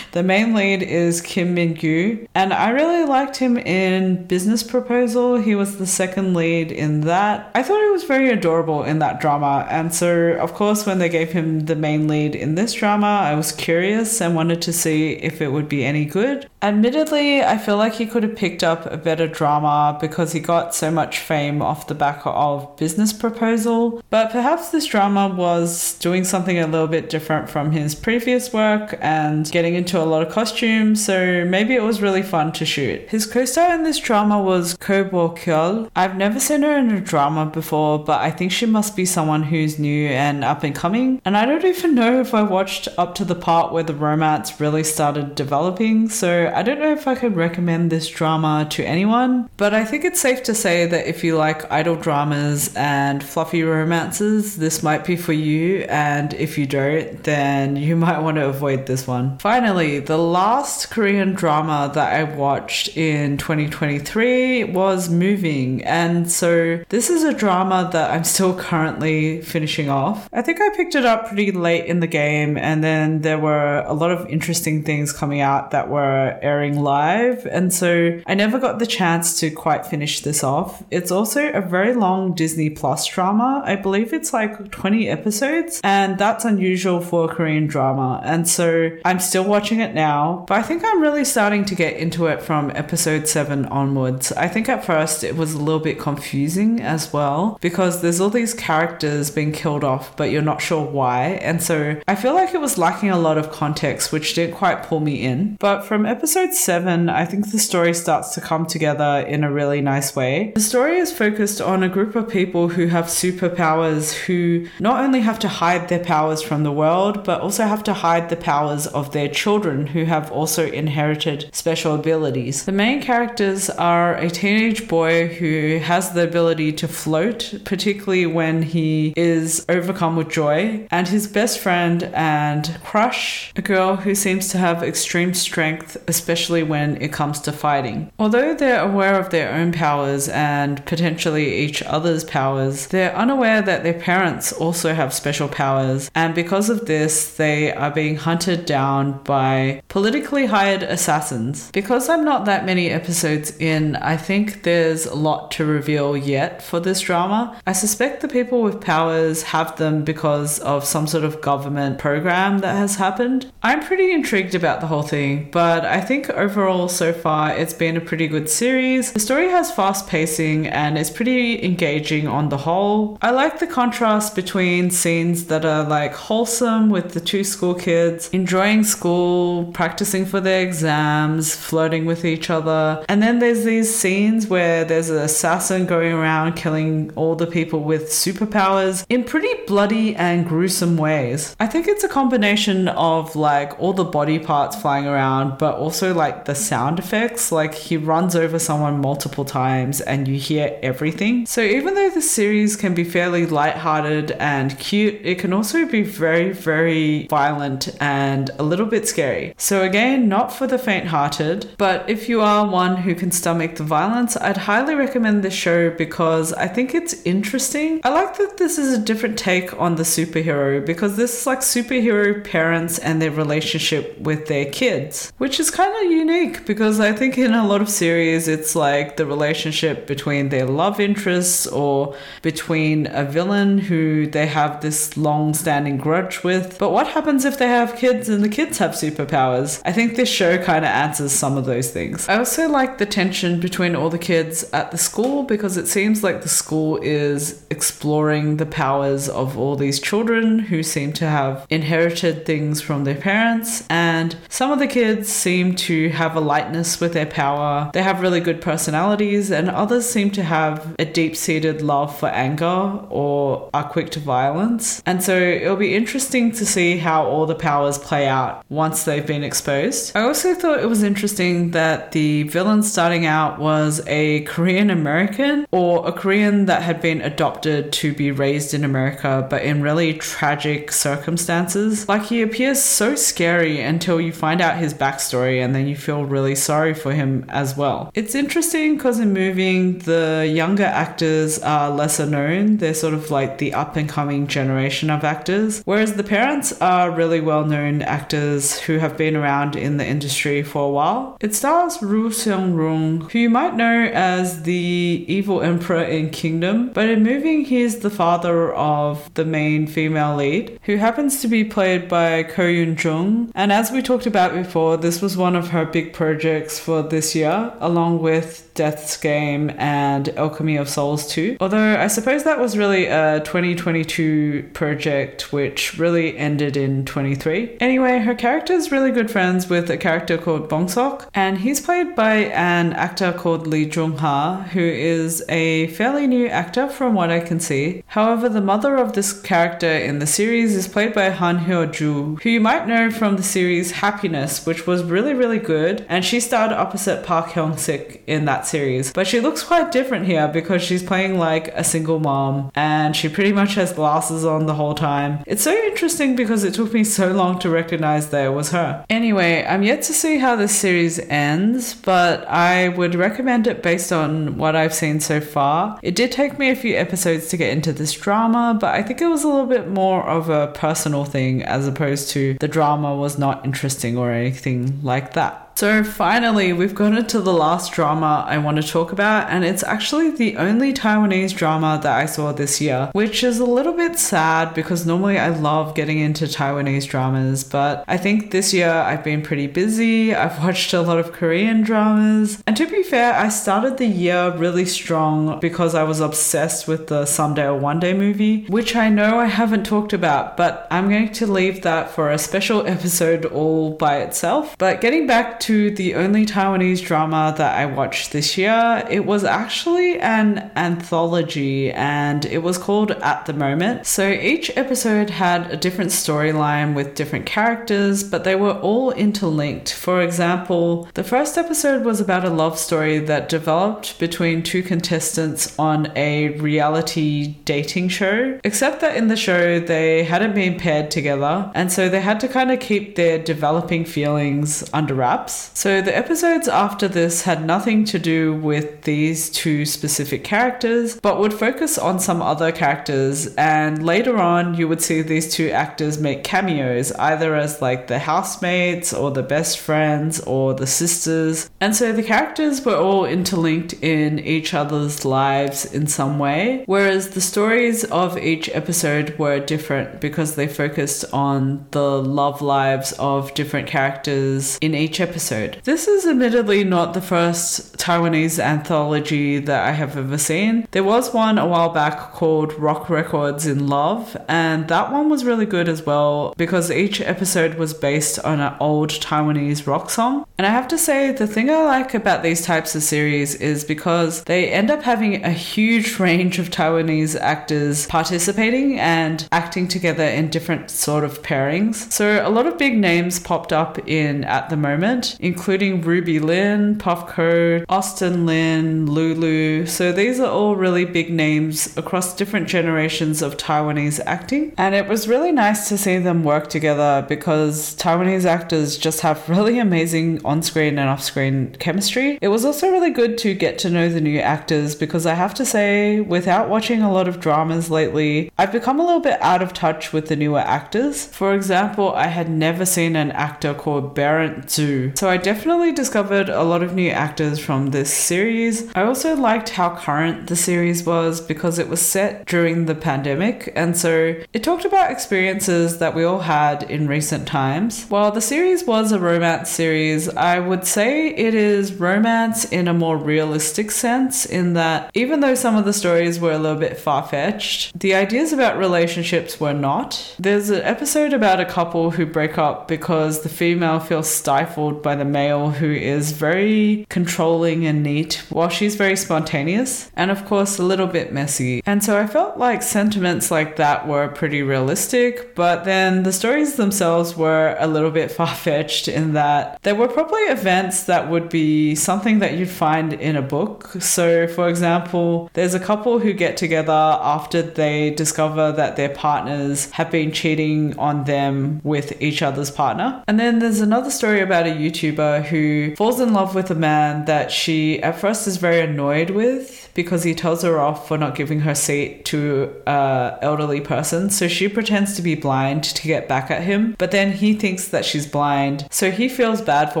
the main lead is Kim Min-gyu, and I really liked him in Business Proposal. He was the second lead in that. I thought he was very adorable in that drama, and so of course when they gave him the main lead in this drama, I was curious and wanted to see if it would be any good. Admittedly, I feel like he could have picked up a better drama because he got so much fame off the back of Business Proposal, but perhaps this drama was doing something a little bit different from his previous work and getting into a lot of costumes, so maybe it was really fun to shoot. His co-star in this drama was Ko Bo-kyul. I've never seen her in a drama before, but I think she must be someone who's new and up and coming, and I don't even know if I watched up to the part where the romance really started developing, so I don't know if I could recommend this drama drama to anyone. But I think it's safe to say that if you like idol dramas and fluffy romances, this might be for you. And if you don't, then you might want to avoid this one. Finally, the last Korean drama that I watched in twenty twenty-three was Moving. And so this is a drama that I'm still currently finishing off. I think I picked it up pretty late in the game, and then there were a lot of interesting things coming out that were airing live, and so I never got the chance to quite finish this off. It's also a very long Disney Plus drama. I believe it's like twenty episodes, and that's unusual for a Korean drama, and so I'm still watching it now, but I think I'm really starting to get into it from episode seven onwards. I think at first it was a little bit confusing as well, because there's all these characters being killed off, but you're not sure why, and so I feel like it was lacking a lot of context, which didn't quite pull me in. But from episode seven, I think the story starts to come together in a really nice way. The story is focused on a group of people who have superpowers, who not only have to hide their powers from the world, but also have to hide the powers of their children, who have also inherited special abilities. The main characters are a teenage boy who has the ability to float, particularly when he is overcome with joy, and his best friend and crush, a girl who seems to have extreme strength, especially when it comes to fighting. Although they're aware of their own powers and potentially each other's powers, they're unaware that their parents also have special powers, and because of this, they are being hunted down by politically hired assassins. Because I'm not that many episodes in, I think there's a lot to reveal yet for this drama. I suspect the people with powers have them because of some sort of government program that has happened. I'm pretty intrigued about the whole thing, but I think overall so far it's been a pretty good series. The story has fast pacing and it's pretty engaging on the whole. I like the contrast between scenes that are like wholesome with the two school kids enjoying school, practicing for their exams, flirting with each other, and then there's these scenes where there's an assassin going around killing all the people with superpowers in pretty bloody and gruesome ways. I think it's a combination of like all the body parts flying around, but also like the sound effects, like he runs over someone multiple times and you hear everything. So even though the series can be fairly lighthearted and cute, it can also be very, very violent and a little bit scary. So again, not for the faint-hearted, but if you are one who can stomach the violence, I'd highly recommend this show because I think it's interesting. I like that this is a different take on the superhero, because this is like superhero parents and their relationship with their kids, which is kind of unique because I think in a lot of series it's like the relationship between their love interests or between a villain who they have this long-standing grudge with. But what happens if they have kids and the kids have superpowers? I think this show kind of answers some of those things. I also like the tension between all the kids at the school, because it seems like the school is exploring the powers of all these children who seem to have inherited things from their parents, and some of the kids seem to have a lightness with their power. They have really good personalities, and others seem to have a deep-seated love for anger or are quick to violence. And so it'll be interesting to see how all the powers play out once they've been exposed. I also thought it was interesting that the villain starting out was a Korean American, or a Korean that had been adopted to be raised in America but in really tragic circumstances. Like, he appears so scary until you find out his backstory, and then you feel really sorry for him as well. It's interesting because in Moving, the younger actors are lesser known. They're sort of like the up and coming generation of actors, whereas the parents are really well known actors who have been around in the industry for a while. It stars Ru Seung-rung, who you might know as the evil emperor in Kingdom, but in Moving he is the father of the main female lead, who happens to be played by Go Youn-jung, and as we talked about before, this was one of her big projects for this year, along with Death's Game and Alchemy of Souls two. Although I suppose that was really a twenty twenty-two project which really ended in twenty-three. Anyway, her character is really good friends with a character called Bong Sok, and he's played by an actor called Lee Jung-ha, who is a fairly new actor from what I can see. However, the mother of this character in the series is played by Han Hyo-ju, who you might know from the series Happiness, which was really, really good, and she starred opposite Park Park Hyung-sik in that series. But she looks quite different here because she's playing like a single mom and she pretty much has glasses on the whole time. It's so interesting because it took me so long to recognize that it was her. Anyway, I'm yet to see how this series ends, but I would recommend it based on what I've seen so far. It did take me a few episodes to get into this drama, but I think it was a little bit more of a personal thing as opposed to the drama was not interesting or anything like that. So finally, we've gotten to the last drama I want to talk about, and it's actually the only Taiwanese drama that I saw this year, which is a little bit sad because normally I love getting into Taiwanese dramas, but I think this year I've been pretty busy. I've watched a lot of Korean dramas, and to be fair, I started the year really strong because I was obsessed with the Someday or One Day movie, which I know I haven't talked about, but I'm going to leave that for a special episode all by itself. But getting back to to the only Taiwanese drama that I watched this year. It was actually an anthology and it was called At the Moment. So each episode had a different storyline with different characters, but they were all interlinked. For example, the first episode was about a love story that developed between two contestants on a reality dating show, except that in the show they hadn't been paired together, and so they had to kind of keep their developing feelings under wraps. So the episodes after this had nothing to do with these two specific characters, but would focus on some other characters. And later on, you would see these two actors make cameos, either as like the housemates or the best friends or the sisters. And so the characters were all interlinked in each other's lives in some way, whereas the stories of each episode were different because they focused on the love lives of different characters in each episode. This is admittedly not the first Taiwanese anthology that I have ever seen. There was one a while back called Rock Records in Love, and that one was really good as well because each episode was based on an old Taiwanese rock song. And I have to say, the thing I like about these types of series is because they end up having a huge range of Taiwanese actors participating and acting together in different sort of pairings. So a lot of big names popped up in At the Moment, including Ruby Lin, Puff Ko, Austin Lin, Lulu. So these are all really big names across different generations of Taiwanese acting. And it was really nice to see them work together because Taiwanese actors just have really amazing on-screen and off-screen chemistry. It was also really good to get to know the new actors because I have to say, without watching a lot of dramas lately, I've become a little bit out of touch with the newer actors. For example, I had never seen an actor called Barent Zu. So I definitely discovered a lot of new actors from this series. I also liked how current the series was because it was set during the pandemic, and so it talked about experiences that we all had in recent times. While the series was a romance series, I would say it is romance in a more realistic sense in that even though some of the stories were a little bit far-fetched, the ideas about relationships were not. There's an episode about a couple who break up because the female feels stifled by the male, who is very controlling and neat, while she's very spontaneous and of course a little bit messy. And so I felt like sentiments like that were pretty realistic, but then the stories themselves were a little bit far-fetched in that there were probably events that would be something that you'd find in a book. So for example, there's a couple who get together after they discover that their partners have been cheating on them with each other's partner. And then there's another story about a YouTuber who falls in love with a man that she at first is very annoyed with because he tells her off for not giving her seat to an elderly person. So she pretends to be blind to get back at him, but then he thinks that she's blind. So he feels bad for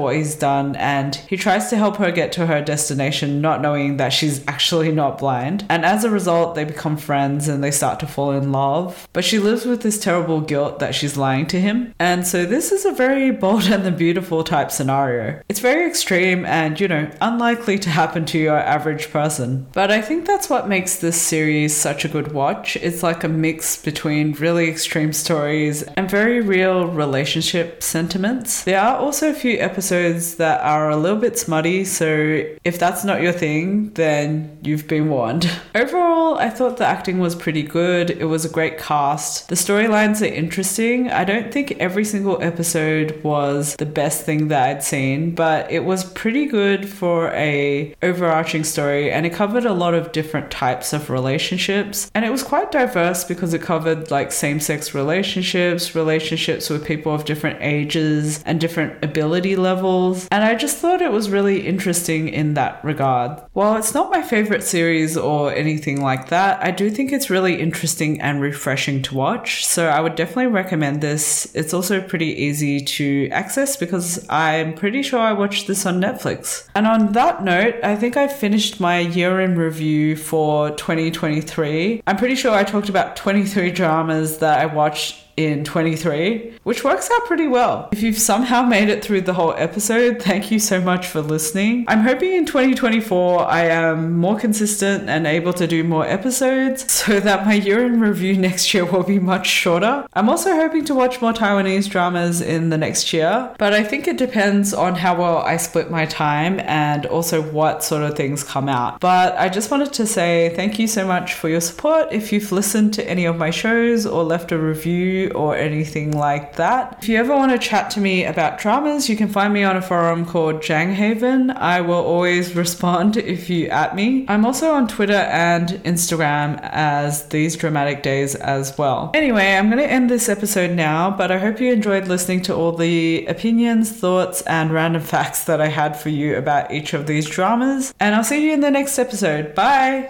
what he's done and he tries to help her get to her destination, not knowing that she's actually not blind. And as a result, they become friends and they start to fall in love. But she lives with this terrible guilt that she's lying to him. And so this is a very Bold and the Beautiful type scenario. It's very extreme and, you know, unlikely to happen to your average person. But But I think that's what makes this series such a good watch. It's like a mix between really extreme stories and very real relationship sentiments. There are also a few episodes that are a little bit smutty, so if that's not your thing, then you've been warned. Overall, I thought the acting was pretty good. It was a great cast. The storylines are interesting. I don't think every single episode was the best thing that I'd seen, but it was pretty good for a overarching story, and it covered a lot of different types of relationships, and it was quite diverse because it covered like same-sex relationships, relationships with people of different ages and different ability levels, and I just thought it was really interesting in that regard. While it's not my favorite series or anything like that, I do think it's really interesting and refreshing to watch, so I would definitely recommend this. It's also pretty easy to access because I'm pretty sure I watched this on Netflix. And on that note, I think I finished my year in review for twenty twenty-three. I'm pretty sure I talked about twenty-three dramas that I watched in twenty-three, which works out pretty well. If you've somehow made it through the whole episode, thank you so much for listening. I'm hoping in twenty twenty-four I am more consistent and able to do more episodes so that my year in review next year will be much shorter. I'm also hoping to watch more Taiwanese dramas in the next year, but I think it depends on how well I split my time and also what sort of things come out. But I just wanted to say thank you so much for your support. If you've listened to any of my shows or left a review or anything like that. If you ever want to chat to me about dramas, you can find me on a forum called Janghaven. I will always respond if you at me. I'm also on Twitter and Instagram as These Dramatic Days as well. Anyway, I'm going to end this episode now, but I hope you enjoyed listening to all the opinions, thoughts, and random facts that I had for you about each of these dramas. And I'll see you in the next episode. Bye!